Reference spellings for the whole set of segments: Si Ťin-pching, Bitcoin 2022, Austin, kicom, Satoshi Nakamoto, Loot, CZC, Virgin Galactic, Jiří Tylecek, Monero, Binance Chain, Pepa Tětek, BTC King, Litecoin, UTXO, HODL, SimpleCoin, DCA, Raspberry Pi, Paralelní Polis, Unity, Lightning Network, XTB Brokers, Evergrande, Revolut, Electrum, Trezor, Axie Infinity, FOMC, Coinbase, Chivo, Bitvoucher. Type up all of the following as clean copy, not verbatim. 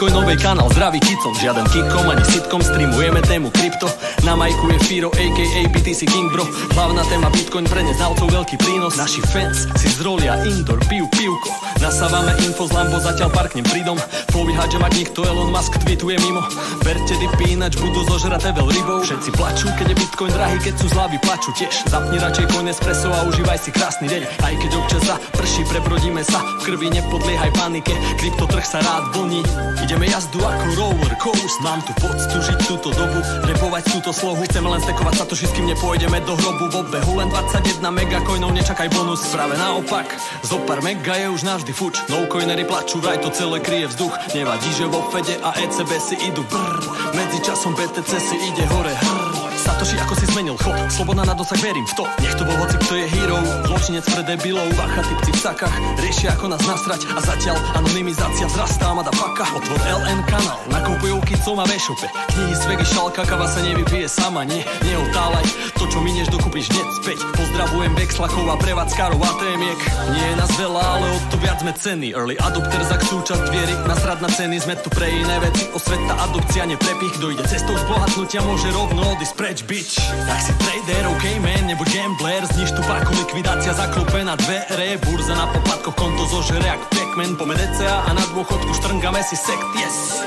Bitcoinovej kanál zdravý kicom, žiaden kikom ani sitkom, streamujeme tému krypto. Na majku je Firo aka BTC King bro. Hlavná téma Bitcoin pre neznalcov veľký prínos. Naši fans si zrolia indoor, pijú pivko. Nasávame info z Lambo, zatiaľ parknem pridom. Flow vyhádžem ak nikto, Elon Musk tweetuje mimo. Berte dipy, inač budú zožraté veľ rybou. Všetci plačú, keď je Bitcoin drahý, keď sú zlavy plačú tiež. Zapni radšej Coin Espresso a užívaj si krásny deň. Aj keď občas zaprší, prebrodíme sa. V krvi nepodliehaj panike, kryptotrh sa rád vlní. Ideme jazdu ako roller coast. Mám tu poctu žiť túto dobu, repovať túto slohu. Chceme len stekovať sa to, všetkým nepôjdeme do hrobu. V obehu len 21 megacoinov, nečakaj bonus. Práve naopak, zopár mega je už navždy fuč. No coinery plačú, vraj to celé kryje vzduch. Nevadí, že vo Fede a ECB si idú brr. Medzičasom BTC si ide hore hrr. Satoši, ako si zmenil chod, sloboda na dosah, verím v to. Nech to bol hoci, kto je hero, zločinec pre debilov. Bacha, typci v sakách, riešia ako nás nasrať. A zatiaľ anonymizácia vzrastá, mada paka. Otvor LN kanál, nakupujú kicom a vešope. Knihy, svegy, šalka, kava sa nevypije sama. Nie, neotálaj, to čo minieš, dokúpiš hneď späť. Pozdravujem vexlakov a prevádzkarov ATM-iek. Nie je nás veľa, ale od to viac sme ceny. Early adopter za súčasť viery, nasrad na ceny. Sme tu pre iné veci, osveta, adopcia, neprepich. Kto ide cestou zbohatnutia, môže rovno odísť. Bitch. Tak si trader, ok man, nebuď gambler. Zniž tu páku, likvidácia, zaklope na dvere. Burza na poplatkoch, konto zožere jak Pac-Man. Pome DCA a na dôchodku štrngame si sekt, yes.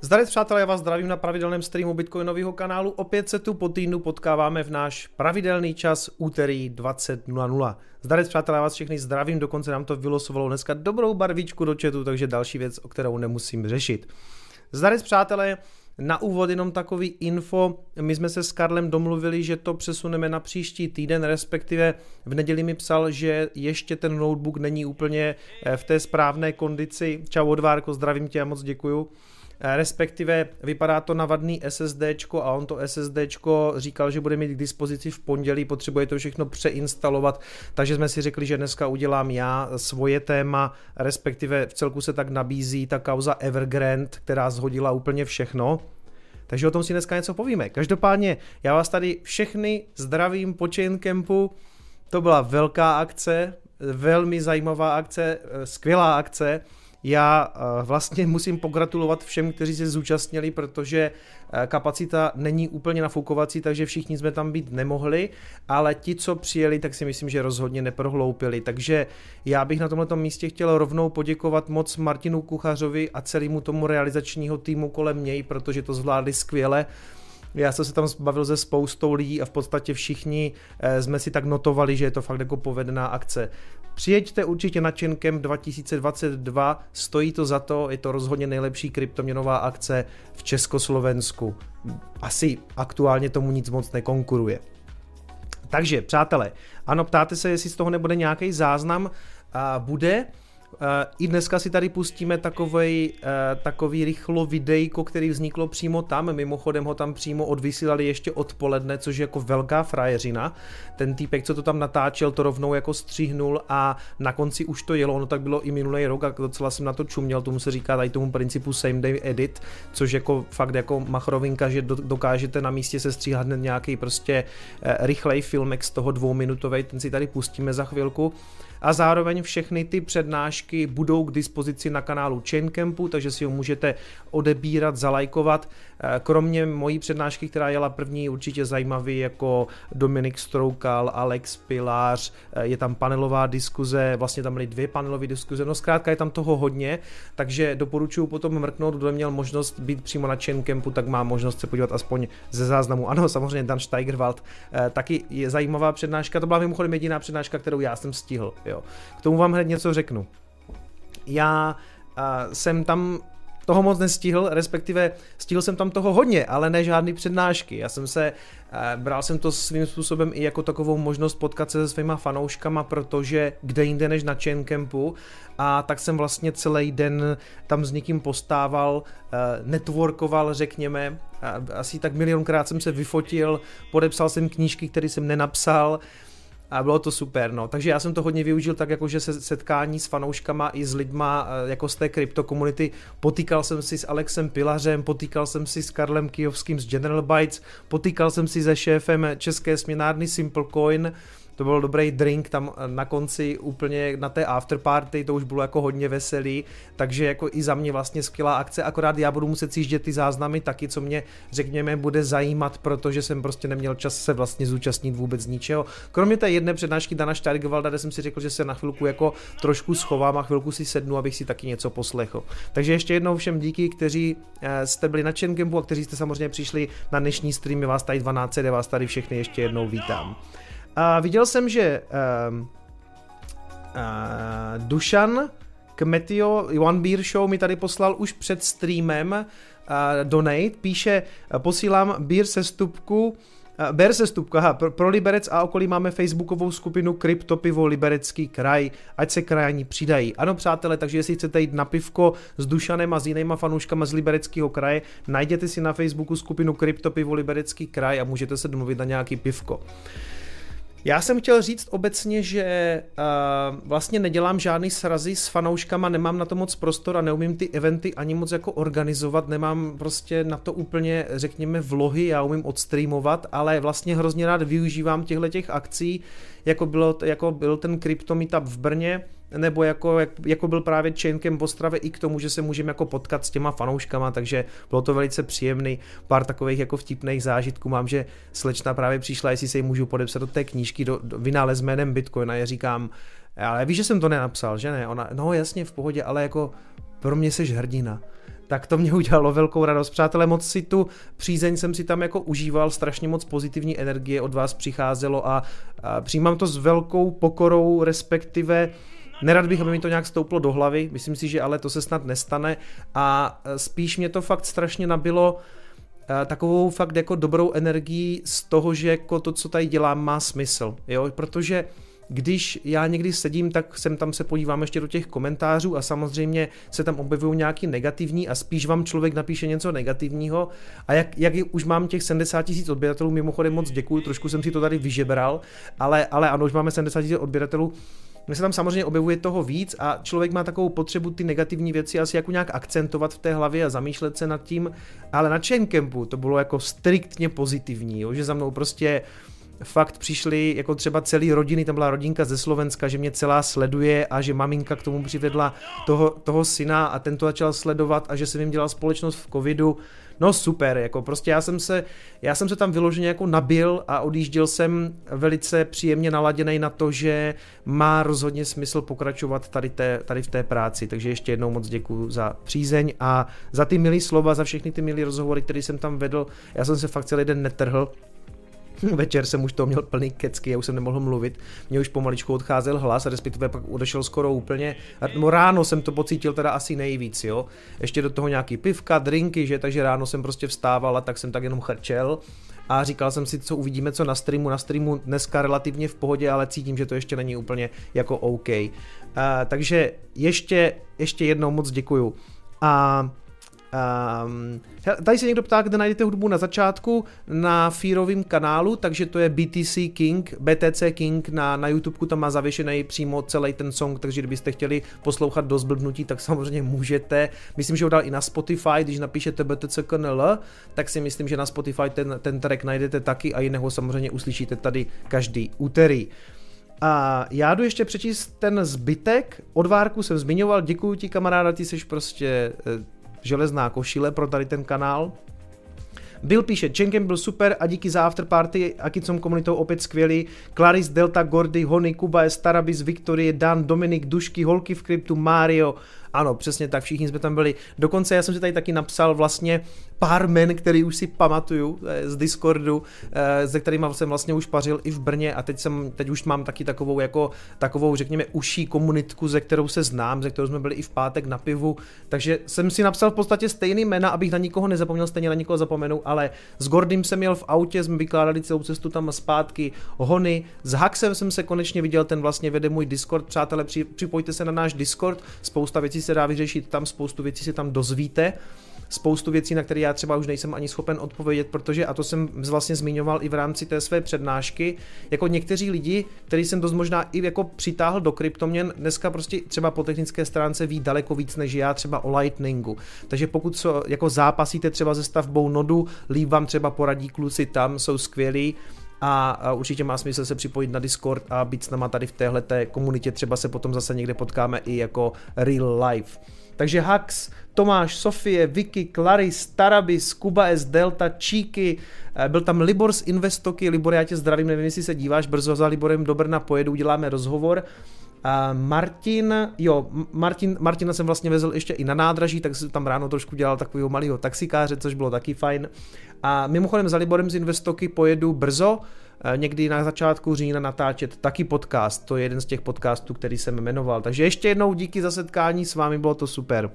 Zdravím přátelé, já vás zdravím na pravidelném streamu Bitcoinového kanálu. Opět se tu po týdnu potkáváme v náš pravidelný čas úterý 20.00. Zdravím přátelé, já vás všechny zdravím, dokonce nám to vylosovalo dneska dobrou barvičku do chatu, takže další věc, o kterou nemusím řešit. Zdravím přátelé, na úvod jenom takový info, my jsme se s Karlem domluvili, že to přesuneme na příští týden, respektive v neděli mi psal, že ještě ten notebook není úplně v té správné kondici. Čau Odvárko, zdravím tě a moc děkuju. Respektive vypadá to na vadný SSDčko a on to SSDčko říkal, že bude mít k dispozici v pondělí, potřebuje to všechno přeinstalovat, takže jsme si řekli, že dneska udělám já svoje téma, respektive v celku se tak nabízí ta kauza Evergrande, která zhodila úplně všechno. Takže o tom si dneska něco povíme. Každopádně já vás tady všechny zdravím po Chaincampu, to byla velká akce, velmi zajímavá akce, skvělá akce. Já vlastně musím pogratulovat všem, kteří se zúčastnili, protože kapacita není úplně nafoukovací, takže všichni jsme tam být nemohli, ale ti, co přijeli, tak si myslím, že rozhodně neprohloupili. Takže já bych na tomto místě chtěl rovnou poděkovat moc Martinu Kuchařovi a celému tomu realizačního týmu kolem něj, protože to zvládli skvěle. Já jsem se tam bavil se spoustou lidí a v podstatě všichni jsme si tak notovali, že je to fakt jako povedená akce. Přijeďte určitě na Chaincamp 2022, stojí to za to, je to rozhodně nejlepší kryptoměnová akce v Československu. Asi aktuálně tomu nic moc nekonkuruje. Takže přátelé, ano, ptáte se, jestli z toho nebude nějaký záznam, bude. I dneska si tady pustíme takový rychlo videjko, který vzniklo přímo tam, mimochodem ho tam přímo odvysílali ještě odpoledne, což je jako velká frajeřina. Ten týpek, co to tam natáčel, to rovnou jako střihnul a na konci už to jelo, ono tak bylo i minulý rok a docela jsem na to čuměl, tomu se říká tady tomu principu same day edit, což jako fakt jako machrovinka, že dokážete na místě se stříhat hned nějaký prostě rychlej filmek z toho dvouminutovej, ten si tady pustíme za chvilku. A zároveň všechny ty přednášky budou k dispozici na kanálu Chaincampu, takže si ho můžete odebírat, zalajkovat. Kromě mojí přednášky, která jela první, určitě zajímavý jako Dominik Stroukal, Alex Pilář, je tam panelová diskuze, vlastně tam byly dvě panelové diskuze, no zkrátka je tam toho hodně, takže doporučuji potom mrknout, kdo měl možnost být přímo na Chaincampu, tak má možnost se podívat aspoň ze záznamu. Ano, samozřejmě Dan Steigerwald, taky je zajímavá přednáška, to byla mimochodem jediná přednáška, kterou já jsem stihl. Jo. K tomu vám hned něco řeknu. Já jsem tam toho moc nestihl, respektive stihl jsem tam toho hodně, ale ne žádný přednášky. Já jsem se, bral jsem to svým způsobem i jako takovou možnost potkat se se svýma fanouškama, protože kde jinde než na Chaincampu, a tak jsem vlastně celý den tam s někým postával, networkoval, řekněme, asi tak milionkrát jsem se vyfotil, podepsal jsem knížky, které jsem nenapsal, A bylo to super, no. Takže já jsem to hodně využil tak jakože setkání s fanouškama i s lidma jako z té kryptokomunity. Potýkal jsem si s Alexem Pilařem, potýkal jsem si s Karlem Kijovským z General Bytes, potýkal jsem si se šéfem české směnárny Simplecoin. To byl dobrý drink tam na konci úplně na té afterparty, to už bylo jako hodně veselý, takže jako i za mě vlastně skvělá akce, akorát já budu muset sjíždět ty záznamy taky, co mě řekněme bude zajímat, protože jsem prostě neměl čas se vlastně zúčastnit vůbec ničeho. Kromě té jedné přednášky Dana Steigerwalda, kde jsem si řekl, že se na chvilku jako trošku schovám a chvilku si sednu, abych si taky něco poslechl. Takže ještě jednou všem díky, kteří jste byli na Chaincampu a kteří jste samozřejmě přišli na dnešní streamy, vás tady 12, vás tady všechny ještě jednou vítám. A viděl jsem, že Dušan Kmetio One Beer Show mi tady poslal už před streamem donate, píše, posílám beer se stupku, Ber se stupka, aha, pro Liberec a okolí máme facebookovou skupinu Kryptopivo Liberecký kraj, ať se krajani přidají. Ano přátelé, takže jestli chcete jít na pivko s Dušanem a s jinýma fanouškama z Libereckého kraje, najděte si na Facebooku skupinu Kryptopivo Liberecký kraj a můžete se domluvit na nějaký pivko. Já jsem chtěl říct obecně, že vlastně nedělám žádný srazy s fanouškama, nemám na to moc prostor a neumím ty eventy ani moc jako organizovat, nemám prostě na to úplně, řekněme, vlohy, já umím odstreamovat, ale vlastně hrozně rád využívám těchto akcí, jako byl ten Crypto Meetup v Brně, nebo jako byl právě Chaincamp v Ostravě i k tomu, že se můžeme jako potkat s těma fanouškama, takže bylo to velice příjemný, pár takových jako vtipných zážitků mám, že slečna právě přišla, jestli se jí můžu podepsat do té knížky, do vynález jménem Bitcoin a já říkám, ale víš, že jsem to nenapsal, že ne? Ona, no jasně, v pohodě, ale jako pro mě seš hrdina. Tak to mě udělalo velkou radost. Přátelé, moc si tu přízeň jsem si tam jako užíval, strašně moc pozitivní energie od vás přicházelo a přijímám to s velkou pokorou, respektive nerad bych, aby mi to nějak stouplo do hlavy, myslím si, že ale to se snad nestane a spíš mě to fakt strašně nabilo takovou fakt jako dobrou energii z toho, že jako to, co tady dělám, má smysl, jo, protože když já někdy sedím, tak sem tam se podívám ještě do těch komentářů a samozřejmě se tam objevují nějaký negativní a spíš vám člověk napíše něco negativního a jak už mám těch 70 000 odběratelů, mimochodem moc děkuju, trošku jsem si to tady vyžebral, ale ano, už máme 70 000 odběratelů. Mně se tam samozřejmě objevuje toho víc a člověk má takovou potřebu ty negativní věci asi jako nějak akcentovat v té hlavě a zamýšlet se nad tím, ale na Chaincampu to bylo jako striktně pozitivní, jo? Že za mnou prostě fakt přišli jako třeba celý rodiny, tam byla rodinka ze Slovenska, že mě celá sleduje a že maminka k tomu přivedla toho syna a ten to začal sledovat a že jsem jim dělal společnost v covidu. No super, jako prostě já jsem se tam vyloženě jako nabil a odjížděl jsem velice příjemně naladěnej na to, že má rozhodně smysl pokračovat tady v té práci, takže ještě jednou moc děkuju za přízeň a za ty milý slova, za všechny ty milý rozhovory, které jsem tam vedl, já jsem se fakt celý den netrhl. Večer jsem už to měl plný kecky, já už jsem nemohl mluvit, mě už pomaličku odcházel hlas, respektive pak odešel skoro úplně, no ráno jsem to pocítil teda asi nejvíc, jo, ještě do toho nějaký pivka, drinky, že, takže ráno jsem prostě vstával a tak jsem tak jenom chrčel a říkal jsem si, co uvidíme, co na streamu dneska relativně v pohodě, ale cítím, že to ještě není úplně jako OK, takže ještě jednou moc děkuju a tady se někdo ptá, kde najdete hudbu na začátku na Fearovým kanálu, takže to je BTC King na YouTubeku, tam má zavěšený přímo celý ten song, takže kdybyste chtěli poslouchat do zblbnutí, tak samozřejmě můžete, myslím, že ho dal i na Spotify, když napíšete BTC KNL, tak si myslím, že na Spotify ten track najdete taky a jiného samozřejmě uslyšíte tady každý úterý. A já jdu ještě přečíst ten zbytek, Odvárku jsem zmiňoval, děkuju ti kamaráda, ty seš prostě železná košile pro tady ten kanál. Bill píše, Chaincamp byl super a díky za afterparty a kicom komunitou opět skvělý. Clarice, Delta, Gordy, Hony, Kuba, Starabis, Viktorie, Dan, Dominik, Dušky, Holky v kryptu, Mario. Ano, přesně tak, všichni jsme tam byli. Dokonce já jsem si tady taky napsal vlastně pár men, který už si pamatuju z Discordu, se kterými jsem vlastně už pařil i v Brně a teď už mám taky takovou, řekněme, uší komunitku, ze kterou se znám, ze kterou jsme byli i v pátek na pivu, takže jsem si napsal v podstatě stejný jména, abych na nikoho nezapomněl, stejně na nikoho zapomenu, ale s Gordym jsem jel v autě, jsme vykládali celou cestu tam a zpátky, Hony, s Haxem jsem se konečně viděl, ten vlastně vede můj Discord, přátelé, připojte se na náš Discord, spousta věcí se dá vyřešit tam, spoustu věcí se tam dozvíte, spoustu věcí, na které já třeba už nejsem ani schopen odpovědět, protože, a to jsem vlastně zmiňoval i v rámci té své přednášky, jako někteří lidi, který jsem dost možná i jako přitáhl do kryptoměn, dneska prostě třeba po technické stránce ví daleko víc než já třeba o Lightningu. Takže pokud jako zápasíte třeba se stavbou nodu, líp vám třeba poradí kluci tam, jsou skvělí. A určitě má smysl se připojit na Discord a být s náma tady v téhleté komunitě, třeba se potom zase někde potkáme i jako real life. Takže Hax, Tomáš, Sofie, Vicky, Claris, Tarabis, Kuba S, Delta, Číky, byl tam Libor z Investoky. Libor, já tě zdravím, nevím, jestli se díváš, brzo za Liborem do Brna pojedu, uděláme rozhovor. Martina jsem vlastně vezl ještě i na nádraží, tak jsem tam ráno trošku dělal takového malého taxikáře, což bylo taky fajn. A mimochodem za Liborem z Investoky pojedu brzo, někdy na začátku října natáčet taky podcast, to je jeden z těch podcastů, který jsem jmenoval. Takže ještě jednou díky za setkání s vámi, bylo to super.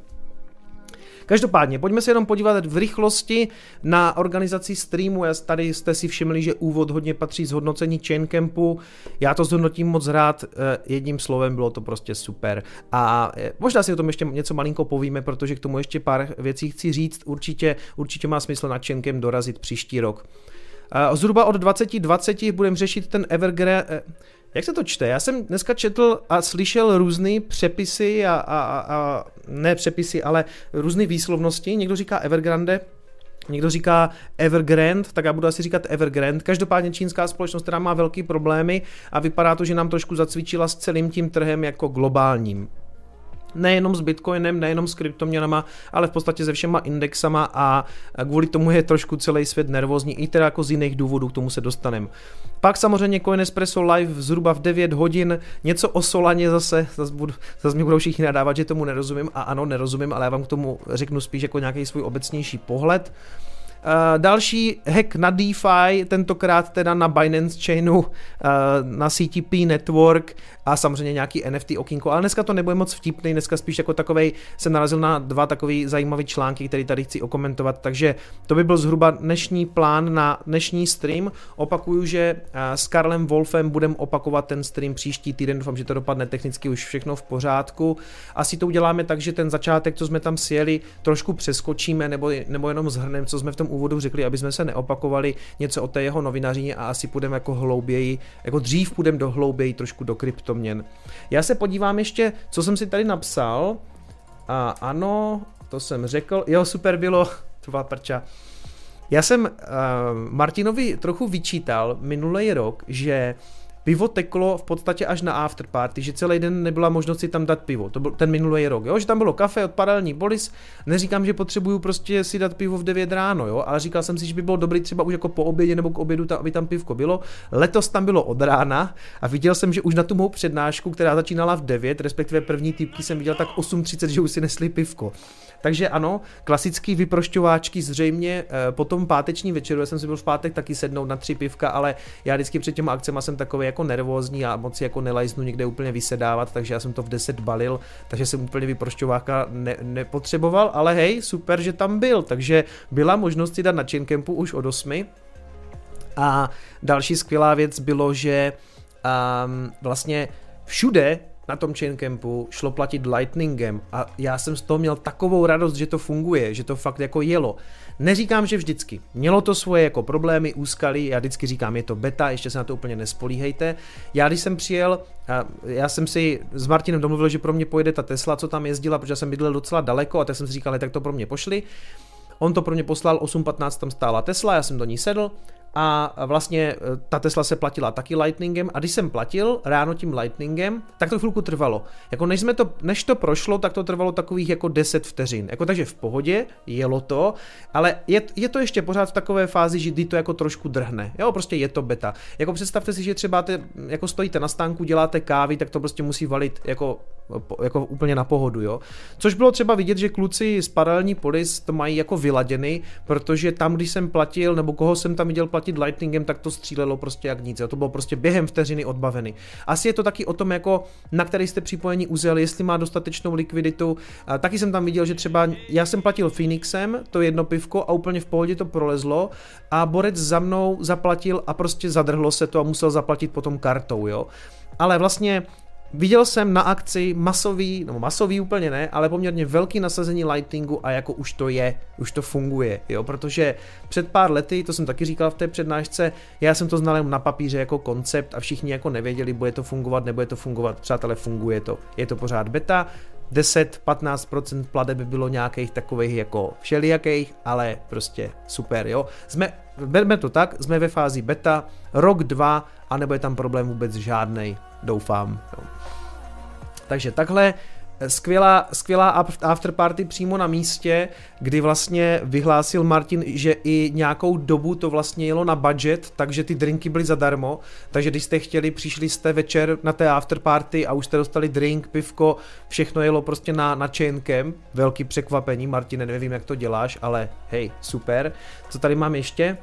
Každopádně, pojďme se jenom podívat v rychlosti na organizaci streamu. Tady jste si všimli, že úvod hodně patří zhodnocení Chaincampu. Já to zhodnotím moc rád, jedním slovem, bylo to prostě super. A možná si o tom ještě něco malinko povíme, protože k tomu ještě pár věcí chci říct. Určitě má smysl na Chaincamp dorazit příští rok. Zhruba od 2020 budeme řešit ten Evergrande. Jak se to čte? Já jsem dneska četl a slyšel různé přepisy a ne přepisy, ale různé výslovnosti. Někdo říká Evergrande, někdo říká Evergrande, tak já budu asi říkat Evergrande. Každopádně čínská společnost, která má velký problémy a vypadá to, že nám trošku zacvičila s celým tím trhem jako globálním. Nejenom s Bitcoinem, nejenom s kryptoměnama, ale v podstatě se všema indexama a kvůli tomu je trošku celý svět nervózní, i teda jako z jiných důvodů, k tomu se dostaneme. Pak samozřejmě Coinespresso live zhruba v 9 hodin, něco o Solaně zase mě budou všichni nadávat, že tomu nerozumím, a ano, nerozumím, ale já vám k tomu řeknu spíš jako nějaký svůj obecnější pohled. Další hack na DeFi, tentokrát teda na Binance Chainu, na CTP Network a samozřejmě nějaký NFT okýnko, ale dneska to nebude moc vtipný, dneska spíš jako takovej, jsem narazil na dva takový zajímavý články, který tady chci okomentovat, takže to by byl zhruba dnešní plán na dnešní stream. Opakuju, že s Karlem Wolfem budem opakovat ten stream příští týden, doufám, že to dopadne technicky už všechno v pořádku. Asi to uděláme tak, že ten začátek, co jsme tam sjeli, trošku přeskočíme nebo jenom zhrneme, co jsme v tom úvodu řekli, aby jsme se neopakovali, něco o té jeho novinařině a asi půjdeme jako hlouběji, jako dřív půjdeme do hlouběji trošku do kryptoměn. Já se podívám ještě, co jsem si tady napsal. A ano, to jsem řekl, jo, super bylo, to byla prča. Já jsem Martinovi trochu vyčítal minulý rok, že pivo teklo v podstatě až na afterparty, že celý den nebyla možnost si tam dát pivo, to byl ten minulý rok, jo? Že tam bylo kafe od Paralelní Bolis, neříkám, že potřebuju prostě si dát pivo v 9 ráno, jo? Ale říkal jsem si, že by bylo dobrý třeba už jako po obědě nebo k obědu, aby tam pivko bylo, letos tam bylo od rána a viděl jsem, že už na tu mou přednášku, která začínala v 9, respektive první týpky jsem viděl tak 8:30, že už si nesli pivko. Takže ano, klasický vyprošťováčky zřejmě, potom páteční večeru, já jsem si byl v pátek taky sednout na 3 pivka, ale já vždycky před těma akcema jsem takový jako nervózní a moc jako nelajznu někde úplně vysedávat, takže já jsem to v 10 balil, takže jsem úplně vyprošťováka nepotřeboval, ale hej, super, že tam byl, takže byla možnost si dát na Chaincampu už od 8. A další skvělá věc bylo, že vlastně všude na tom Chaincampu šlo platit Lightningem a já jsem z toho měl takovou radost, že to funguje, že to fakt jako jelo. Neříkám, že vždycky. Mělo to svoje jako problémy, úskalí, já vždycky říkám, je to beta, ještě se na to úplně nespolíhejte. Já když jsem přijel, já jsem si s Martinem domluvil, že pro mě pojede ta Tesla, co tam jezdila, protože jsem bydlel docela daleko a tak jsem si říkal, tak to pro mě pošli. On to pro mě poslal, 8:15 tam stála Tesla, já jsem do ní sedl. A vlastně ta Tesla se platila taky Lightningem a když jsem platil ráno tím Lightningem, tak to chvilku trvalo. Jako než to prošlo, tak to trvalo takových jako 10 vteřin. Jako takže v pohodě, jelo to, ale je to ještě pořád v takové fázi, že kdy to jako trošku drhne. Jo, prostě je to beta. Jako představte si, že třeba jako stojíte na stánku, děláte kávy, tak to prostě musí valit jako úplně na pohodu, jo. Což bylo třeba vidět, že kluci z Paralelní Polis to mají jako vyladěny, protože tam, když jsem platil, nebo koho jsem tam viděl platit Lightningem, tak to střílelo prostě jak nic, jo. To bylo prostě během vteřiny odbavený. Asi je to taky o tom, jako na který jste připojení uzel, jestli má dostatečnou likviditu. A taky jsem tam viděl, že třeba já jsem platil Phoenixem, to jedno pivko a úplně v pohodě to prolezlo a borec za mnou zaplatil a prostě zadrhlo se to a musel zaplatit potom kartou, jo. Ale vlastně Viděl jsem na akci masový úplně ne, ale poměrně velký nasazení Lightningu a jako už to je, už to funguje, jo, protože před pár lety, to jsem taky říkal v té přednášce, já jsem to znal jen na papíře jako koncept a všichni jako nevěděli, bude to fungovat, nebude to fungovat, přátelé, funguje to, je to pořád beta, 10-15% plateb bylo nějakých takových jako všelijakých, ale prostě super, jo. Berme to tak, jsme ve fázi beta, rok, dva a nebude tam problém vůbec žádnej, doufám. Jo. Takže takhle skvělá afterparty přímo na místě, kdy vlastně vyhlásil Martin, že i nějakou dobu to vlastně jelo na budget, takže ty drinky byly zadarmo, takže když jste chtěli, přišli jste večer na té afterparty a už jste dostali drink, pivko, všechno jelo prostě na Chaincamp, velký překvapení, Martine, nevím, jak to děláš, ale hej, super. Co tady mám ještě?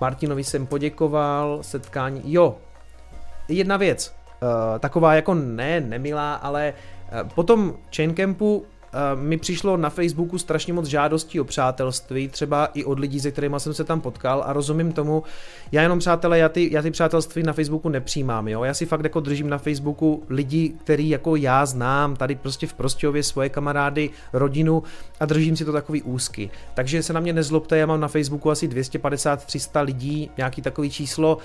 Martinovi jsem poděkoval, setkání, jo, jedna věc, taková jako nemilá, ale po tom Chaincampu mi přišlo na Facebooku strašně moc žádostí o přátelství, třeba i od lidí, se kterými jsem se tam potkal a rozumím tomu, já jenom přátelé, já ty přátelství na Facebooku nepřijímám, jo, já si fakt jako držím na Facebooku lidi, který jako já znám, tady prostě v Prostějově svoje kamarády, rodinu a držím si to takový úzky, takže se na mě nezlobte, já mám na Facebooku asi 250-300 lidí, nějaký takový číslo,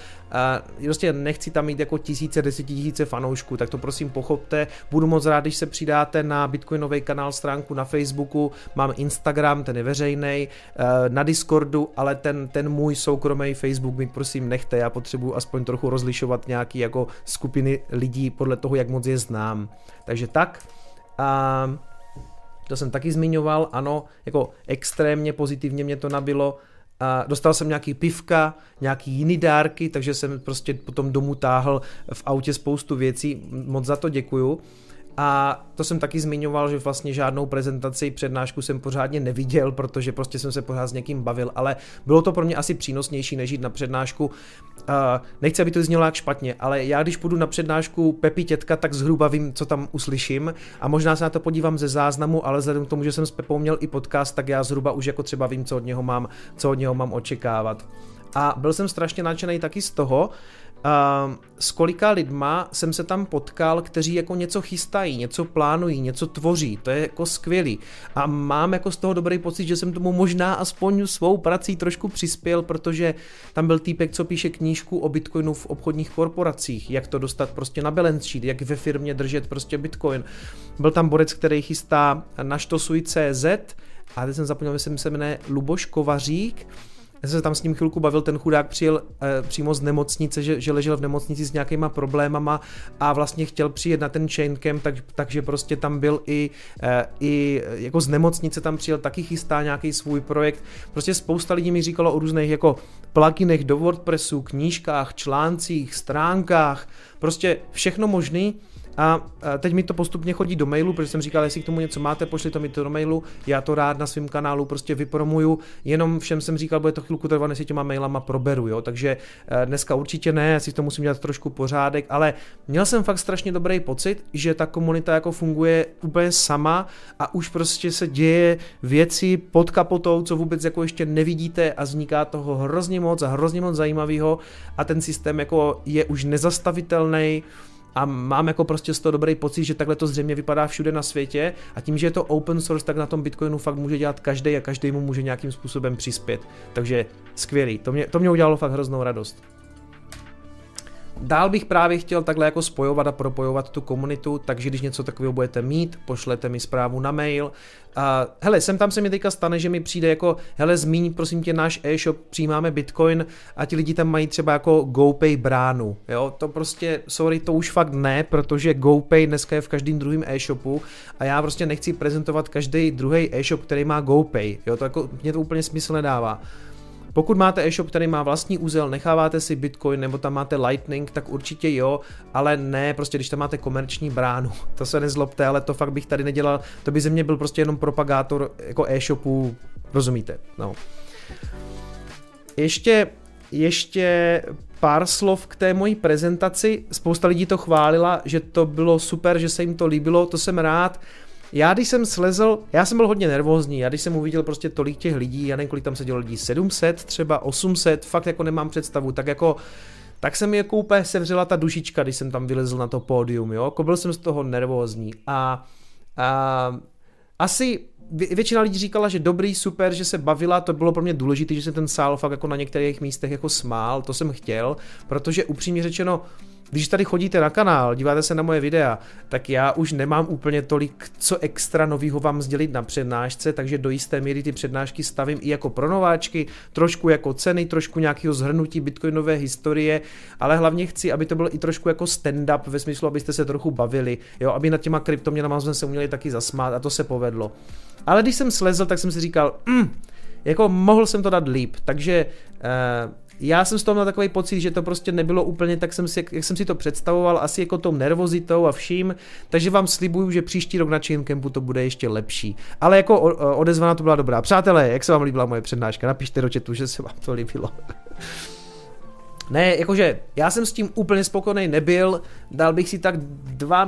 prostě nechci tam mít jako tisíce, desetitisíce fanoušků, tak to prosím pochopte, budu moc rád, když se přidáte na Bitcoinový kanál, stránku na Facebooku, mám Instagram, ten je veřejnej, na Discordu, ale ten můj soukromý Facebook mi prosím nechte, já potřebuji aspoň trochu rozlišovat nějaký jako skupiny lidí podle toho, jak moc je znám. Takže tak, to jsem taky zmiňoval, ano, jako extrémně pozitivně mě to nabilo, dostal jsem nějaký pivka, nějaký jiný dárky, takže jsem prostě potom domů táhl v autě spoustu věcí, moc za to děkuju. A to jsem taky zmiňoval, že vlastně žádnou prezentaci, přednášku jsem pořádně neviděl, protože prostě jsem se pořád s někým bavil, ale bylo to pro mě asi přínosnější, než jít na přednášku. Nechci, aby to znělo jak špatně, ale já když půjdu na přednášku Pepi Tětka, tak zhruba vím, co tam uslyším a možná se na to podívám ze záznamu, ale vzhledem k tomu, že jsem s Pepou měl i podcast, tak já zhruba už jako třeba vím, co od něho mám očekávat. A byl jsem strašně nadšený taky z toho, s kolika lidma jsem se tam potkal, kteří jako něco chystají, něco plánují, něco tvoří, to je jako skvělý a mám jako z toho dobrý pocit, že jsem tomu možná aspoň svou prací trošku přispěl, protože tam byl týpek, co píše knížku o Bitcoinu v obchodních korporacích, jak to dostat prostě na balance sheet, jak ve firmě držet prostě Bitcoin. Byl tam borec, který chystá na štosuj.cz a teď jsem zapomněl, jestli se jmenuje Luboš Kovařík. Já jsem se tam s ním chvilku bavil, ten chudák přijel přímo z nemocnice, že ležel v nemocnici s nějakýma problémama a vlastně chtěl přijet na ten Chaincamp, takže prostě tam byl i jako z nemocnice tam přijel, taky chystá nějaký svůj projekt. Prostě spousta lidí mi říkalo o různých jako pluginech do WordPressu, knížkách, článcích, stránkách, prostě všechno možný. A teď mi to postupně chodí do mailu, protože jsem říkal, jestli k tomu něco máte, pošli to mi to do mailu, já to rád na svém kanálu prostě vypromuju, jenom všem jsem říkal, bude to chvilku trvat, než si těma mailama proberu, jo, takže dneska určitě ne, asi to musím dělat trošku pořádek, ale měl jsem fakt strašně dobrý pocit, že ta komunita jako funguje úplně sama a už prostě se děje věci pod kapotou, co vůbec jako ještě nevidíte a vzniká toho hrozně moc zajímavého a ten systém jako je už nezastavitelný. A mám jako prostě z toho dobrý pocit, že takhle to zřejmě vypadá všude na světě a tím, že je to open source, tak na tom Bitcoinu fakt může dělat každý a každý mu může nějakým způsobem přispět. Takže skvělý, to mě udělalo fakt hroznou radost. Dál bych právě chtěl takhle jako spojovat a propojovat tu komunitu, takže když něco takového budete mít, pošlete mi zprávu na mail. Hele, sem tam se mi teďka stane, že mi přijde jako, hele, zmíň prosím tě náš e-shop, přijímáme Bitcoin a ti lidi tam mají třeba jako GoPay bránu, jo, to prostě, sorry, to už fakt ne, protože GoPay dneska je v každém druhém e-shopu a já prostě nechci prezentovat každý druhý e-shop, který má GoPay, jo, to jako, mě to úplně smysl nedává. Pokud máte e-shop, který má vlastní úzel, necháváte si Bitcoin nebo tam máte Lightning, tak určitě jo, ale ne, prostě když tam máte komerční bránu, to se nezlobte, ale to fakt bych tady nedělal, to by ze mě byl prostě jenom propagátor jako e-shopů, rozumíte, no. Ještě pár slov k té mojí prezentaci, spousta lidí to chválila, že to bylo super, že se jim to líbilo, to jsem rád. Já když jsem slezl, já jsem byl hodně nervózní, já když jsem uviděl prostě tolik těch lidí, já nevím kolik tam sedělo lidí, 700 třeba, 800, fakt jako nemám představu, tak jako tak se mi jako úplně sevřela ta dušička, když jsem tam vylezl na to pódium, jo, jako byl jsem z toho nervózní a asi většina lidí říkala, že dobrý, super, že se bavila, to bylo pro mě důležité, že jsem ten sál fakt jako na některých místech jako smál, to jsem chtěl, protože upřímně řečeno, když tady chodíte na kanál, díváte se na moje videa, tak já už nemám úplně tolik, co extra novýho vám sdělit na přednášce, takže do jisté míry ty přednášky stavím i jako pro nováčky, trošku jako ceny, trošku nějakého zhrnutí bitcoinové historie, ale hlavně chci, aby to bylo i trošku jako stand-up ve smyslu, abyste se trochu bavili, jo, aby nad těma kryptoměnama jsme se uměli taky zasmát a to se povedlo. Ale když jsem slezl, tak jsem si říkal, jako mohl jsem to dát líp, takže... Já jsem z toho měl takový pocit, že to prostě nebylo úplně tak, jak jsem si to představoval, asi jako tou nervozitou a vším, takže vám slibuju, že příští rok na Chaincampu to bude ještě lepší. Ale jako odezvana to byla dobrá. Přátelé, jak se vám líbila moje přednáška? Napište do chatu, že se vám to líbilo. Ne, jakože já jsem s tím úplně spokojený nebyl, dal bych si tak 2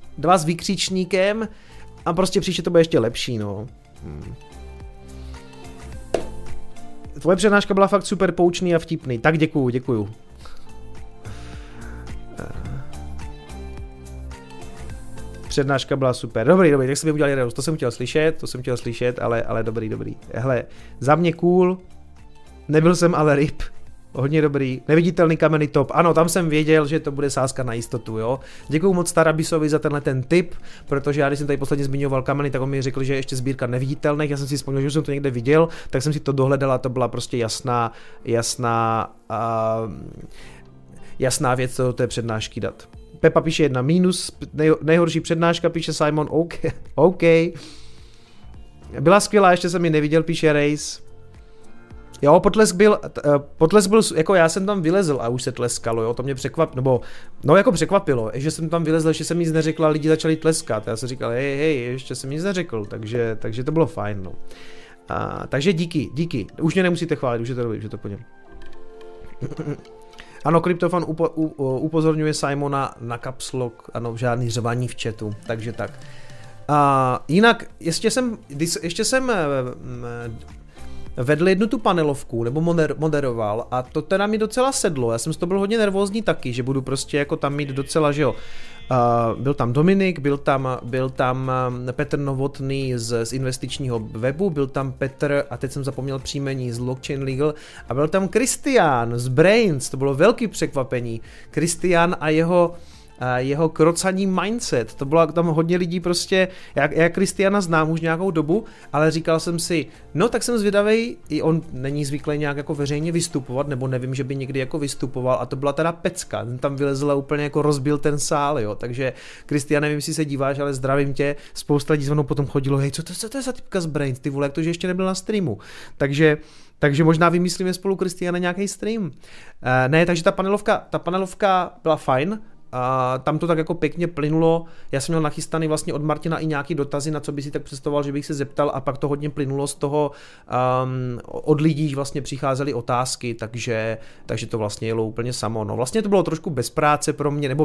- 2 s vykřičníkem a prostě příště to bude ještě lepší, no. Tvoje přednáška byla fakt super poučný a vtipný. Tak děkuju, děkuju. Přednáška byla super. Dobrý, dobrý, tak jsme udělali radost. To jsem chtěl slyšet, ale dobrý, dobrý. Hele, za mě cool. Nebyl jsem ale ryb. Hodně dobrý. Neviditelný kamenný top. Ano, tam jsem věděl, že to bude sázka na jistotu, jo. Děkuju moc Tarabisovi za tenhle ten tip, protože já když jsem tady posledně zmiňoval kameny, tak on mi řekl, že je ještě sbírka neviditelných. Já jsem si vzpomněl, že jsem to někde viděl, tak jsem si to dohledal a to byla prostě jasná věc, co do té přednášky dát. Pepa píše 1 minus, nejhorší přednáška, píše Simon, OK. Byla skvělá, ještě jsem ji neviděl, píše Race. Jo, potlesk byl, jako já jsem tam vylezl a už se tleskalo, jo, to mě překvapilo, že jsem tam vylezl, že jsem nic neřekl a lidi začali tleskat, já jsem říkal, hej, ještě jsem nic neřekl, takže to bylo fajn, no. Takže díky, už mě nemusíte chválit, už je to dobrý, už je to po něm. Ano, Kryptofan upozorňuje Simona na caps lock, ano, žádný řvaní v chatu, takže tak. Jinak, ještě jsem vedl jednu tu panelovku, nebo moderoval a to teda mi docela sedlo, já jsem z toho byl hodně nervózní taky, že budu prostě jako tam mít docela, že jo, byl tam Dominik, byl tam Petr Novotný z investičního webu, byl tam Petr, a teď jsem zapomněl příjmení, z Blockchain Legal, a byl tam Kristián z Brains, to bylo velký překvapení, Kristián a jeho krocaní mindset, to bylo tam hodně lidí prostě, já Kristiana znám už nějakou dobu, ale říkal jsem si, no tak jsem zvědavej, i on není zvyklý nějak jako veřejně vystupovat, nebo nevím, že by někdy jako vystupoval a to byla teda pecka, ten tam vylezl a úplně jako rozbil ten sál, jo, takže Kristiane, nevím, jestli se díváš, ale zdravím tě, spousta lidí zvanou potom chodilo, hej, co to je za typka z Brains, ty vole, jak to, že ještě nebyl na streamu, takže možná vymyslíme spolu Kristiana nějaký stream. Ne, takže ta panelovka byla fajn. A tam to tak jako pěkně plynulo, já jsem měl nachystaný vlastně od Martina i nějaký dotazy, na co by si tak představoval, že bych se zeptal a pak to hodně plynulo z toho, od lidí vlastně přicházely otázky, takže to vlastně jelo úplně samo, no vlastně to bylo trošku bez práce pro mě,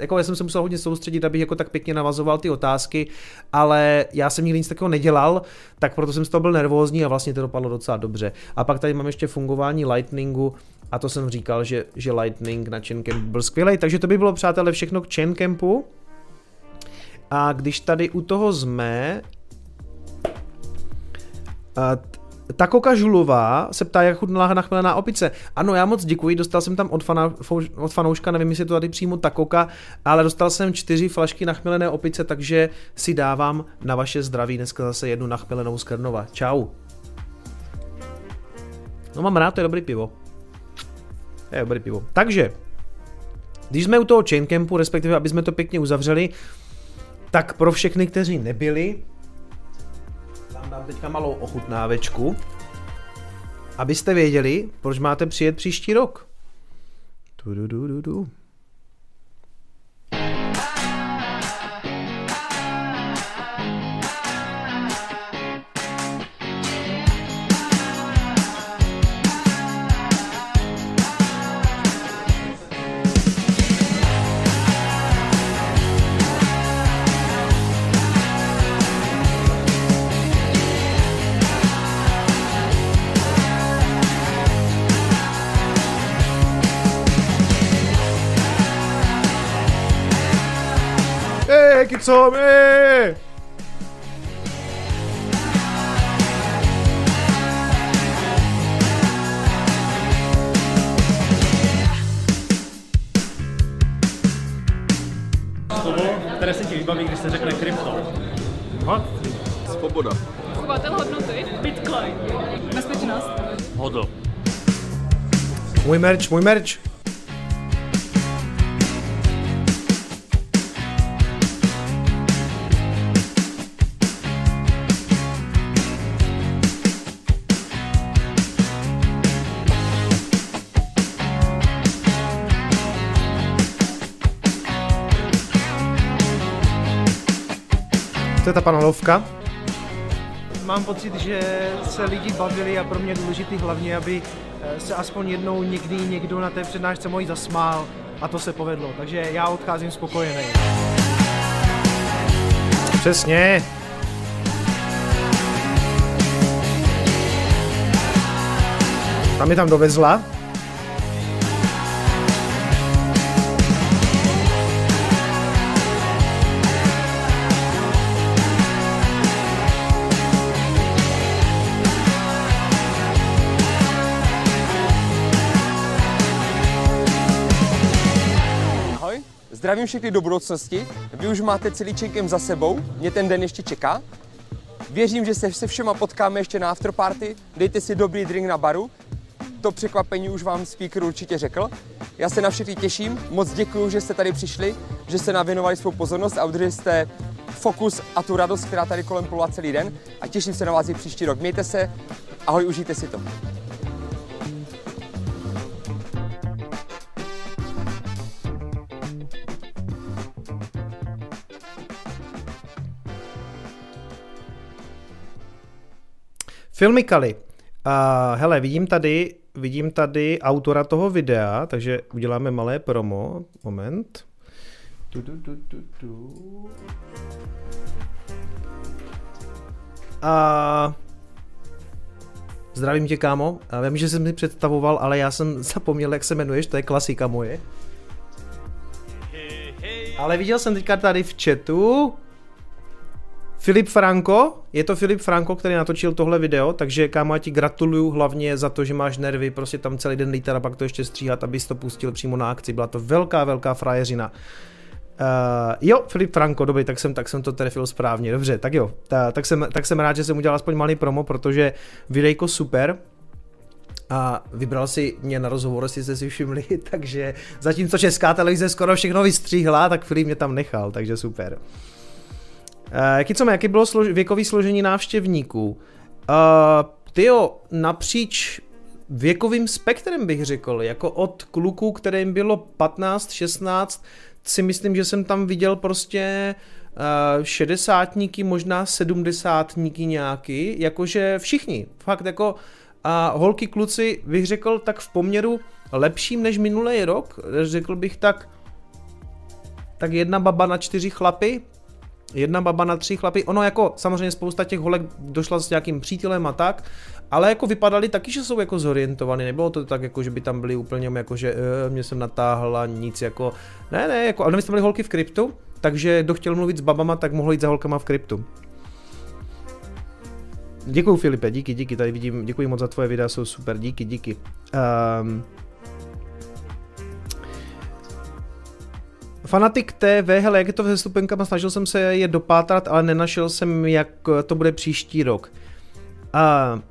jako já jsem se musel hodně soustředit, abych jako tak pěkně navazoval ty otázky, ale já jsem nikdy nic takového nedělal, tak proto jsem z toho byl nervózní a vlastně to dopadlo docela dobře. A pak tady mám ještě fungování Lightningu, a to jsem říkal, že Lightning na Chaincampu byl skvělej, takže to by bylo, přátelé, všechno k Chaincampu. A když tady u toho jsme, Takoka Žulová se ptá, jak chutnala nachmelená opice. Ano, já moc děkuji, dostal jsem tam od fanouška, nevím, jestli to tady přímo Takoka, ale dostal jsem 4 flašky nachmelené opice, takže si dávám na vaše zdraví dneska zase jednu nachmelenou z Krnova. Čau. No mám rád, to je dobrý pivo. Takže, když jsme u toho Chaincampu, respektive aby jsme to pěkně uzavřeli, tak pro všechny, kteří nebyli, tam dám teďka malou ochutnávečku, abyste věděli, proč máte přijet příští rok. díky, co mi. Které se ti vybaví, když se řekne krypto? What? Svoboda. Chovatel hodnoty. Bitcoin. Bezpečnost. Hodl. Můj merch, můj merch. To je ta panelovka. Mám pocit, že se lidi bavili a pro mě důležitý hlavně, aby se aspoň jednou někdy někdo na té přednášce mojí zasmál a to se povedlo, takže já odcházím spokojený. Přesně. Tam je tam dovezla. Zdravím všechny do budoucnosti, vy už máte celý Chaincamp za sebou, mě ten den ještě čeká. Věřím, že se všema potkáme ještě na afterparty, dejte si dobrý drink na baru. To překvapení už vám speaker určitě řekl. Já se na všechny těším, moc děkuju, že jste tady přišli, že jste navěnovali svou pozornost a udrželi jste fokus a tu radost, která tady kolem plula celý den. A těším se na vás i příští rok, mějte se, ahoj, užijte si to. Filmikali. Hele, vidím tady autora toho videa, takže uděláme malé promo. Moment. Zdravím tě, kámo. Vím, že jsem si představoval, ale já jsem zapomněl, jak se jmenuješ, to je klasika moje. Ale viděl jsem teďka tady v chatu. Filip Franko, je to Filip Franko, který natočil tohle video, takže kámo, já ti gratuluju hlavně za to, že máš nervy, prostě tam celý den lítat a pak to ještě stříhat, abys to pustil přímo na akci, byla to velká, velká frajeřina. Jo, Filip Franko, dobrý, tak jsem to trefil správně, dobře, tak jo, tak jsem rád, že jsem udělal aspoň malý promo, protože videjko super. A vybral si mě na rozhovor, jestli jste si všimli, takže zatímco Česká televize skoro všechno vystříhla, tak Filip mě tam nechal, takže super. Jaké bylo věkové složení návštěvníků? Tyjo, napříč věkovým spektrem bych řekl, jako od kluků, kterým bylo 15, 16, si myslím, že jsem tam viděl prostě šedesátníky, možná sedmdesátníky nějaký, jakože všichni, fakt jako holky, kluci, bych řekl tak v poměru lepším než minulý rok, řekl bych tak jedna baba na 4 chlapy, jedna baba na 3 chlapy, ono jako samozřejmě spousta těch holek došla s nějakým přítelem a tak, ale jako vypadali taky, že jsou jako zorientovaný, nebylo to tak jako, že by tam byli úplně jako, že mě jsem natáhla, nic jako, ne, jako, ale my jsme byli holky v kryptu, takže kdo chtěl mluvit s babama, tak mohl jít za holkama v kryptu. Děkuju, Filipe, díky, tady vidím, děkuji moc za tvoje videa, jsou super, díky. Fanatik TV, hele, jak je to se stupenkama, snažil jsem se je dopátrat, ale nenašel jsem, jak to bude příští rok.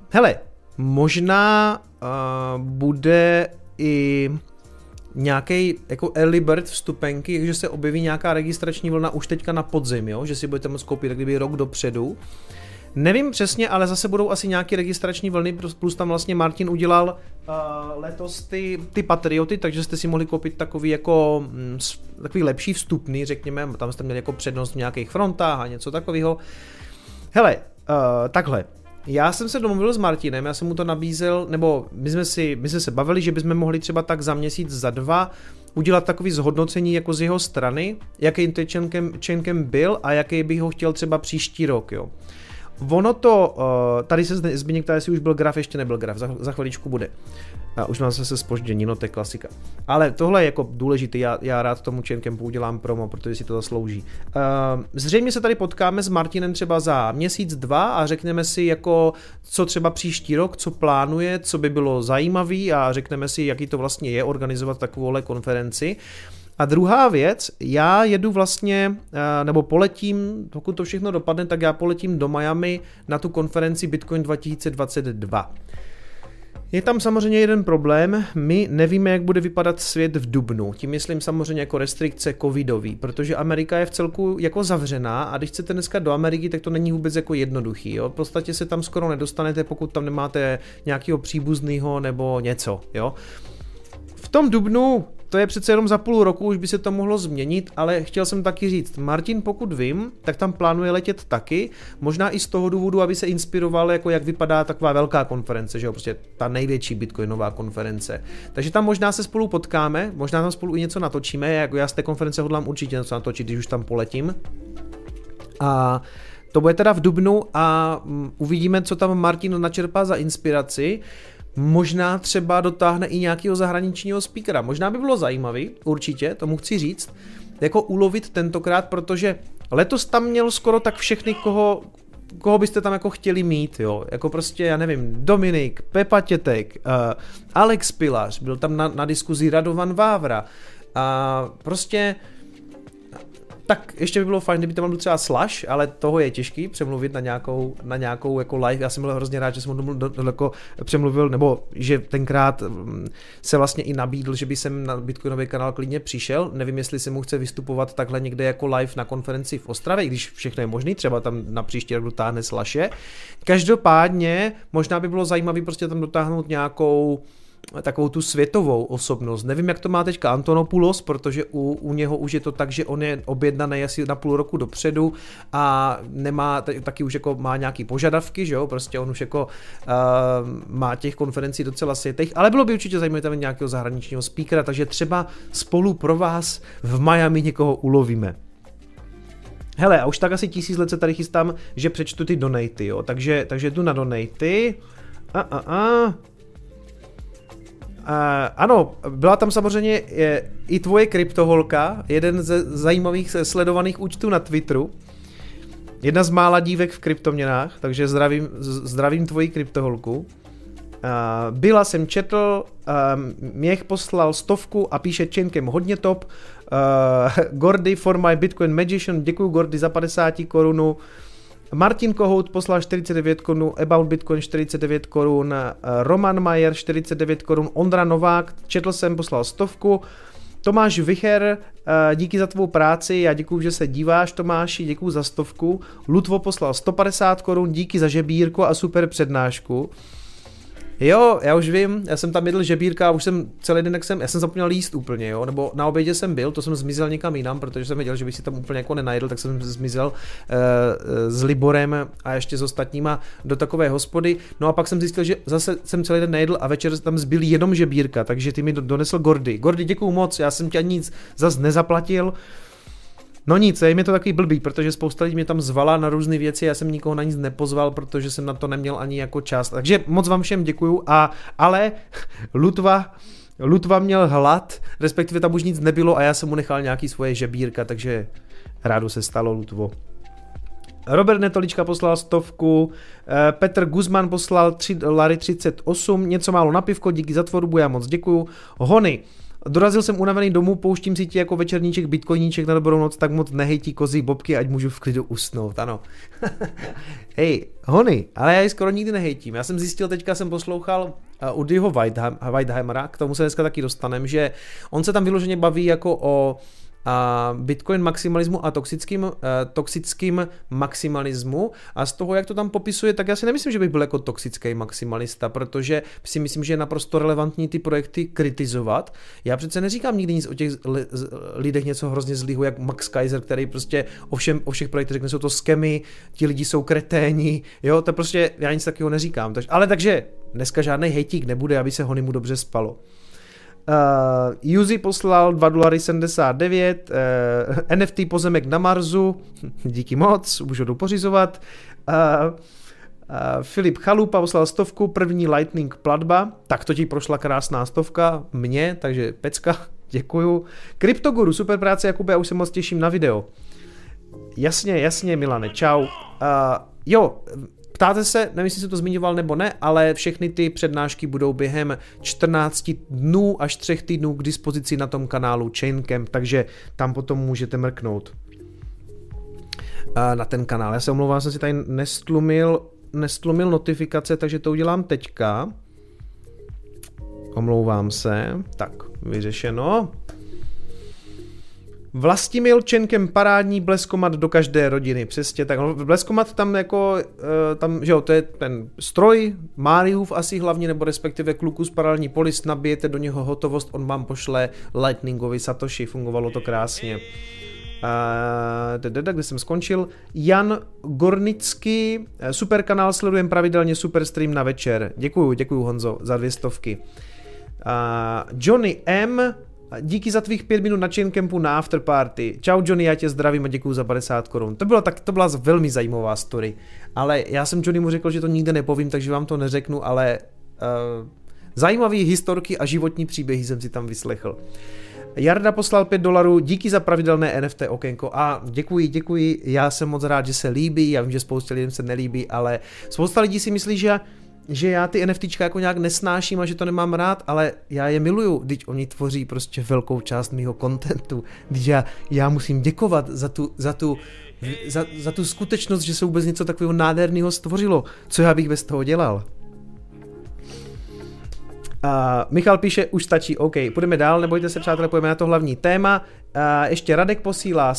Hele, možná bude i nějaký jako early bird vstupenky, že se objeví nějaká registrační vlna už teďka na podzim, jo? Že si budete moct koupit kdyby rok dopředu. Nevím přesně, ale zase budou asi nějaké registrační vlny, plus tam vlastně Martin udělal letos ty patrioty, takže jste si mohli koupit takový lepší vstupný, řekněme, tam jste měli jako přednost v nějakých frontách a něco takového. Hele, takhle, já jsem se domluvil s Martinem, já jsem mu to nabízel, nebo my jsme se bavili, že bychom mohli třeba tak za měsíc, za dva, udělat takový zhodnocení jako z jeho strany, jaký ten Chaincamp byl a jaký bych ho chtěl třeba příští rok, jo. Ono to, tady se Zbyněk ptá, jestli už byl graf, ještě nebyl graf, za chviličku bude. Už mám zase zpoždění, no to je klasika. Ale tohle je jako důležité, já rád tomu Chaincampu udělám promo, protože si to zaslouží. Zřejmě se tady potkáme s Martinem třeba za měsíc, dva a řekneme si jako, co třeba příští rok, co plánuje, co by bylo zajímavý a řekneme si, jaký to vlastně je organizovat takovouhle konferenci. A druhá věc, já jedu vlastně, nebo poletím, pokud to všechno dopadne, tak já poletím do Miami na tu konferenci Bitcoin 2022. Je tam samozřejmě jeden problém, my nevíme, jak bude vypadat svět v dubnu, tím myslím samozřejmě jako restrikce covidový, protože Amerika je v celku jako zavřená a když chcete dneska do Ameriky, tak to není vůbec jako jednoduchý, jo? V podstatě se tam skoro nedostanete, pokud tam nemáte nějakého příbuzného nebo něco, jo. V tom dubnu, to je přece jenom za půl roku, už by se to mohlo změnit, ale chtěl jsem taky říct, Martin, pokud vím, tak tam plánuje letět taky, možná i z toho důvodu, aby se inspiroval, jako jak vypadá taková velká konference, že jo, prostě ta největší bitcoinová konference. Takže tam možná se spolu potkáme, možná tam spolu i něco natočíme, jako já z té konference hodlám určitě něco natočit, když už tam poletím. A to bude teda v dubnu a uvidíme, co tam Martin načerpá za inspiraci. Možná třeba dotáhne i nějakého zahraničního speakera. Možná by bylo zajímavý, určitě, tomu chci říct, jako ulovit tentokrát, protože letos tam měl skoro tak všechny, koho byste tam jako chtěli mít, jo. Jako prostě, já nevím, Dominik, Pepa Tětek, Alex Pilář, byl tam na diskuzi Radovan Vávra. A prostě... Tak ještě by bylo fajn, kdyby tam byl třeba Slash, ale toho je těžký přemluvit na nějakou jako live. Já jsem byl hrozně rád, že jsem ho daleko přemluvil, nebo že tenkrát se vlastně i nabídl, že by jsem na Bitcoinový kanál klidně přišel. Nevím, jestli se mu chce vystupovat takhle někde jako live na konferenci v Ostravě, i když všechno je možné, třeba tam na příští rok dotáhne Slashe. Každopádně možná by bylo zajímavé prostě tam dotáhnout nějakou takovou tu světovou osobnost. Nevím, jak to má teďka Antonopoulos, protože u něho už je to tak, že on je objednaný asi na půl roku dopředu a nemá, taky už jako má nějaký požadavky, že jo, prostě on už jako má těch konferencí docela světech, ale bylo by určitě zajímavé tam nějakého zahraničního speakera, takže třeba spolu pro vás v Miami někoho ulovíme. Hele, a už tak asi 1000 let se tady chystám, že přečtu ty donaty, jo, takže jdu na donaty. Ano, byla tam samozřejmě i tvoje kryptoholka, jeden ze zajímavých sledovaných účtů na Twitteru. Jedna z mála dívek v kryptoměnách, takže zdravím tvoji kryptoholku. Byla jsem četl, Měch poslal 100 a píše Chaincamp hodně top. Gordy for my Bitcoin Magician, děkuju Gordy za 50 korun. Martin Kohout poslal 49 korun, About Bitcoin 49 korun, Roman Majer 49 korun, Ondra Novák, četl jsem, poslal 100. Tomáš Vicher, díky za tvou práci, já děkuju, že se díváš, Tomáši, děkuju za 100. Lutvo poslal 150 korun, díky za žebírko a super přednášku. Jo, já už vím, já jsem tam jedl žebírka, už jsem celý den, já jsem zapomněl jíst úplně, jo, nebo na obědě jsem byl, to jsem zmizel někam jinam, protože jsem věděl, že bych si tam úplně jako nenajedl, tak jsem zmizel s Liborem a ještě s ostatníma do takové hospody, no a pak jsem zjistil, že zase jsem celý den nejedl a večer tam zbyl jenom žebírka, takže ty mi donesl Gordy. Gordy, děkuju moc, já jsem tě nic zas nezaplatil. No nic, je mi to takový blbý, protože spousta lidí mě tam zvala na různé věci, já jsem nikoho na nic nepozval, protože jsem na to neměl ani jako čas. Takže moc vám všem děkuju, ale Lutva měl hlad, respektive tam už nic nebylo a já jsem mu nechal nějaký svoje žebírka, takže rádu se stalo, Lutvo. Robert Netolička poslal 100, Petr Guzman poslal 3 lary 38, něco málo na pivko, díky za tvorbu, já moc děkuju. Hony. Dorazil jsem unavený domů, pouštím si ti jako večerníček, bitcoiníček na dobrou noc, tak moc nehejtí kozí bobky, ať můžu v klidu usnout, ano. Hej, Hony, ale já ji skoro nikdy nehejtím. Já jsem zjistil, teďka jsem poslouchal Udyho Weidheimera, k tomu se dneska taky dostaneme, že on se tam vyloženě baví jako o Bitcoin maximalismu a toxickým maximalismu a z toho, jak to tam popisuje, tak já si nemyslím, že bych byl jako toxický maximalista, protože si myslím, že je naprosto relevantní ty projekty kritizovat. Já přece neříkám nikdy nic o těch lidech něco hrozně zlýho, jak Max Kaiser, který prostě o všech projektech řekne, jsou to skemy, ti lidi jsou kreténi, jo, to prostě já nic takového neříkám. Takže, ale takže dneska žádnej hejtík nebude, aby se Honymu dobře spalo. Yuzi poslal $2.79, NFT pozemek na Marsu, díky moc, už ho jdu pořizovat. Filip Chalupa poslal 100, první Lightning platba, tak to ti prošla krásná 100 mně, takže pecka, děkuju. Kryptoguru, super práce Jakube, já už se moc těším na video. Jasně, jasně Milane, čau. Jo, ptáte se, nevím, jestli jsem to zmiňoval nebo ne, ale všechny ty přednášky budou během 14 dnů až 3 týdnů k dispozici na tom kanálu Chaincamp, takže tam potom můžete mrknout na ten kanál. Já se omlouvám, jsem si tady nestlumil notifikace, takže to udělám teďka. Omlouvám se. Tak, vyřešeno. Vlastimil Čenkem parádní bleskomat do každé rodiny, přesně tak. No, bleskomat tam jako, tam, že jo, to je ten stroj, Máriův asi hlavně, nebo respektive kluku z paralelní polis, nabijete do něho hotovost, on vám pošle Lightningovi Satoshi, fungovalo to krásně. Kde jsem skončil? Jan Gornický, super kanál, sledujem pravidelně, super stream na večer. Děkuju, děkuju Honzo za 200. Johnny M, díky za tvých 5 minut na Chaincampu na afterparty. Čau Johnny, já tě zdravím a děkuju za 50 korun. To byla velmi zajímavá story, ale já jsem Johnnymu řekl, že to nikde nepovím, takže vám to neřeknu, ale zajímavé historky a životní příběhy jsem si tam vyslechl. Jarda poslal $5, díky za pravidelné NFT okénko a děkuji, děkuji, já jsem moc rád, že se líbí, já vím, že spoustě lidem se nelíbí, ale spousta lidí si myslí, že já ty NFTčka jako nějak nesnáším a že to nemám rád, ale já je miluju, když oni tvoří prostě velkou část mýho kontentu, když já musím děkovat za tu skutečnost, že se vůbec něco takového nádherného stvořilo, co já bych bez toho dělal. Michal píše, už stačí, OK, půjdeme dál, nebojte se přátelé, půjdeme na to hlavní téma. Ještě Radek posílá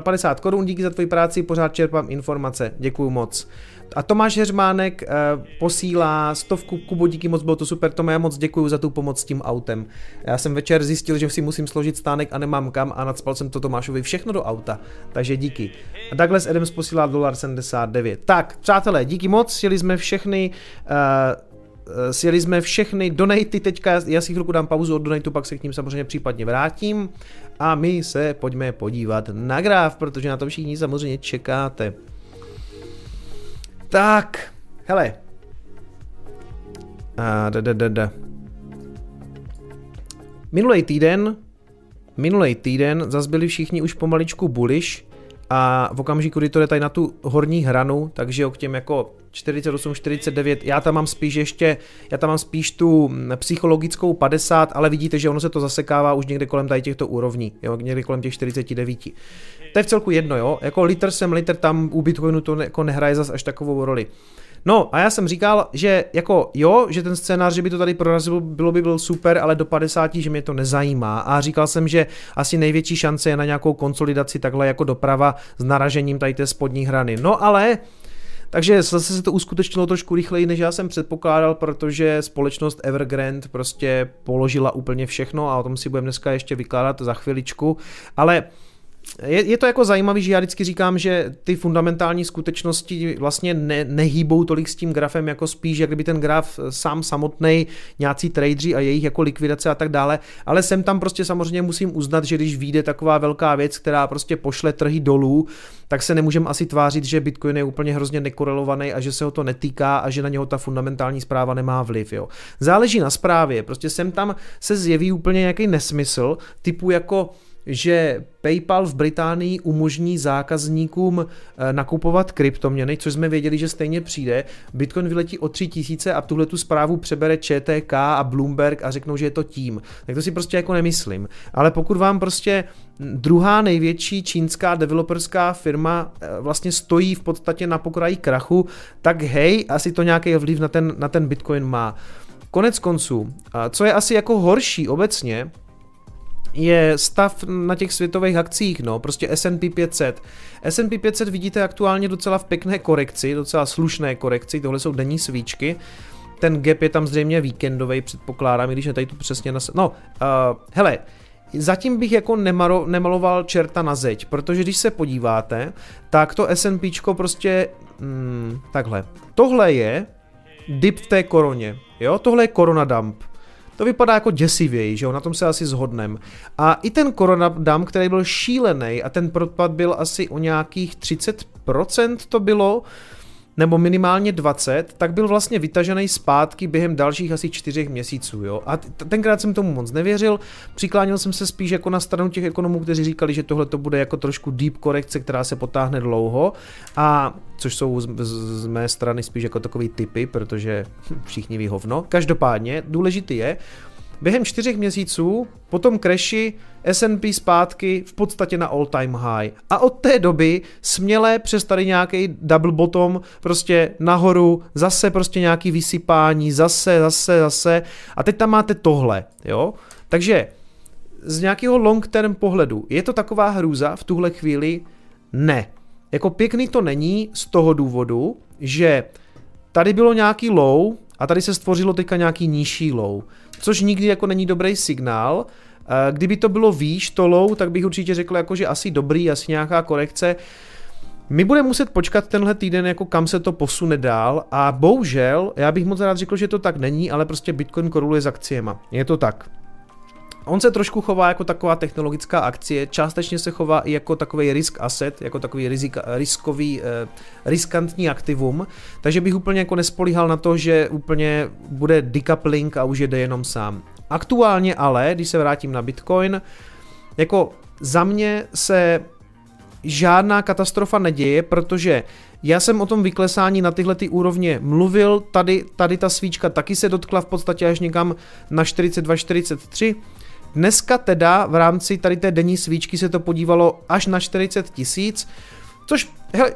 50 korun, díky za tvoji práci, pořád čerpám informace, děkuju moc. A Tomáš Heřmánek posílá 100, Kubo, díky moc, bylo to super, Tome, já moc děkuju za tu pomoc s tím autem. Já jsem večer zjistil, že si musím složit stánek a nemám kam a nadspal jsem to Tomášovi všechno do auta, takže díky. A Douglas Adams posílá $1.79. Tak, přátelé, díky moc, sjeli jsme všechny donaty teďka, já si chvilku dám pauzu od donatu, pak se k ním samozřejmě případně vrátím a my se pojďme podívat na graf, protože na to všichni samozřejmě čekáte. Tak, hele. Minulý týden zas byli všichni už pomaličku bullish a v okamžiku, kdy to jde tady na tu horní hranu, takže k těm jako 48, 49, já tam mám spíš tu psychologickou 50, ale vidíte, že ono se to zasekává už někde kolem tady těchto úrovní, jo, někde kolem těch 49. To je v celku jedno, jo, jako litr tam u Bitcoinu to jako nehraje zas až takovou roli. No a já jsem říkal, že jako jo, že ten scénář, že by to tady prorazilo, byl super, ale do 50, že mě to nezajímá. A říkal jsem, že asi největší šance je na nějakou konsolidaci takhle jako doprava s naražením tady té spodní hrany. No ale... Takže zase se to uskutečnilo trošku rychleji, než já jsem předpokládal, protože společnost Evergrande prostě položila úplně všechno a o tom si budeme dneska ještě vykládat za chviličku. Ale je to jako zajímavý, že já vždycky říkám, že ty fundamentální skutečnosti vlastně nehýbou tolik s tím grafem, jako spíš, jak kdyby ten graf sám samotnej, nějací tradeři a jejich jako likvidace a tak dále, ale sem tam prostě samozřejmě musím uznat, že když vyjde taková velká věc, která prostě pošle trhy dolů, tak se nemůžeme asi tvářit, že Bitcoin je úplně hrozně nekorelovaný a že se ho to netýká a že na něho ta fundamentální zpráva nemá vliv. Jo. Záleží na zprávě, prostě sem tam se zjeví úplně nějaký nesmysl, typu jako že PayPal v Británii umožní zákazníkům nakupovat kryptoměny, což jsme věděli, že stejně přijde. Bitcoin vyletí o 3000 a tuhle tu zprávu přebere ČTK a Bloomberg a řeknou, že je to tím. Tak to si prostě jako nemyslím. Ale pokud vám prostě druhá největší čínská developerská firma vlastně stojí v podstatě na pokraji krachu, tak hej, asi to nějaký vliv na ten Bitcoin má. Konec konců, co je asi jako horší obecně, je stav na těch světových akcích, no, prostě S&P 500. S&P 500 vidíte aktuálně docela v pěkné korekci, docela slušné korekci, tohle jsou denní svíčky. Ten gap je tam zřejmě víkendový, předpokládám, i když ne tady tu přesně hele, zatím bych jako nemaloval čerta na zeď, protože když se podíváte, tak to S&Pčko prostě, takhle. Tohle je dip v té koroně, jo, tohle je koronadump. To vypadá jako děsivěji, že jo, na tom se asi shodneme. A i ten koronadump, který byl šílený a ten propad byl asi o nějakých 30% to bylo, nebo minimálně 20, tak byl vlastně vytažený zpátky během dalších asi 4 měsíců. Jo? A tenkrát jsem tomu moc nevěřil, přiklánil jsem se spíš jako na stranu těch ekonomů, kteří říkali, že tohle to bude jako trošku deep korekce, která se potáhne dlouho, a což jsou z mé strany spíš jako takový tipy, protože všichni ví hovno. Každopádně důležitý je, během 4 měsíců po tom crashy S&P zpátky v podstatě na all time high. A od té doby směle přes tady nějaký double bottom, prostě nahoru, zase prostě nějaký vysypání, zase. A teď tam máte tohle, jo. Takže z nějakého long term pohledu, je to taková hrůza v tuhle chvíli? Ne. Jako pěkný to není z toho důvodu, že tady bylo nějaký low a tady se stvořilo teďka nějaký nižší low. Což nikdy jako není dobrý signál. Kdyby to bylo výš, to low, tak bych určitě řekl, jako, že asi dobrý, asi nějaká korekce. My budeme muset počkat tenhle týden, jako kam se to posune dál, a bohužel, já bych moc rád řekl, že to tak není, ale prostě Bitcoin koruluje s akciema. Je to tak. On se trošku chová jako taková technologická akcie, částečně se chová i jako takový risk asset, jako takový riskantní aktivum, takže bych úplně jako nespolíhal na to, že úplně bude decoupling a už jede jenom sám. Aktuálně ale, když se vrátím na Bitcoin, jako za mě se žádná katastrofa neděje, protože já jsem o tom vyklesání na tyhle ty úrovně mluvil, tady ta svíčka taky se dotkla v podstatě až někam na 42, 43, dneska teda v rámci tady té denní svíčky se to podívalo až na 40 000, což, hele,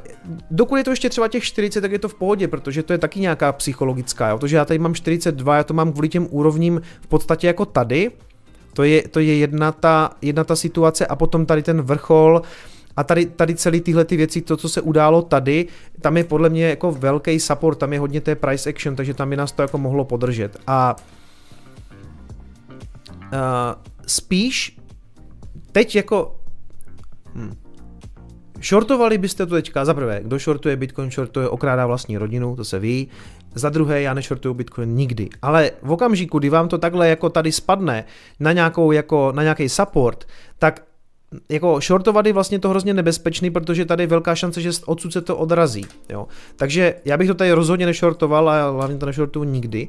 dokud je to ještě třeba těch 40, tak je to v pohodě, protože to je taky nějaká psychologická, jo? Protože já tady mám 42, já to mám kvůli těm úrovním v podstatě jako tady, to je jedna ta situace, a potom tady ten vrchol, a tady celé tyhle ty věci, to, co se událo tady, tam je podle mě jako velký support, tam je hodně té price action, takže tam by nás to jako mohlo podržet. A spíš teď jako shortovali byste to teďka, za prvé, kdo shortuje Bitcoin, shortuje, okrádá vlastní rodinu, to se ví, za druhé, já nešortuju Bitcoin nikdy, ale v okamžiku, kdy vám to takhle jako tady spadne na nějakou, jako na nějaký support, tak jako shortovat je vlastně to hrozně nebezpečný, protože tady je velká šance, že odsud se to odrazí, jo. Takže já bych to tady rozhodně nešortoval a hlavně to nešortuju nikdy.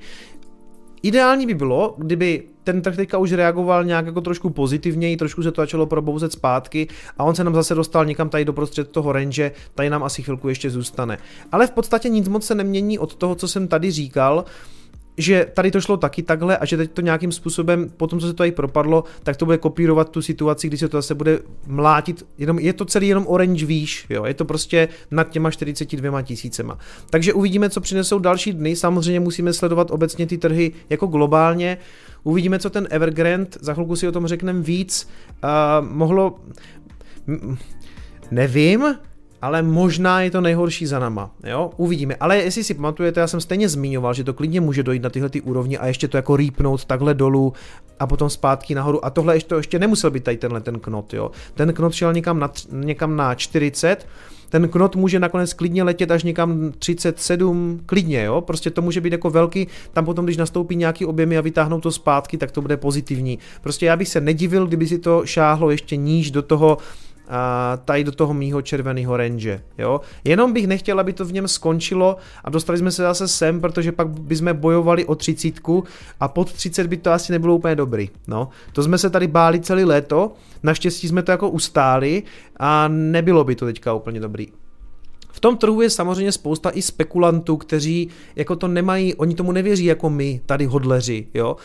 Ideální by bylo, kdyby ten trh teďka už reagoval nějak jako trošku pozitivněji, trošku se to začalo probouzet zpátky a on se nám zase dostal někam tady doprostřed toho range, tady nám asi chvilku ještě zůstane. Ale v podstatě nic moc se nemění od toho, co jsem tady říkal, že tady to šlo taky takhle a že teď to nějakým způsobem, potom co se to tady propadlo, tak to bude kopírovat tu situaci, kdy se to zase bude mlátit, je to celý jenom orange výš, jo, je to prostě nad těma 42 000. Takže uvidíme, co přinesou další dny, samozřejmě musíme sledovat obecně ty trhy jako globálně, uvidíme, co ten Evergrande, za chvilku si o tom řekneme víc, nevím, ale možná je to nejhorší za náma, jo, uvidíme, ale jestli si pamatujete, já jsem stejně zmiňoval, že to klidně může dojít na tyhle ty úrovně a ještě to jako rýpnout takhle dolů a potom zpátky nahoru, a tohle ještě nemusel být tady tenhle ten knot, jo, ten knot šel někam na 40, ten knot může nakonec klidně letět až někam 37, klidně, jo, prostě to může být jako velký, tam potom, když nastoupí nějaký objemy a vytáhnou to zpátky, tak to bude pozitivní, prostě já bych se nedivil, kdyby si to šáhlo ještě níž do toho, a tady do toho mýho červeného range, jo, jenom bych nechtěl, aby to v něm skončilo a dostali jsme se zase sem, protože pak bychom bojovali o 30 a pod 30 by to asi nebylo úplně dobrý, no, to jsme se tady báli celé léto, naštěstí jsme to jako ustáli a nebylo by to teďka úplně dobrý. V tom trhu je samozřejmě spousta i spekulantů, kteří jako to nemají, oni tomu nevěří jako my, tady hodleři, jo.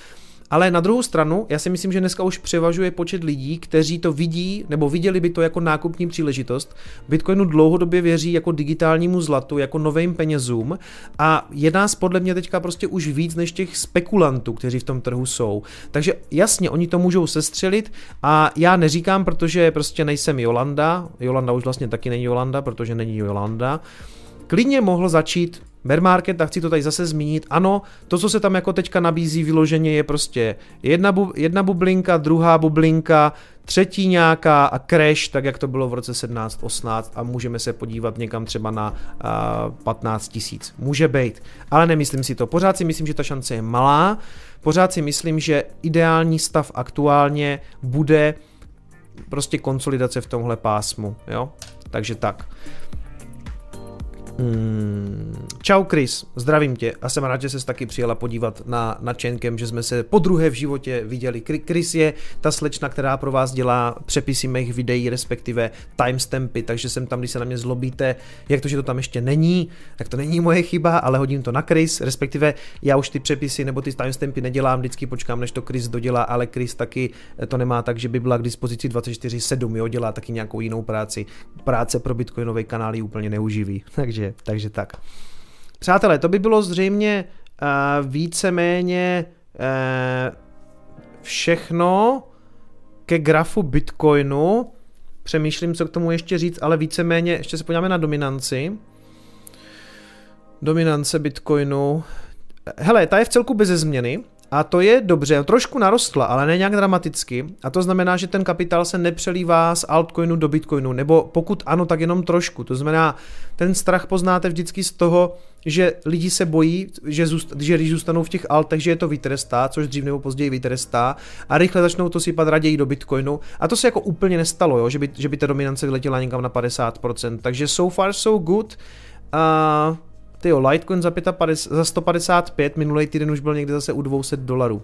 Ale na druhou stranu, já si myslím, že dneska už převažuje počet lidí, kteří to vidí, nebo viděli by to jako nákupní příležitost. Bitcoinu dlouhodobě věří jako digitálnímu zlatu, jako novým penězům, a je nás podle mě teďka prostě už víc než těch spekulantů, kteří v tom trhu jsou. Takže jasně, oni to můžou sestřelit a já neříkám, protože prostě nejsem Jolanda, Jolanda už vlastně taky není Jolanda, protože není Jolanda, klidně mohl začít Bear market, tak chci to tady zase zmínit. Ano, to, co se tam jako teďka nabízí vyloženě, je prostě jedna bublinka, druhá bublinka, třetí nějaká a crash, tak jak to bylo v roce 17-18 a můžeme se podívat někam třeba na 15 000. Může být, ale nemyslím si to. Pořád si myslím, že ta šance je malá, pořád si myslím, že ideální stav aktuálně bude prostě konsolidace v tomhle pásmu, jo? Takže tak. Čau Chris, zdravím tě a jsem rád, že ses taky přijela podívat na Chaincamp, že jsme se po druhé v životě viděli. Chris je ta slečna, která pro vás dělá přepisy mých videí, respektive timestampy, takže jsem tam, když se na mě zlobíte, jak to, že to tam ještě není, tak to není moje chyba, ale hodím to na Chris, respektive já už ty přepisy nebo ty timestampy nedělám, vždycky počkám, než to Chris dodělá, ale Chris taky to nemá tak, že by byla k dispozici 24/7, jo, dělá taky nějakou jinou práci, práce pro bitcoinový kanál ji úplně neuživí, takže tak. Přátelé, to by bylo zřejmě víceméně všechno ke grafu Bitcoinu. Přemýšlím, co k tomu ještě říct, ale víceméně, ještě se podíváme na dominanci. Dominance Bitcoinu. Hele, ta je v celku beze změny. A to je dobře, trošku narostla, ale ne nějak dramaticky. A to znamená, že ten kapitál se nepřelívá z altcoinu do bitcoinu, nebo pokud ano, tak jenom trošku. To znamená, ten strach poznáte vždycky z toho, že lidi se bojí, že když zůstanou v těch altech, že je to vytrestá, což dřív nebo později vytrestá, a rychle začnou to sypat raději do bitcoinu. A to se jako úplně nestalo, jo? Že by ta dominance vyletěla někam na 50%. Takže so far so good. Tyjo, Litecoin za 155, minulý týden už byl někde zase u $200.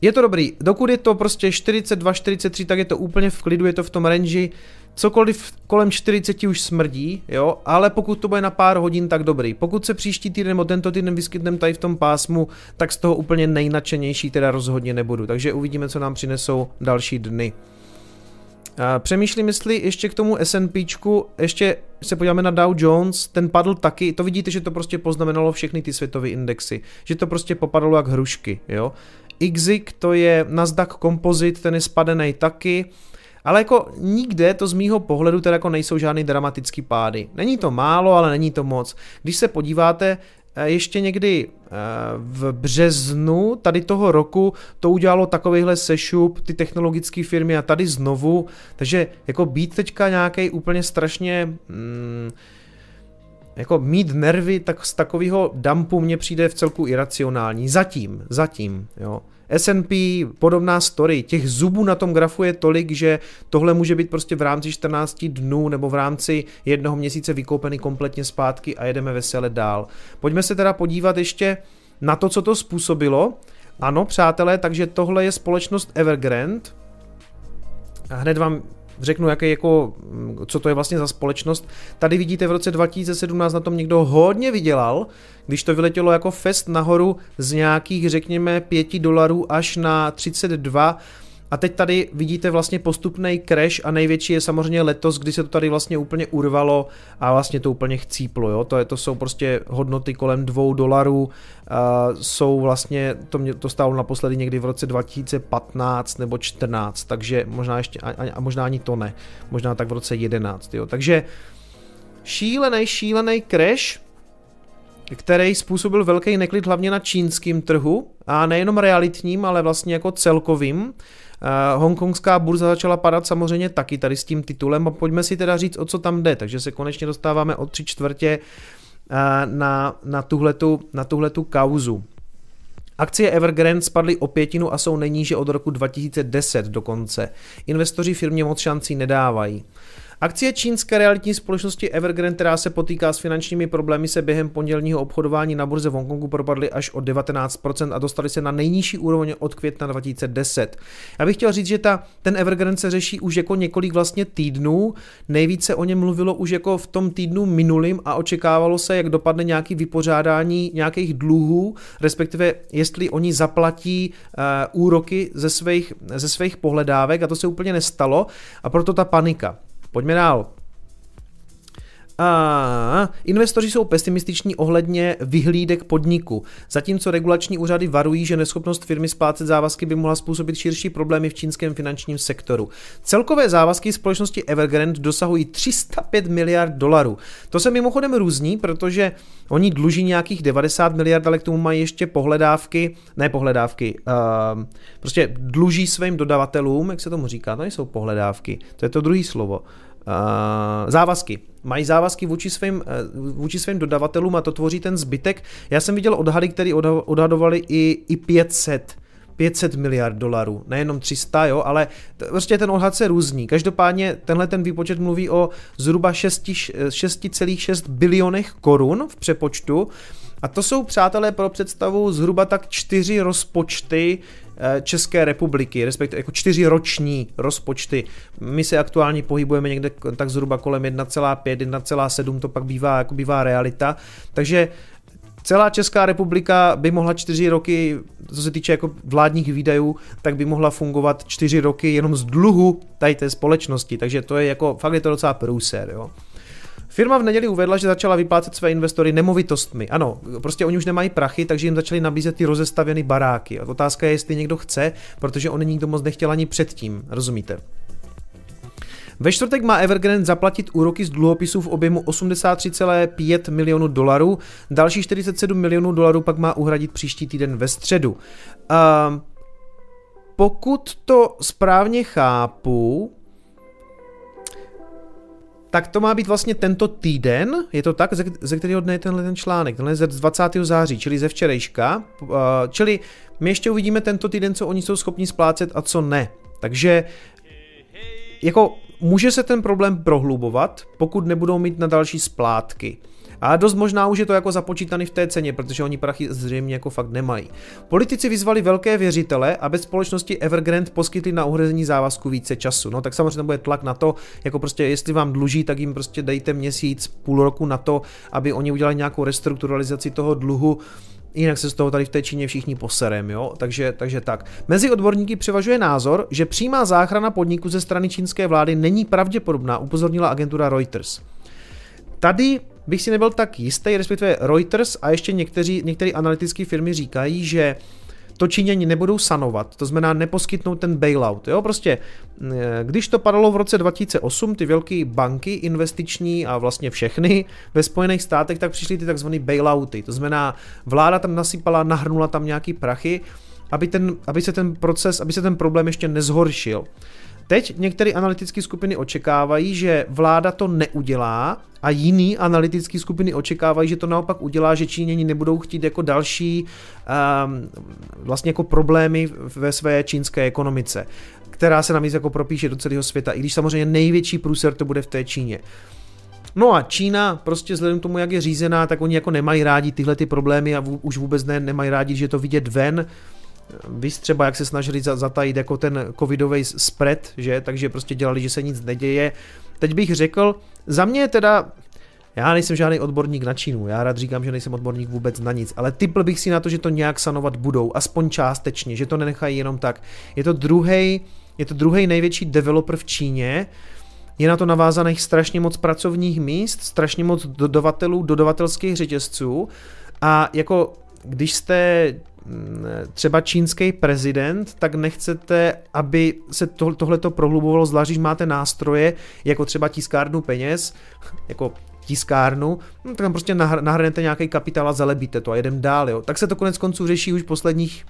Je to dobrý, dokud je to prostě 42, 43, tak je to úplně v klidu, je to v tom ranži, cokoliv kolem 40 už smrdí, jo, ale pokud to bude na pár hodin, tak dobrý. Pokud se příští týden nebo tento týden vyskytneme tady v tom pásmu, tak z toho úplně nejnačenější teda rozhodně nebudu, takže uvidíme, co nám přinesou další dny. Přemýšlím, jestli ještě k tomu S&Pčku, ještě se podíváme na Dow Jones, ten padl taky, to vidíte, že to prostě poznamenalo všechny ty světové indexy, že to prostě popadalo jak hrušky, jo. IGZIG, to je Nasdaq Composite, ten je spadený taky, ale jako nikde to z mýho pohledu teda jako nejsou žádný dramatický pády. Není to málo, ale není to moc. Když se podíváte, ještě někdy v březnu tady toho roku to udělalo takovýhle sešup, ty technologické firmy a tady znovu, takže jako být teďka nějaký úplně strašně, jako mít nervy, tak z takového dumpu mně přijde v celku iracionální, zatím, jo. S&P, podobná story, těch zubů na tom grafu je tolik, že tohle může být prostě v rámci 14 dnů nebo v rámci jednoho měsíce vykoupený kompletně zpátky a jedeme vesele dál. Pojďme se teda podívat ještě na to, co to způsobilo. Ano, přátelé, takže tohle je společnost Evergrande. A hned vám řeknu, co to je vlastně za společnost. Tady vidíte, v roce 2017 na tom někdo hodně vydělal, když to vyletělo jako fest nahoru z nějakých, řekněme, $5 až na 32. A teď tady vidíte vlastně postupný crash a největší je samozřejmě letos, kdy se to tady vlastně úplně urvalo a vlastně to úplně chcíplo, jo? To jsou prostě hodnoty kolem $2, jsou vlastně, to stálo naposledy někdy v roce 2015 nebo 2014, takže možná ještě, a možná ani to ne, možná tak v roce 2011, jo? Takže šílený crash, který způsobil velký neklid hlavně na čínském trhu a nejenom realitním, ale vlastně jako celkovým. Hongkongská burza začala padat samozřejmě taky tady s tím titulem a pojďme si teda říct, o co tam jde, takže se konečně dostáváme od 3/4 na tuhletu kauzu. Akcie Evergrande spadly o 1/5 a jsou nejníže od roku 2010 dokonce. Investoři firmě moc šancí nedávají. Akcie čínské realitní společnosti Evergrande, která se potýká s finančními problémy, se během pondělního obchodování na burze v Hongkongu propadly až o 19% a dostaly se na nejnižší úroveň od května 2010. Já bych chtěl říct, že ten Evergrande se řeší už jako několik vlastně týdnů, nejvíce o něm mluvilo už jako v tom týdnu minulým a očekávalo se, jak dopadne nějaké vypořádání nějakých dluhů, respektive jestli oni zaplatí úroky ze svých pohledávek a to se úplně nestalo a proto ta panika. Pojďme dál. Investoři jsou pesimističní ohledně vyhlídek podniku. Zatímco regulační úřady varují, že neschopnost firmy splácet závazky by mohla způsobit širší problémy v čínském finančním sektoru. Celkové závazky společnosti Evergrande dosahují $305 miliard. To se mimochodem různí, protože oni dluží nějakých 90 miliard, ale k tomu mají ještě prostě dluží svým dodavatelům, jak se tomu říká, to nejsou pohledávky, to je to druhý slovo. Závazky. Mají závazky vůči svým dodavatelům a to tvoří ten zbytek. Já jsem viděl odhady, které odhadovali i 500 miliard dolarů, nejenom 300, jo, ale prostě ten odhad se různí. Každopádně tenhle ten výpočet mluví o zhruba 6,6 bilionech korun v přepočtu a to jsou, přátelé, pro představu zhruba tak 4 rozpočty České republiky, respektive jako 4 roční rozpočty. My se aktuálně pohybujeme někde tak zhruba kolem 1,5, 1,7, to pak bývá, jako bývá realita, takže celá Česká republika by mohla 4 roky, co se týče jako vládních výdajů, tak by mohla fungovat 4 roky jenom z dluhu tady té společnosti, takže to je jako, fakt je to docela průser, jo. Firma v neděli uvedla, že začala vyplácet své investory nemovitostmi. Ano, prostě oni už nemají prachy, takže jim začali nabízet ty rozestavěné baráky. A otázka je, jestli někdo chce, protože on nikdo moc nechtěl ani předtím, rozumíte? Ve čtvrtek má Evergrande zaplatit úroky z dluhopisů v objemu $83,5 milionu, další $47 milionů pak má uhradit příští týden ve středu. Pokud to správně chápu, tak to má být vlastně tento týden, je to tak, ze kterého dne je tenhle ten článek, tenhle je z 20. září, čili ze včerejška, čili my ještě uvidíme tento týden, co oni jsou schopni splácet a co ne, takže jako může se ten problém prohlubovat, pokud nebudou mít na další splátky. A dost možná už je to jako započítaný v té ceně, protože oni prachy zřejmě jako fakt nemají. Politici vyzvali velké věřitele, aby společnosti Evergrande poskytli na uhrazení závazku více času. No tak samozřejmě bude tlak na to, jako prostě jestli vám dluží, tak jim prostě dejte měsíc, půl roku na to, aby oni udělali nějakou restrukturalizaci toho dluhu. Jinak se z toho tady v té Číně všichni poserem, jo? Takže tak. Mezi odborníky převažuje názor, že přímá záchrana podniku ze strany čínské vlády není pravděpodobná, upozornila agentura Reuters. Tady bych si nebyl tak jistý, respektive Reuters a ještě některé analytické firmy říkají, že to Číňani nebudou sanovat, to znamená neposkytnout ten bailout. Jo? Prostě, když to padalo v roce 2008, ty velké banky investiční a vlastně všechny ve Spojených státech, tak přišly ty takzvané bailouty, to znamená vláda tam nasypala, nahrnula tam nějaký prachy, aby se ten problém ještě nezhoršil. Teď některé analytické skupiny očekávají, že vláda to neudělá a jiný analytické skupiny očekávají, že to naopak udělá, že Číňani nebudou chtít jako další vlastně jako problémy ve své čínské ekonomice, která se navíc jako propíše do celého světa, i když samozřejmě největší průser to bude v té Číně. No a Čína prostě vzhledem k tomu, jak je řízená, tak oni jako nemají rádi tyhle ty problémy a už vůbec nemají rádi, že to vidět ven. Víš třeba, jak se snažili zatajit jako ten covidový spread, že? Takže prostě dělali, že se nic neděje. Teď bych řekl, za mě teda, já nejsem žádný odborník na Čínu, já rád říkám, že nejsem odborník vůbec na nic, ale tipl bych si na to, že to nějak sanovat budou, aspoň částečně, že to nenechají jenom tak. Je to druhý největší developer v Číně, je na to navázaných strašně moc pracovních míst, strašně moc dodavatelů, dodavatelských řetězců a jako když jste třeba čínský prezident, tak nechcete, aby se tohleto prohlubovalo, zvlášť když máte nástroje, jako třeba tiskárnu peněz, jako tiskárnu, no, tak tam prostě nahrnete nějaký kapitál a zalebíte to a jedem dál, jo. Tak se to konec konců řeší už posledních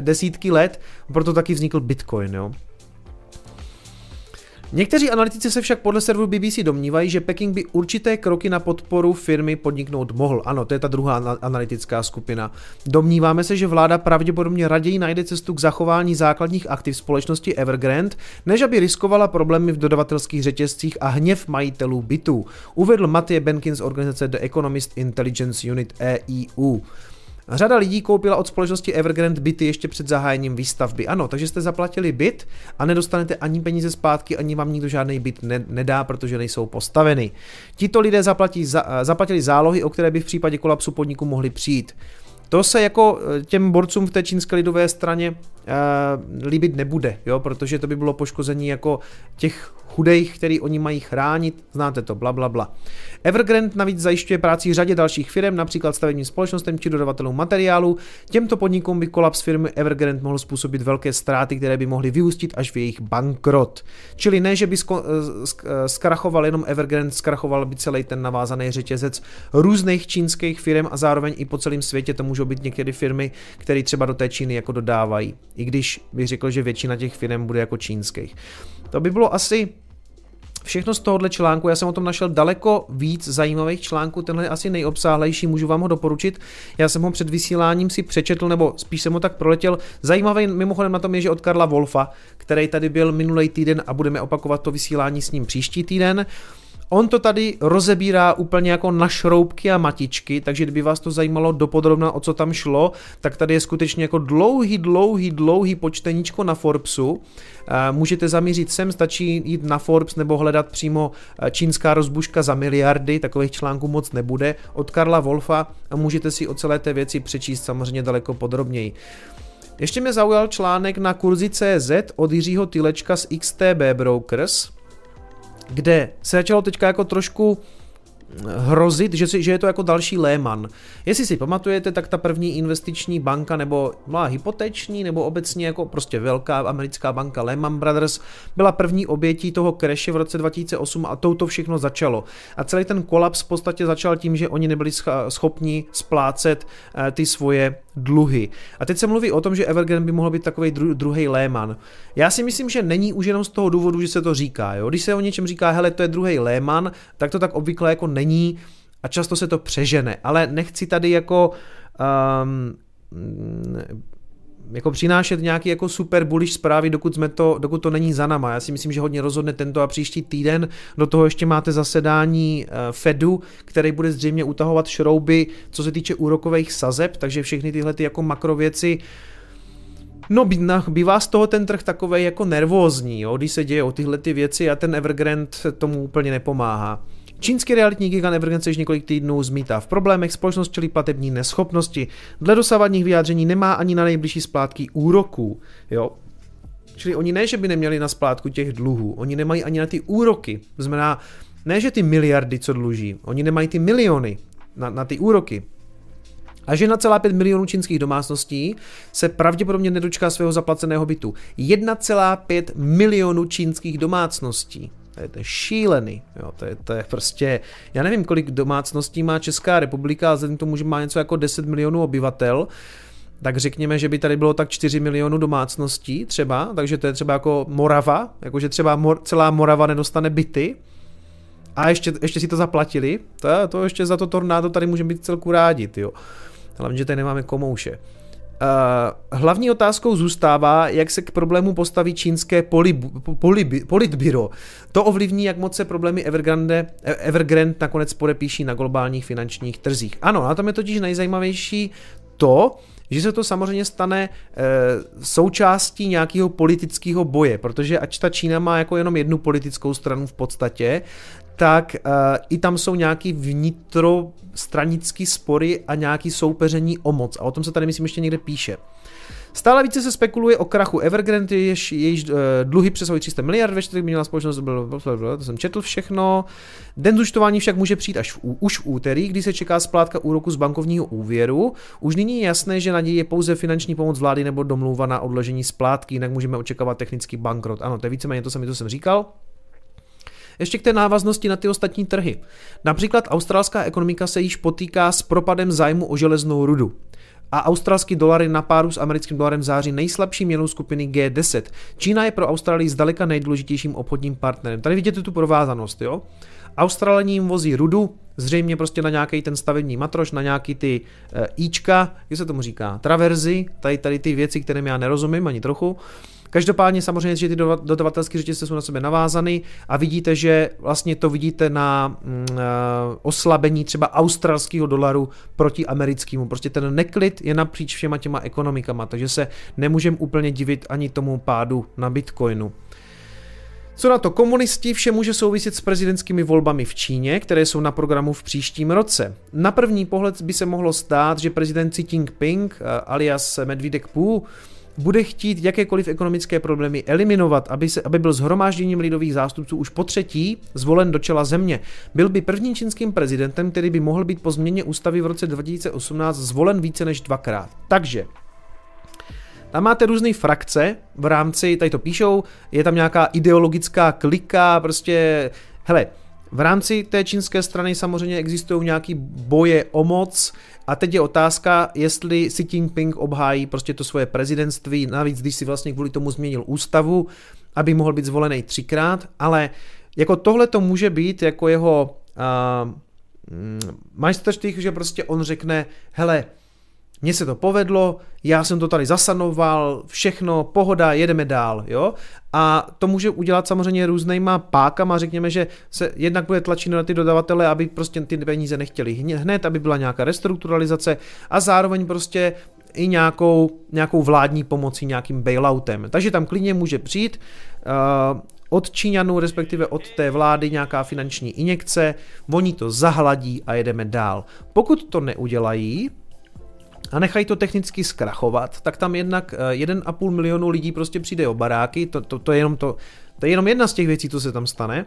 desítky let, proto taky vznikl Bitcoin, jo. Někteří analytici se však podle serveru BBC domnívají, že Peking by určité kroky na podporu firmy podniknout mohl. Ano, to je ta druhá analytická skupina. Domníváme se, že vláda pravděpodobně raději najde cestu k zachování základních aktiv společnosti Evergrande, než aby riskovala problémy v dodavatelských řetězcích a hněv majitelů bytů, uvedl Matthew Benkin z organizace The Economist Intelligence Unit EIU. Řada lidí koupila od společnosti Evergrande byty ještě před zahájením výstavby. Ano, takže jste zaplatili byt a nedostanete ani peníze zpátky, ani vám nikdo žádný byt nedá, protože nejsou postaveny. Tito lidé zaplatili zálohy, o které by v případě kolapsu podniku mohli přijít. To se jako těm borcům v té čínské lidové straně líbit nebude, jo, protože to by bylo poškození jako těch chudejch, který oni mají chránit, znáte to, bla, bla, bla. Evergrande navíc zajišťuje práci řadě dalších firm, například stavebním společnostem či dodavatelům materiálu. Těmto podnikům by kolaps firmy Evergrande mohl způsobit velké ztráty, které by mohly vyústit až v jejich bankrot. Čili ne, že by zkrachoval jenom Evergrande, zkrachoval by celý ten navázaný řetězec různých čínských firm a zároveň i po celém světě to můžou být některé firmy, které třeba do té Číny jako dodávají. I když bych řekl, že většina těch firm bude jako čínských. To by bylo asi všechno z tohohle článku. Já jsem o tom našel daleko víc zajímavých článků, tenhle je asi nejobsáhlejší, můžu vám ho doporučit. Já jsem ho před vysíláním si přečetl, nebo spíš jsem ho tak proletěl. Zajímavý mimochodem na tom je, že od Karla Wolfa, který tady byl minulý týden a budeme opakovat to vysílání s ním příští týden, on to tady rozebírá úplně jako na šroubky a matičky, takže kdyby vás to zajímalo dopodrobna, o co tam šlo, tak tady je skutečně jako dlouhý počteníčko na Forbesu. Můžete zamířit sem, stačí jít na Forbes nebo hledat přímo čínská rozbuška za miliardy, takových článků moc nebude, od Karla Wolfa a můžete si o celé té věci přečíst samozřejmě daleko podrobněji. Ještě mě zaujal článek na kurzy.cz od Jiřího Tylečka z XTB Brokers, kde se začalo teďka jako trošku hrozit, že je to jako další Lehman. Jestli si pamatujete, tak ta první investiční banka nebo byla hypoteční nebo obecně jako prostě velká americká banka Lehman Brothers byla první obětí toho crashe v roce 2008 a touto všechno začalo. A celý ten kolaps v podstatě začal tím, že oni nebyli schopni splácet ty svoje dluhy. A teď se mluví o tom, že Evergrande by mohl být takový druhý Lehman. Já si myslím, že není už jenom z toho důvodu, že se to říká. Jo? Když se o něčem říká, hele, to je druhý Lehman, tak to tak obvykle jako není a často se to přežene. Ale nechci tady jako přinášet nějaký jako super bullish zprávy, dokud to není za náma. Já si myslím, že hodně rozhodne tento a příští týden. Do toho ještě máte zasedání Fedu, který bude zřejmě utahovat šrouby, co se týče úrokových sazeb, takže všechny tyhle ty jako makrověci. No, bývá z toho ten trh takovej jako nervózní, jo, když se dějou tyhle ty věci a ten Evergrande tomu úplně nepomáhá. Čínský realitní gigant Evergrande se již několik týdnů zmítá v problémech, společnost čelí platební neschopnosti. Dle dosavadních vyjádření nemá ani na nejbližší splátky úroků. Jo? Čili oni ne, že by neměli na splátku těch dluhů, oni nemají ani na ty úroky. To znamená, ne, že ty miliardy, co dluží, oni nemají ty miliony na ty úroky. Až 1,5 milionů čínských domácností se pravděpodobně nedočká svého zaplaceného bytu. 1,5 milionů čínských domácností. To je šílený, jo, to je prostě, já nevím, kolik domácností má Česká republika, a vzhledem k tomu, že má něco jako 10 milionů obyvatel, tak řekněme, že by tady bylo tak 4 milionů domácností třeba, takže to je třeba jako Morava, jakože třeba celá Morava nedostane byty a ještě si to zaplatili, to ještě za to tornádo tady můžeme být celku rádi, jo. Hlavně, že tady nemáme komouše. Hlavní otázkou zůstává, jak se k problému postaví čínské politbyro. To ovlivní, jak moc se problémy Evergrande nakonec podepíší na globálních finančních trzích. Ano, na tom je totiž nejzajímavější to, že se to samozřejmě stane součástí nějakého politického boje, protože ač ta Čína má jako jenom jednu politickou stranu v podstatě, tak i tam jsou nějaký vnitrostranický spory a nějaký soupeření o moc. A o tom se tady, myslím, ještě někde píše. Stále více se spekuluje o krachu Evergrande, jejíž dluhy přesahují 300 miliard, ve čtvrtek by měla společnost, to jsem četl všechno. Den zúčtování však může přijít už v úterý, kdy se čeká splátka úroku z bankovního úvěru. Už nyní je jasné, že naději je pouze finanční pomoc vlády nebo domluva na odložení splátky, jinak můžeme očekávat technický bankrot. Ano, to je víceméně to samé, co jsem říkal. Ještě k té návaznosti na ty ostatní trhy. Například australská ekonomika se již potýká s propadem zájmu o železnou rudu. A australský dolar je na páru s americkým dolarem v září nejslabší měnou skupiny G10. Čína je pro Austrálii zdaleka nejdůležitějším obchodním partnerem. Tady vidíte tu provázanost, jo? Australani jim vozí rudu, zřejmě prostě na nějaký ten stavební matroš, na nějaký ty ička, jak se tomu říká, traverzy, tady ty věci, kterým já nerozumím ani trochu. Každopádně samozřejmě, že ty dodavatelské řetězce jsou na sebe navázány a vidíte, že vlastně to vidíte na oslabení třeba australského dolaru proti americkému. Prostě ten neklid je napříč všema těma ekonomikama, takže se nemůžeme úplně divit ani tomu pádu na Bitcoinu. Co na to komunisti, vše může souviset s prezidentskými volbami v Číně, které jsou na programu v příštím roce. Na první pohled by se mohlo stát, že prezident Si Ťin-pching alias Medvídek Pů bude chtít jakékoliv ekonomické problémy eliminovat, aby byl shromážděním lidových zástupců už potřetí zvolen do čela země. Byl by prvním čínským prezidentem, který by mohl být po změně ústavy v roce 2018 zvolen více než dvakrát. Takže tam máte různé frakce v rámci, tady to píšou, je tam nějaká ideologická klika, prostě, hele, v rámci té čínské strany samozřejmě existují nějaké boje o moc a teď je otázka, jestli Si Ťin-pching obhájí prostě to svoje prezidentství, navíc když si vlastně kvůli tomu změnil ústavu, aby mohl být zvolený třikrát, ale jako tohle to může být jako jeho majsterštích, že prostě on řekne, hele, mně se to povedlo, já jsem to tady zasanoval, všechno, pohoda, jedeme dál, jo? A to může udělat samozřejmě různýma pákama, řekněme, že se jednak bude tlačit na ty dodavatele, aby prostě ty peníze nechtěli hned, aby byla nějaká restrukturalizace a zároveň prostě i nějakou vládní pomocí, nějakým bailoutem. Takže tam klidně může přijít od Číňanů, respektive od té vlády nějaká finanční injekce, oni to zahladí a jedeme dál. Pokud to neudělají a nechají to technicky zkrachovat, tak tam jednak 1,5 milionu lidí prostě přijde o baráky, to je jenom jedna z těch věcí, co se tam stane.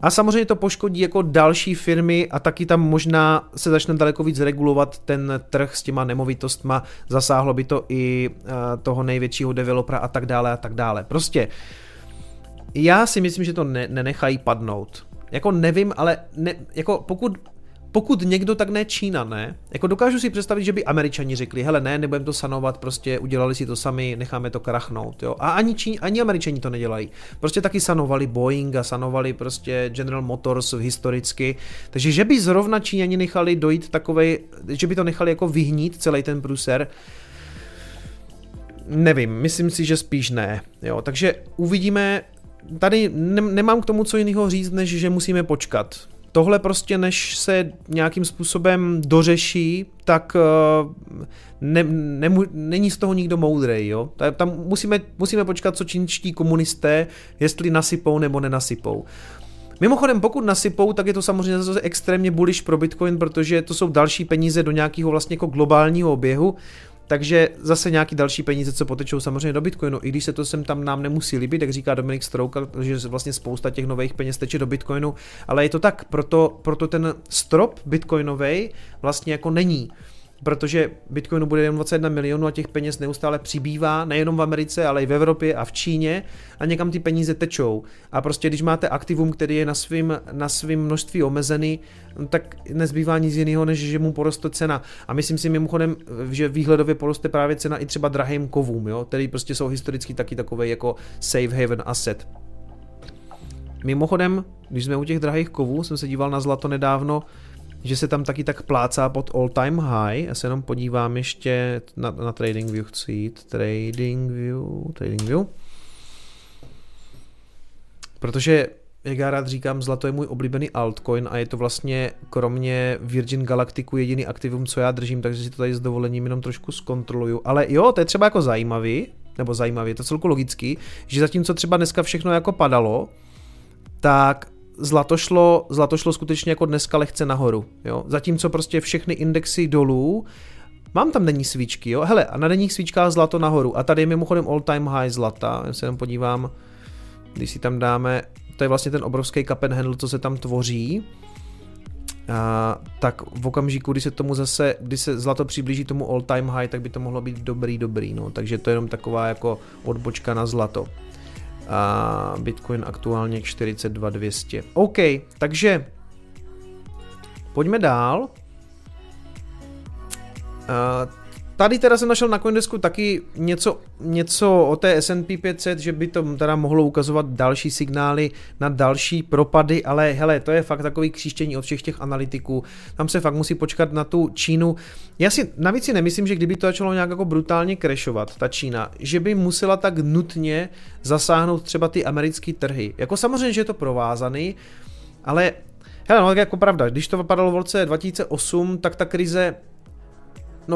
A samozřejmě to poškodí jako další firmy a taky tam možná se začne daleko víc regulovat ten trh s těma nemovitostma, zasáhlo by to i toho největšího developera a tak dále a tak dále. Prostě já si myslím, že to nenechají padnout. Jako nevím, ale ne, jako pokud někdo, tak ne Čína, ne? Jako dokážu si představit, že by Američani řekli, hele ne, nebudeme to sanovat, prostě udělali si to sami, necháme to krachnout, jo? A ani Američani to nedělají. Prostě taky sanovali Boeing a sanovali prostě General Motors historicky. Takže že by zrovna Číňani nechali dojít takovej, že by to nechali jako vyhnít celý ten průser, nevím, myslím si, že spíš ne, jo? Takže uvidíme, tady nemám k tomu co jiného říct, než že musíme počkat. Tohle prostě, než se nějakým způsobem dořeší, tak není z toho nikdo moudrej, jo. Tam musíme počkat, co čínští komunisté, jestli nasypou nebo nenasypou. Mimochodem, pokud nasypou, tak je to samozřejmě zase extrémně bullish pro Bitcoin, protože to jsou další peníze do nějakého vlastně jako globálního oběhu, takže zase nějaký další peníze, co potečou samozřejmě do Bitcoinu, i když se to sem tam nám nemusí líbit, jak říká Dominik Stroukal, že vlastně spousta těch nových peněz teče do Bitcoinu, ale je to tak, proto ten strop bitcoinovej vlastně jako není, protože Bitcoinu bude jen 21 milionů a těch peněz neustále přibývá, nejenom v Americe, ale i v Evropě a v Číně a někam ty peníze tečou. A prostě když máte aktivum, který je na svým množství omezený, tak nezbývá nic jiného, než že mu poroste cena. A myslím si mimochodem, že výhledově poroste právě cena i třeba drahým kovům, jo, který prostě jsou historicky taky takovej jako safe haven asset. Mimochodem, když jsme u těch drahých kovů, jsem se díval na zlato nedávno, že se tam taky tak plácá pod all time high. Já se jenom podívám ještě na TradingView, chci jít. TradingView. Protože, jak já rád říkám, zlato je můj oblíbený altcoin a je to vlastně kromě Virgin Galacticu jediný aktivum, co já držím, takže si to tady s dovolením jenom trošku zkontroluju. Ale jo, to je třeba jako zajímavý, je to celku logický, že zatímco třeba dneska všechno jako padalo, tak zlato šlo skutečně jako dneska lehce nahoru, jo? Zatímco prostě všechny indexy dolů, mám tam denní svíčky, jo? Hele, a na denních svíčkách zlato nahoru a tady je mimochodem all time high zlata, já se jenom podívám, když si tam dáme, to je vlastně ten obrovský cup and handle, co se tam tvoří, tak v okamžiku, kdy se zlato přiblíží tomu all time high, tak by to mohlo být dobrý, no, takže to je jenom taková jako odbočka na zlato. A Bitcoin aktuálně 42 200. OK, takže pojďme dál. Tady teda jsem našel na Coindesku taky něco o té S&P 500, že by to teda mohlo ukazovat další signály na další propady, ale hele, to je fakt takový kříštění od všech těch analytiků. Tam se fakt musí počkat na tu Čínu. Já si navíc si nemyslím, že kdyby to začalo nějak jako brutálně crashovat, ta Čína, že by musela tak nutně zasáhnout třeba ty americké trhy. Jako samozřejmě, že je to provázaný, ale hele, no tak jako pravda, když to vypadalo v roce 2008, tak ta krize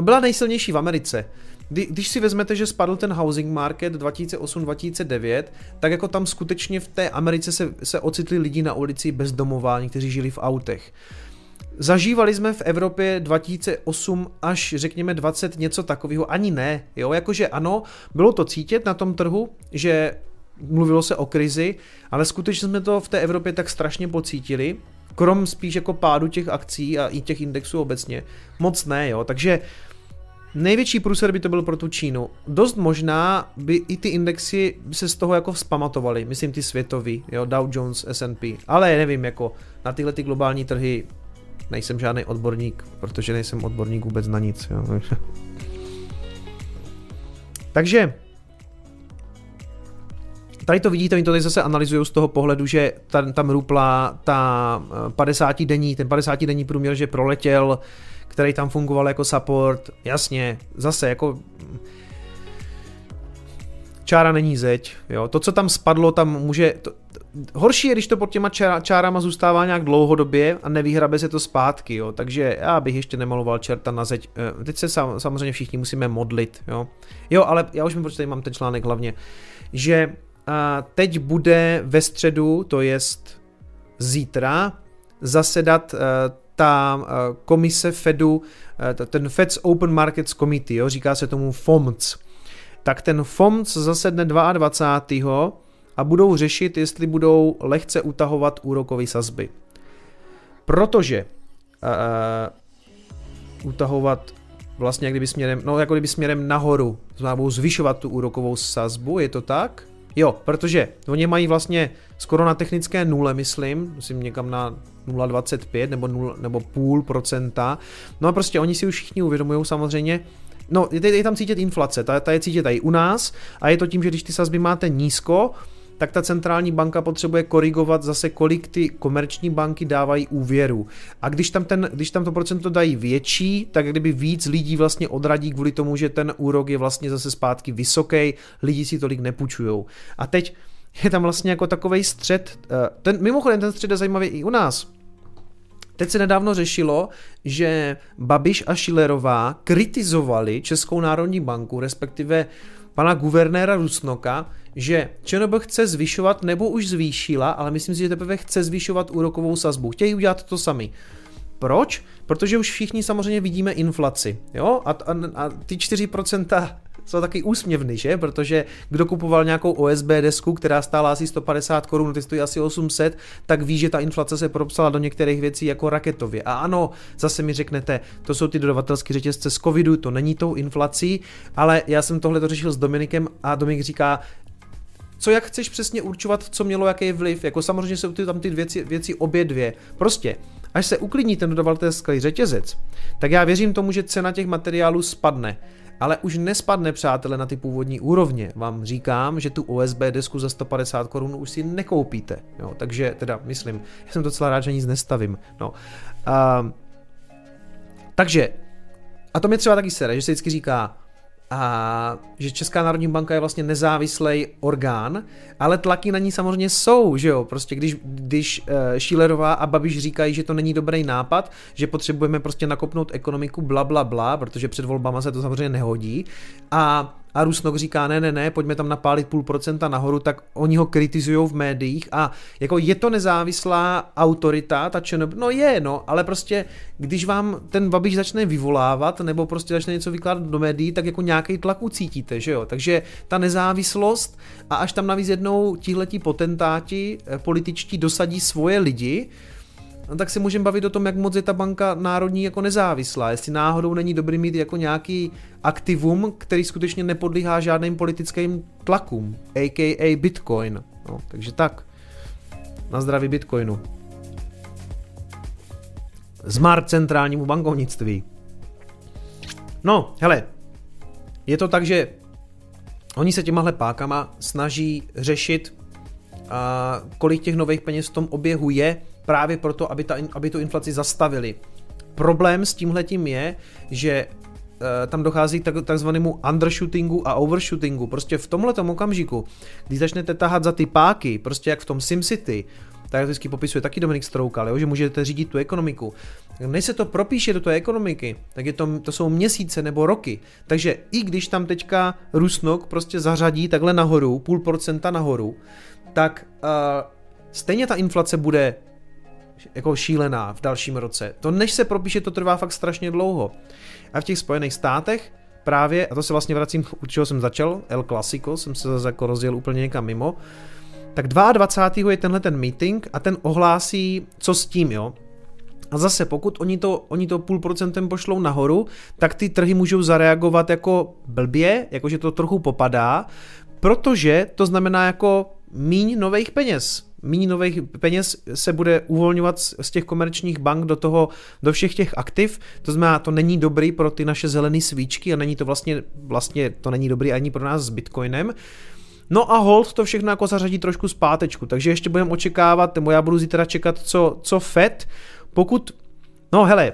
byla nejsilnější v Americe. Když si vezmete, že spadl ten housing market 2008-2009, tak jako tam skutečně v té Americe se ocitli lidi na ulici bez domova, někteří žili v autech. Zažívali jsme v Evropě 2008 až řekněme 20 něco takového, ani ne, jo, jakože ano, bylo to cítit na tom trhu, že mluvilo se o krizi, ale skutečně jsme to v té Evropě tak strašně pocítili, krom spíš jako pádu těch akcí a i těch indexů obecně, moc ne, jo, takže největší průser by to byl pro tu Čínu. Dost možná by i ty indexy se z toho jako vzpamatovaly, myslím ty světový, jo, Dow Jones, S&P, ale nevím, jako na tyhle ty globální trhy nejsem žádný odborník, protože nejsem odborník vůbec na nic. Jo. Takže tady to vidíte, oni to tady zase analyzují z toho pohledu, že tam rupla ta 50denní průměr, že proletěl, který tam fungoval jako support, jasně, zase jako čára není zeď, jo, to, co tam spadlo, tam může, horší je, když to pod těma čárama zůstává nějak dlouhodobě a nevyhrabe se to zpátky, jo, takže já bych ještě nemaloval čerta na zeď, teď se samozřejmě všichni musíme modlit, jo, ale já už mi proč tady mám ten článek hlavně, že teď bude ve středu, to jest zítra, zasedat ta komise Fedu, ten Fed's Open Markets Committee, jo, říká se tomu FOMC, tak ten FOMC zasedne 22. a budou řešit, jestli budou lehce utahovat úrokové sazby. Protože utahovat vlastně kdyby směrem, no jako kdyby směrem nahoru, znamená zvyšovat tu úrokovou sazbu, je to tak? Jo, protože oni mají vlastně skoro na technické nule, myslím někam na 0,25 nebo 0,5%. No a prostě oni si už všichni uvědomují samozřejmě, no je tam cítit inflace, ta je cítit i u nás a je to tím, že když ty sazby máte nízko, tak ta centrální banka potřebuje korigovat zase, kolik ty komerční banky dávají úvěru. A když tam to procento dají větší, tak kdyby víc lidí vlastně odradí kvůli tomu, že ten úrok je vlastně zase zpátky vysoký, lidi si tolik nepůjčujou. A teď je tam vlastně jako takovej střed, mimochodem ten střed je zajímavý i u nás. Teď se nedávno řešilo, že Babiš a Šilerová kritizovali Českou národní banku, respektive pana guvernéra Rusnoka, že ČNB chce zvyšovat nebo už zvýšila, ale myslím si, že teprve chce zvyšovat úrokovou sazbu. Chtějí udělat to sami. Proč? Protože už všichni samozřejmě vidíme inflaci. Jo? A ty 4% jsou taky úsměvný, že? Protože kdo kupoval nějakou OSB desku, která stála asi 150 korun, teď stojí asi 800, tak ví, že ta inflace se propsala do některých věcí jako raketově. A ano, zase mi řeknete, to jsou ty dodavatelské řetězce z covidu, to není tou inflací, ale já jsem tohle to řešil s Dominikem a Dominik říká, co jak chceš přesně určovat, co mělo jaký vliv, jako samozřejmě jsou tam ty věci obě dvě. Prostě, až se uklidní ten dodavatelský řetězec, tak já věřím tomu, že cena těch materiálů spadne. Ale už nespadne, přátelé, na ty původní úrovně. Vám říkám, že tu OSB desku za 150 korun už si nekoupíte. Jo, takže teda myslím, já jsem docela rád, že nic nestavím. No. Takže, a to mě třeba taky sere, že se vždycky říká, že Česká národní banka je vlastně nezávislý orgán, ale tlaky na ní samozřejmě jsou, že jo, prostě když Šilerová a Babiš říkají, že to není dobrý nápad, že potřebujeme prostě nakopnout ekonomiku bla bla bla, protože před volbama se to samozřejmě nehodí a Rusnok říká ne, pojďme tam napálit 0,5% nahoru, tak oni ho kritizují v médiích a jako je to nezávislá autorita, ta ČNB, no, ale prostě když vám ten Babiš začne vyvolávat nebo prostě začne něco vykládat do médií, tak jako nějaký tlak ucítíte, že jo, takže ta nezávislost a až tam navíc jednou tihletí potentáti političtí dosadí svoje lidi, no tak se můžeme bavit o tom, jak moc je ta banka národní jako nezávislá, jestli náhodou není dobrý mít jako nějaký aktivum, který skutečně nepodlíhá žádným politickým tlakům, a.k.a. Bitcoin. No, takže tak, na zdraví Bitcoinu. Zmar centrálnímu bankovnictví. No, hele, je to tak, že oni se těmahle pákama snaží řešit, kolik těch nových peněz v tom oběhu je, právě proto, aby tu inflaci zastavili. Problém s tímhletím je, že tam dochází k takzvanému undershootingu a overshootingu. Prostě v tomhletom okamžiku, když začnete tahat za ty páky, prostě jak v tom SimCity, tak jak to vždycky popisuje taky Dominik Stroukal, jo, že můžete řídit tu ekonomiku. Než se to propíše do té ekonomiky, tak to jsou měsíce nebo roky. Takže i když tam teďka Rusnok prostě zařadí takhle nahoru, 0,5% nahoru, tak stejně ta inflace bude jako šílená v dalším roce. To než se propíše, to trvá fakt strašně dlouho. A v těch Spojených státech právě, a to se vlastně vracím, u čeho jsem začal, El Clasico, jsem se zase jako rozjel úplně někam mimo, tak 22. je tenhle ten meeting a ten ohlásí, co s tím, jo. A zase, pokud oni to 0,5% pošlou nahoru, tak ty trhy můžou zareagovat jako blbě, jakože to trochu popadá, protože to znamená jako míň nových peněz. Míň nových peněz se bude uvolňovat z těch komerčních bank do všech těch aktiv, to znamená, to není dobrý pro ty naše zelené svíčky a není to vlastně to není dobrý ani pro nás s Bitcoinem. No a hold to všechno jako zařadí trošku zpátečku, takže ještě budeme očekávat, nebo já budu zítra čekat, co Fed, pokud, no hele,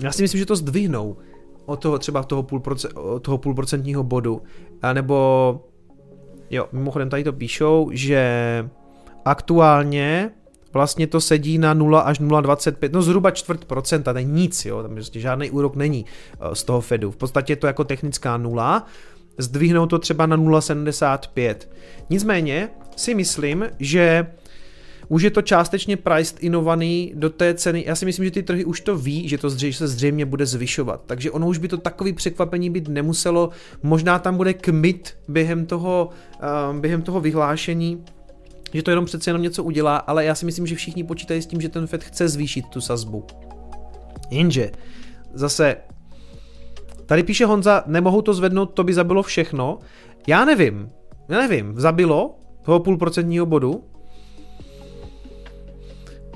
já si myslím, že to zdvihnou od toho třeba toho půlprocentního bodu, a nebo, jo, mimochodem tady to píšou, že aktuálně vlastně to sedí na 0 až 0,25, no zhruba 0,25%, to je nic, jo, tam prostě žádný úrok není z toho Fedu, v podstatě je to jako technická nula, zdvihnou to třeba na 0,75. Nicméně si myslím, že už je to částečně priced inovaný do té ceny. Já si myslím, že ty trhy už to ví, že to se zřejmě bude zvyšovat. Takže ono už by to takový překvapení být nemuselo. Možná tam bude kmit během toho vyhlášení, že to jenom přece jenom něco udělá, ale já si myslím, že všichni počítají s tím, že ten Fed chce zvýšit tu sazbu. Jenže zase tady píše Honza, nemohou to zvednout, to by zabilo všechno. Já nevím, zabilo toho 0,5% bodu.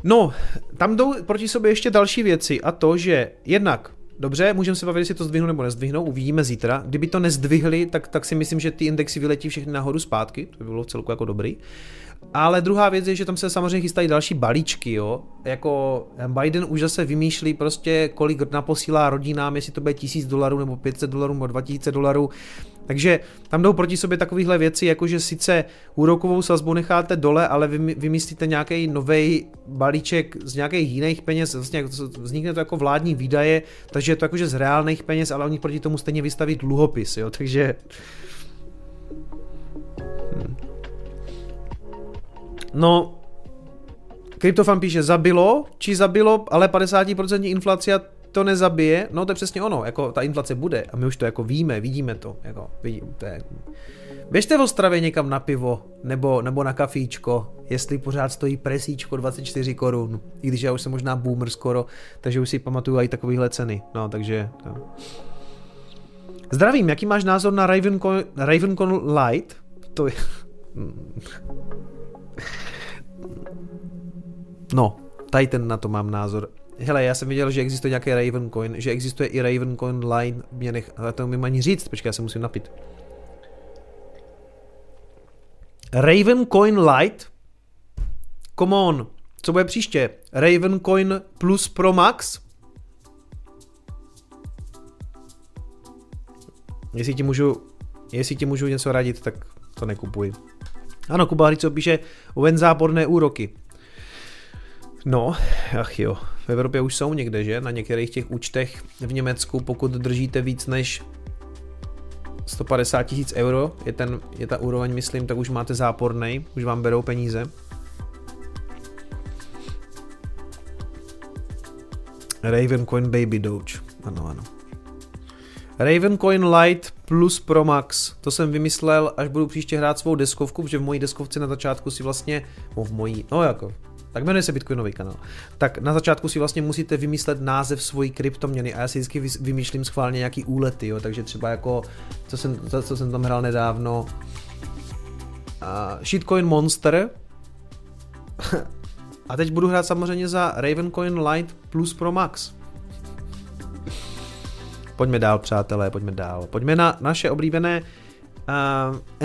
No, tam jdou proti sobě ještě další věci a to, že jednak, dobře, můžeme se bavit, jestli to zdvihnou nebo nezdvihnou, uvidíme zítra. Kdyby to nezdvihli, tak si myslím, že ty indexy vyletí všechny nahoru zpátky, to by bylo v celku jako dobrý. Ale druhá věc je, že tam se samozřejmě chystají další balíčky, jo. Jako Biden už zase vymýšlí prostě, kolik naposílá rodinám, jestli to bude $1,000 nebo $500 nebo $2,000. Takže tam jdou proti sobě takovéhle věci, jakože sice úrokovou sazbu necháte dole, ale vymyslíte nějaký nový balíček z nějakých jiných peněz, vlastně vznikne to jako vládní výdaje, takže je to jakože z reálných peněz, ale oni proti tomu stejně vystaví dluhopis, jo, takže... No, Kryptofan píše, zabilo, či zabilo, ale 50% inflace to nezabije, no to je přesně ono, jako ta inflace bude a my už to jako víme, vidíme to, jako vidíte. Běžte v Ostravě někam na pivo, nebo na kafíčko, jestli pořád stojí presíčko 24 korun, i když já už jsem možná boomer skoro, takže už si pamatuju i takovýhle ceny, no takže... No. Zdravím, jaký máš názor na Ravencon Light? To je... No, tady ten na to mám názor. Hele, já jsem viděl, že existuje nějaký Ravencoin, že existuje i Ravencoin Line, ale to nemůžu ani říct, počkej, já se musím napít. Ravencoin Lite? Come on, co bude příště? Ravencoin Plus Pro Max? Jestli ti můžu něco radit, tak to nekupuji. Ano, Kuba Hrico píše, ven záporné úroky. No, ach jo, v Evropě už jsou někde, že? Na některých těch účtech v Německu, pokud držíte víc než 150 000 euro, je ta úroveň, myslím, tak už máte zápornej, už vám berou peníze. Ravencoin Baby Doge, ano. Ravencoin Lite Plus Pro Max, to jsem vymyslel, až budu příště hrát svou deskovku, protože v mojí deskovce na začátku si vlastně, tak jmenuje se Bitcoinový kanál. Tak na začátku si vlastně musíte vymyslet název svojí kryptoměny a já si vždycky vymýšlím schválně nějaký úlety, jo, takže třeba jako, co jsem tam hrál nedávno, Shitcoin Monster, a teď budu hrát samozřejmě za Ravencoin Lite Plus Pro Max. Pojďme dál, přátelé, pojďme na naše oblíbené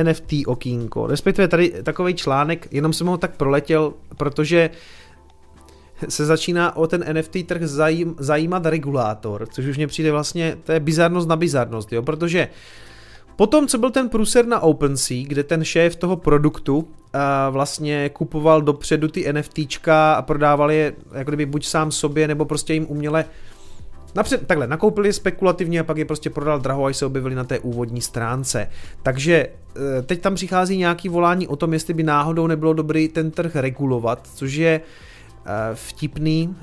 NFT okýnko, respektive tady takový článek, jenom jsem ho tak proletěl, protože se začíná o ten NFT trh zajímat regulátor, což už mě přijde vlastně, to je bizarnost na bizarnost, jo, protože potom, co byl ten průser na OpenSea, kde ten šéf toho produktu vlastně kupoval dopředu ty NFTčka a prodával je jako kdyby buď sám sobě, nebo prostě jim uměle takhle, nakoupili je spekulativně a pak je prostě prodal draho, až se objevili na té úvodní stránce. Takže teď tam přichází nějaký volání o tom, jestli by náhodou nebylo dobrý ten trh regulovat, což je vtipný,